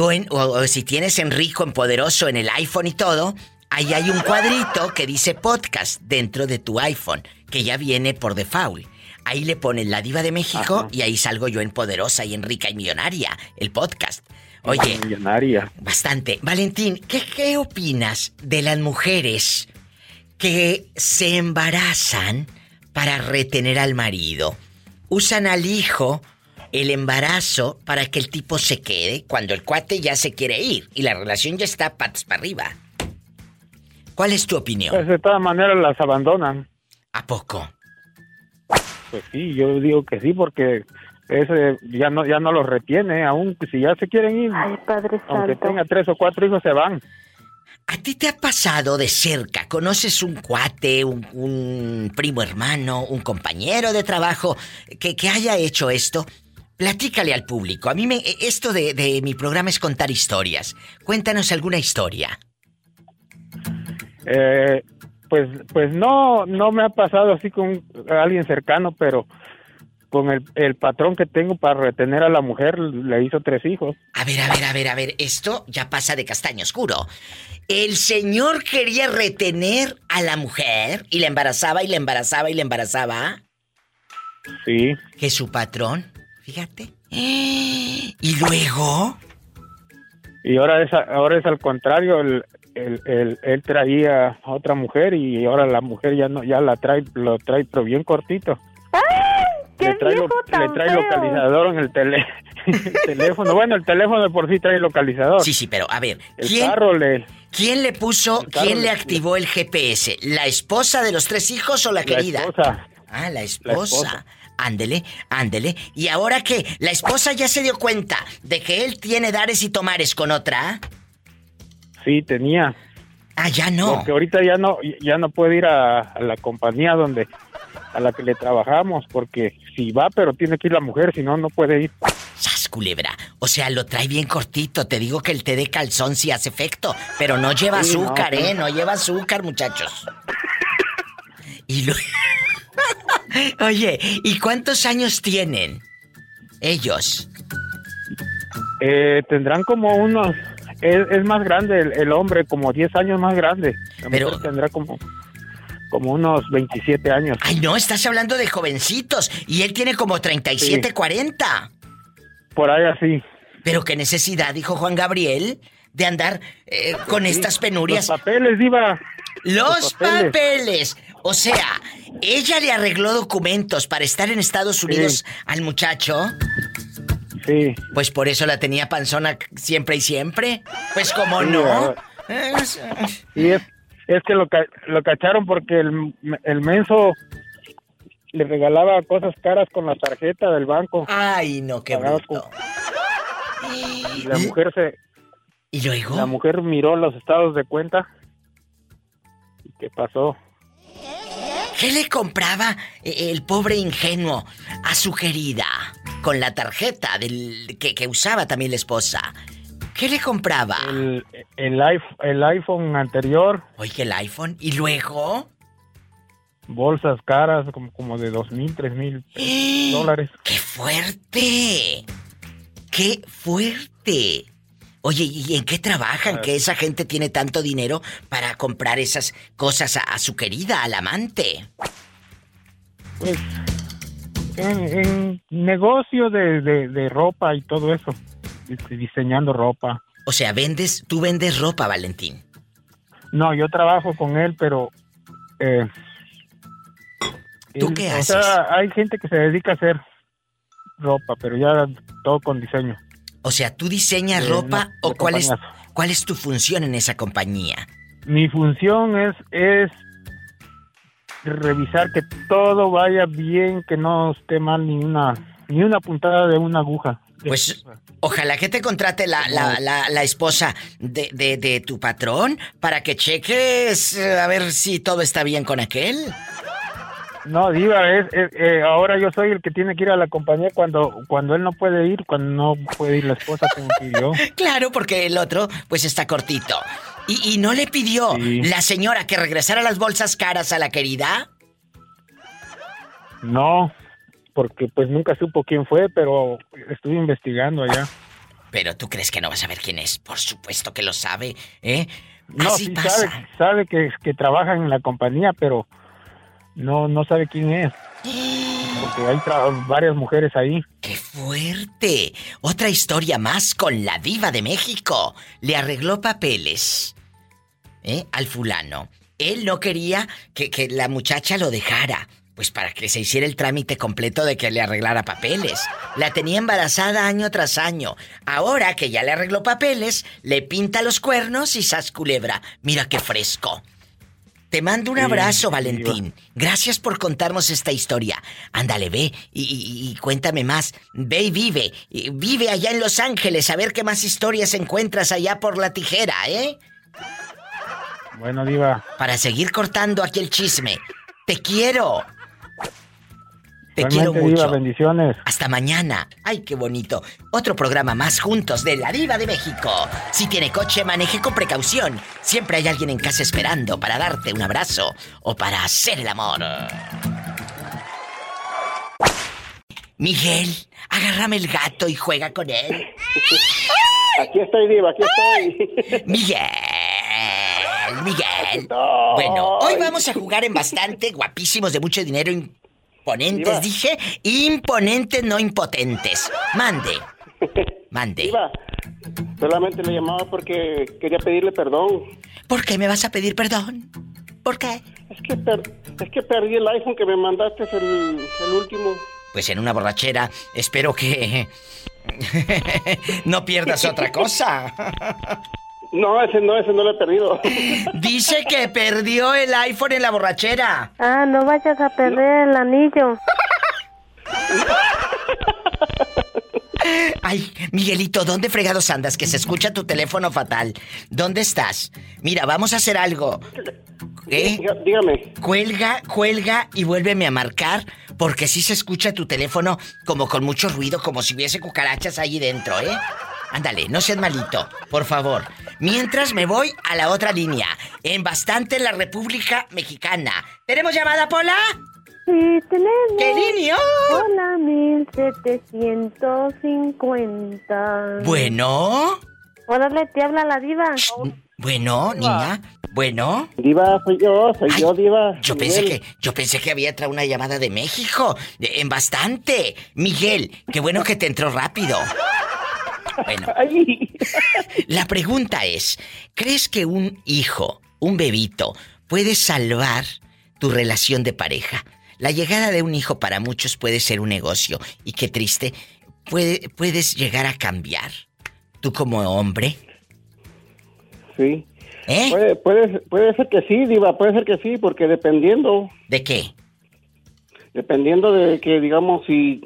O, en, o, o si tienes en rico, en poderoso, en el iPhone y todo, ahí hay un cuadrito que dice podcast dentro de tu iPhone, que ya viene por default. Ahí le ponen La Diva de México. Ajá. Y ahí salgo yo en poderosa y en rica y millonaria, el podcast. Oye, millonaria. Bastante. Valentín, ¿qué, ¿qué opinas de las mujeres que se embarazan para retener al marido? Usan al hijo, el embarazo, para que el tipo se quede cuando el cuate ya se quiere ir y la relación ya está patas para arriba. ¿Cuál es tu opinión? Pues de todas maneras las abandonan. ¿A poco? Pues sí, yo digo que sí, porque... Ese ya no ya no los retiene, aún si ya se quieren ir. Ay, Padre Santo. Aunque tenga tres o cuatro hijos, se van. ¿A ti te ha pasado de cerca? ¿Conoces un cuate, un, un primo hermano, un compañero de trabajo que, que haya hecho esto? Platícale al público. A mí me, esto de, de mi programa es contar historias. Cuéntanos alguna historia. Eh, pues pues no, no me ha pasado así con alguien cercano, pero... Con el, el patrón que tengo para retener a la mujer, le hizo tres hijos. A ver, a ver, a ver, a ver. Esto ya pasa de castaño oscuro. El señor quería retener a la mujer y la embarazaba y la embarazaba y la embarazaba. Sí. Que su patrón, fíjate. Y luego... Y ahora es, ahora es al contrario, el... Él, él, él traía a otra mujer y ahora la mujer ya no ya la trae, lo trae pero bien cortito. ¡Ah! Le trae, lo, le trae localizador en el, tele, el teléfono. Bueno, el teléfono por sí trae localizador. Sí, sí, pero a ver. ¿Quién, el carro le, ¿quién le puso, quién le, le activó el G P S? ¿La esposa de los tres hijos o la querida? La esposa. Ah, la esposa. La esposa. Ándele, ándele. ¿Y ahora qué? ¿La esposa ya se dio cuenta de que él tiene dares y tomares con otra? Sí, tenía. Ah, ya no. Porque ahorita ya no, ya no puede ir a, a la compañía donde... a la que le trabajamos, porque si va, pero tiene que ir la mujer, si no, no puede ir. ¡Sas, culebra! O sea, lo trae bien cortito, te digo que el té de calzón sí hace efecto, pero no lleva sí, azúcar, no, ¿eh? No lleva azúcar, muchachos. Y lo... Oye, ¿y cuántos años tienen ellos? Eh, tendrán como unos... Es, es más grande el, el hombre, como diez años más grande. La Pero... mujer tendrá como... Como unos veintisiete años. Ay, no, estás hablando de jovencitos. Y él tiene como treinta y siete, sí. cuarenta. Por ahí así. Pero qué necesidad, dijo Juan Gabriel, de andar eh, con sí, estas penurias. Los papeles, diva. Los, los papeles. papeles. O sea, ella le arregló documentos para estar en Estados Unidos, sí, al muchacho. Sí. Pues por eso la tenía panzona siempre y siempre. Pues cómo sí, no. Y es... Es que lo, ca- lo cacharon porque el, el menso le regalaba cosas caras con la tarjeta del banco. Ay, no, qué bruto. Con... Y la mujer se... ¿Y luego? La mujer miró los estados de cuenta. ¿Y qué pasó? ¿Qué le compraba el pobre ingenuo a su querida con la tarjeta del que, que usaba también la esposa? ¿Qué le compraba? El, el, el iPhone anterior. Oye, el iPhone. ¿Y luego? Bolsas caras, como, como de dos mil, tres mil dólares. ¡Qué fuerte! ¡Qué fuerte! Oye, ¿y en qué trabajan? ¿Que esa gente tiene tanto dinero para comprar esas cosas a, a su querida, al amante? Pues, en, en negocio de, de, de ropa y todo eso. Diseñando ropa. O sea, vendes, tú vendes ropa, Valentín. No, yo trabajo con él, pero... Eh, ¿Tú él, qué haces? O sea, hay gente que se dedica a hacer ropa, pero ya todo con diseño. O sea, ¿tú diseñas eh, ropa no, o cuál es, cuál es tu función en esa compañía? Mi función es, es revisar que todo vaya bien, que no esté mal ni una, ni una puntada de una aguja. Pues ojalá que te contrate la, la, la, la esposa de, de, de tu patrón para que cheques a ver si todo está bien con aquel. No, diva, es, es, eh, ahora yo soy el que tiene que ir a la compañía cuando, cuando él no puede ir, cuando no puede ir la esposa, tengo que ir yo. Claro, porque el otro pues está cortito. ¿Y, y no le pidió sí. la señora que regresara las bolsas caras a la querida? No. Porque pues nunca supo quién fue, pero estuve investigando allá. Pero tú crees que no vas a ver quién es. Por supuesto que lo sabe, ¿eh? No, Así sí pasa. sabe, sabe que, que trabaja en la compañía, pero no, no sabe quién es. Porque hay tra- varias mujeres ahí. ¡Qué fuerte! Otra historia más con la diva de México. Le arregló papeles, ¿eh?, al fulano. Él no quería que, que la muchacha lo dejara. Pues para que se hiciera el trámite completo de que le arreglara papeles. La tenía embarazada año tras año. Ahora que ya le arregló papeles, le pinta los cuernos y ¡sas culebra! Mira qué fresco. Te mando un abrazo, sí, Valentín. Sí, gracias por contarnos esta historia. Ándale, ve y, y, y cuéntame más. Ve y vive. Y vive allá en Los Ángeles. A ver qué más historias encuentras allá por la tijera, ¿eh? Bueno, diva. Para seguir cortando aquí el chisme. ¡Te quiero! Te quiero mucho. Diva, bendiciones. Hasta mañana. Ay, qué bonito. Otro programa más juntos de La Diva de México. Si tiene coche, maneje con precaución. Siempre hay alguien en casa esperando para darte un abrazo o para hacer el amor. Miguel, agárrame el gato y juega con él. Aquí estoy, Diva, aquí estoy. Miguel. Miguel. Bueno, hoy vamos a jugar en bastante, guapísimos, de mucho dinero, imponentes, Diva. Dije, imponentes, no impotentes. Mande, mande. Diva, solamente le llamaba porque quería pedirle perdón. ¿Por qué me vas a pedir perdón? ¿Por qué? Es que, per- es que perdí el iPhone que me mandaste, es el, el último. Pues en una borrachera, espero que no pierdas otra cosa. No, ese no, ese no lo he perdido. Dice que perdió el iPhone en la borrachera. Ah, no vayas a perder el anillo. Ay, Miguelito, ¿dónde fregados andas? Que se escucha tu teléfono fatal. ¿Dónde estás? Mira, vamos a hacer algo. ¿Eh? Dígame. Cuelga, cuelga y vuélveme a marcar, porque sí se escucha tu teléfono como con mucho ruido, como si hubiese cucarachas ahí dentro, ¿eh? Ándale, no seas malito, por favor. Mientras me voy a la otra línea, en bastante en la República Mexicana. ¿Tenemos llamada, Pola? Sí, tenemos. ¡Qué niño! Hola, mil setecientos cincuenta. Bueno. Órale, te habla la diva. Bueno, niña. Bueno. Diva, soy yo, soy Ay, yo, diva. Yo Miguel. pensé que yo pensé que había traído una llamada de México. En bastante. Miguel, qué bueno que te entró rápido. Bueno. Ay. La pregunta es, ¿crees que un hijo, un bebito, puede salvar tu relación de pareja? La llegada de un hijo para muchos puede ser un negocio. Y qué triste, puede, puedes llegar a cambiar. ¿Tú como hombre? Sí. ¿Eh? Puede, puede, puede ser que sí, diva, puede ser que sí, porque dependiendo... ¿De qué? Dependiendo de que, digamos, si...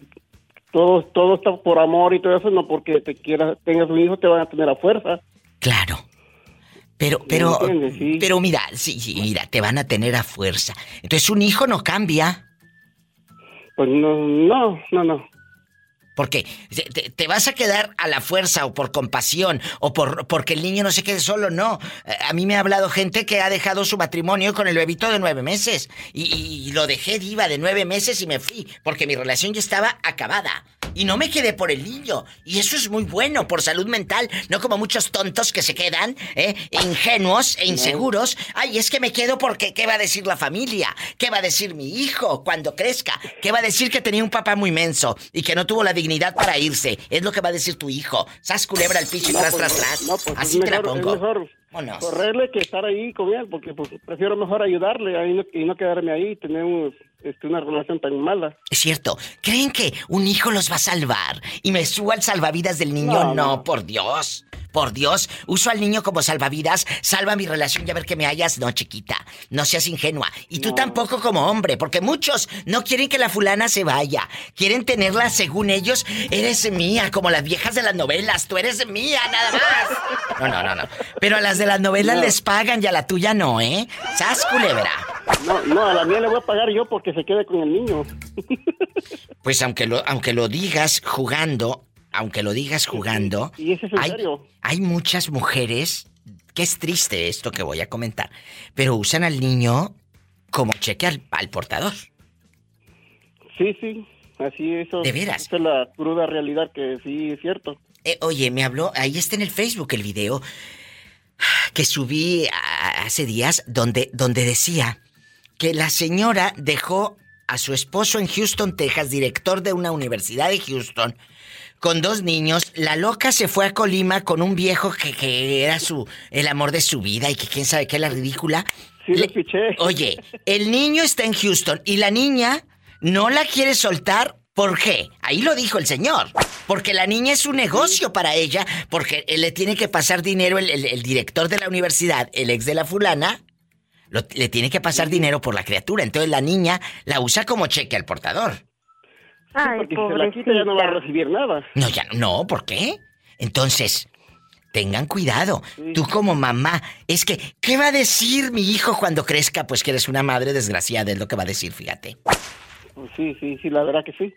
Todo, todo está por amor y todo eso, no porque te quieras, tengas un hijo, te van a tener a fuerza. Claro. Pero, pero, sí. pero mira, sí, sí, mira, te van a tener a fuerza. Entonces, ¿un hijo no cambia? Pues no, no, no, no. ¿Por qué? Te, te vas a quedar a la fuerza o por compasión o por porque el niño no se quede solo, no. A mí me ha hablado gente que ha dejado su matrimonio con el bebito de nueve meses. Y, y lo dejé, diva, de nueve meses y me fui porque mi relación ya estaba acabada. Y no me quedé por el niño. Y eso es muy bueno por salud mental. No como muchos tontos que se quedan, ¿eh? Ingenuos e inseguros. Ay, es que me quedo porque ¿qué va a decir la familia? ¿Qué va a decir mi hijo cuando crezca? ¿Qué va a decir que tenía un papá muy menso y que no tuvo la dignidad para irse? Es lo que va a decir tu hijo. Sas culebra al picho y no, tras, pues, tras, tras. No, pues, así te mejor, la pongo. Es mejor Vámonos. correrle que estar ahí con él, porque pues, prefiero mejor ayudarle ahí no, y no quedarme ahí y tener un... Este, una relación tan mala. Es cierto. ¿Creen que un hijo los va a salvar? Y me subo al salvavidas del niño. No, no, no, por Dios. Por Dios. Uso al niño como salvavidas. Salva mi relación y a ver que me hallas. No, chiquita. No seas ingenua. Y no. Tú tampoco como hombre. Porque muchos no quieren que la fulana se vaya. Quieren tenerla según ellos. Eres mía, como las viejas de las novelas. Tú eres mía, nada más. No, no, no, no. Pero a las de las novelas no les pagan y a la tuya no, ¿eh? Sas culebra. No, no, a la mía le voy a pagar yo porque se quede con el niño. Pues aunque lo, aunque lo digas jugando, aunque lo digas jugando... Y eso es en hay, serio. Hay muchas mujeres, que es triste esto que voy a comentar, pero usan al niño como cheque al, al portador. Sí, sí, así eso. De veras. Esa es la cruda realidad que sí es cierto. Eh, oye, me habló, ahí está en el Facebook el video que subí a, hace días donde, donde decía... que la señora dejó a su esposo en Houston, Texas, director de una universidad de Houston, con dos niños. La loca se fue a Colima con un viejo que, que era su el amor de su vida y que quién sabe qué, la ridícula. Sí, lo escuché. Oye, el niño está en Houston y la niña no la quiere soltar. ¿Por qué? Ahí lo dijo el señor. Porque la niña es un negocio para ella, porque le tiene que pasar dinero el, el, el director de la universidad, el ex de la fulana. Lo, le tiene que pasar dinero por la criatura. Entonces la niña la usa como cheque al portador. Ay, porque pobrecita. Si se la quita ya no va a recibir nada. No, ya no, ¿por qué? Entonces, tengan cuidado. Sí. Tú como mamá, es que, ¿qué va a decir mi hijo cuando crezca? Pues que eres una madre desgraciada, es lo que va a decir, fíjate. Pues sí, sí, sí, la verdad que sí.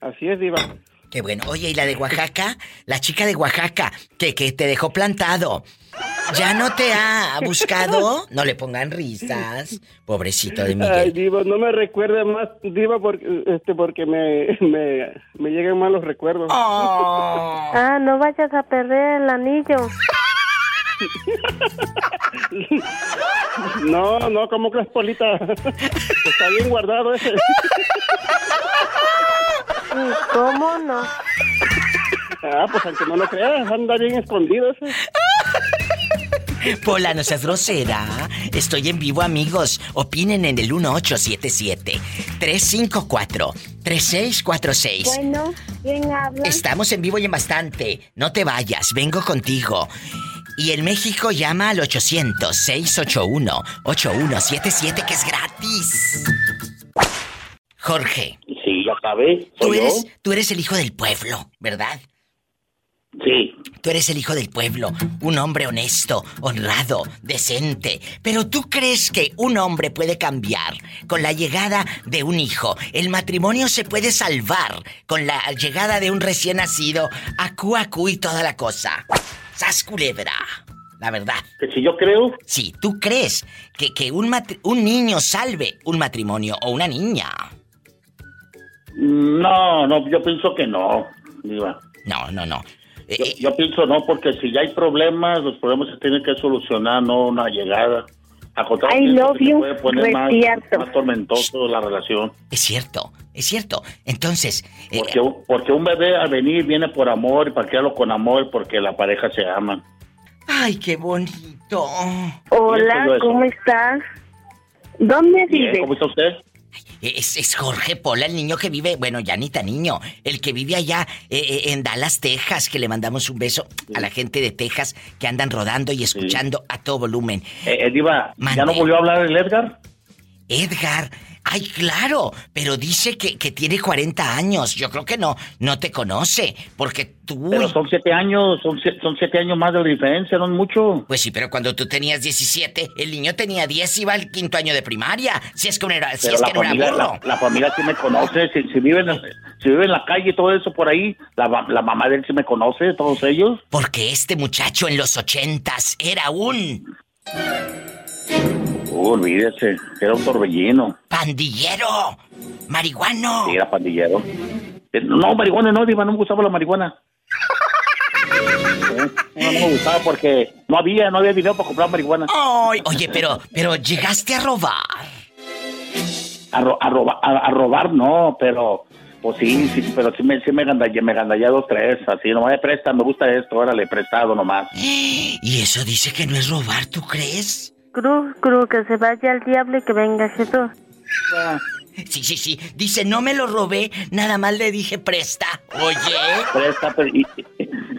Así es, diva. Qué bueno. Oye, ¿y la de Oaxaca? La chica de Oaxaca, que, que te dejó plantado. ¿Ya no te ha buscado? No le pongan risas. Pobrecito de Miguel. Ay, diva, no me recuerde más, diva, porque, este, porque me, me, me llegan malos recuerdos. Oh. Ah, no vayas a perder el anillo. No, no, ¿cómo crees, Polita? Está bien guardado ese. ¿Cómo no? Ah, pues aunque no lo creas, anda bien escondido ese. Pola, no seas grosera. Estoy en vivo, amigos. Opinen en el uno ocho siete siete, tres cinco cuatro, tres seis cuatro seis. Bueno, ¿quién habla? Estamos en vivo y en bastante. No te vayas, vengo contigo. Y en México llama al ocho cero cero, seis ocho uno, ocho uno siete siete, que es gratis. Jorge. Sí, lo acabé. Tú eres, tú eres el hijo del pueblo, ¿verdad? Sí. Tú eres el hijo del pueblo, un hombre honesto, honrado, decente. Pero ¿tú crees que un hombre puede cambiar con la llegada de un hijo? El matrimonio se puede salvar con la llegada de un recién nacido, acú, acú y toda la cosa. ¡Sas culebra! la verdad. ¿Que si yo creo? Sí, ¿tú crees que, que un, matri- un niño salve un matrimonio o una niña? No, no, yo pienso que no, Diva. No, no, no. Eh, yo, yo pienso no, porque si ya hay problemas, los problemas se tienen que solucionar, no una llegada. A contrario, I love you, puede poner más, más tormentoso la relación. Es cierto, es cierto. Entonces... Eh, porque, porque un bebé al venir viene por amor, y parquearlo con amor, porque la pareja se aman. Ay, qué bonito. Hola, ¿cómo estás? ¿Dónde vive? ¿Cómo está usted? Es, es Jorge Pola, el niño que vive... Bueno, ya ni tan niño. El que vive allá eh, en Dallas, Texas, que le mandamos un beso sí. a la gente de Texas que andan rodando y escuchando sí. a todo volumen. Eh, eh, Diva, ¿ya no volvió a hablar el Edgar? Edgar... Ay, claro, pero dice que, que tiene cuarenta años. Yo creo que no, no te conoce, porque tú... Pero son siete años, son siete, son siete años más de diferencia, no es mucho. Pues sí, pero cuando tú tenías diecisiete, el niño tenía diez y iba al quinto año de primaria. Si es que no era, si es que no era burro. La, la familia sí me conoce, si, si, vive en, si vive en la calle y todo eso por ahí, la, la mamá de él sí me conoce, todos ellos. Porque este muchacho en los ochentas era un... Uh, olvídese, era un torbellino. ¡Pandillero! ¡Marihuano! Sí, era pandillero. No, marihuana no, Diva, no me gustaba la marihuana. No, no me gustaba porque no había, no había dinero para comprar marihuana. Ay, oye, pero, pero llegaste a robar. A, ro- a, roba- a, a robar no, pero... Pues sí, sí, pero sí me, sí me gandallé, me gandallé dos, tres, así, nomás de presta, me gusta esto, órale, prestado nomás. ¿Y eso dice que no es robar, tú crees? Cruz, cruz, que se vaya al diablo y que venga Jesús. Sí, sí, sí. Dice, no me lo robé, nada más le dije presta. Oye. Presta, pero y,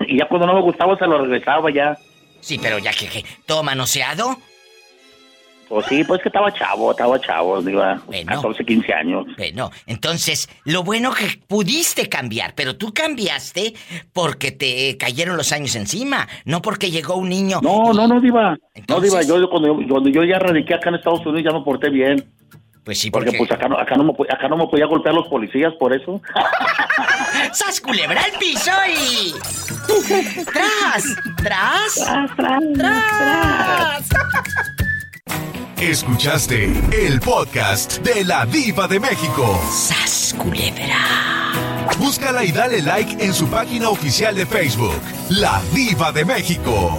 y ya cuando no me gustaba se lo regresaba ya. Sí, pero ya que, que todo manoseado. Pues sí, pues que estaba chavo, estaba chavo, Diva. Bueno, catorce, quince años. Bueno, entonces, lo bueno que pudiste cambiar, pero tú cambiaste porque te cayeron los años encima, no porque llegó un niño. No, y... no, no, Diva. Entonces... No, Diva, yo cuando, yo cuando yo ya radiqué acá en Estados Unidos ya me porté bien. Pues sí, porque... Porque pues acá no, acá no, me, acá no me podía golpear los policías por eso. ¡Sas culebra al piso y... ¡Tras! ¡Tras! ¡Tras! ¡Tras! ¡Tras! Escuchaste el podcast de La Diva de México. ¡Sas culebra! Búscala y dale like en su página oficial de Facebook, La Diva de México.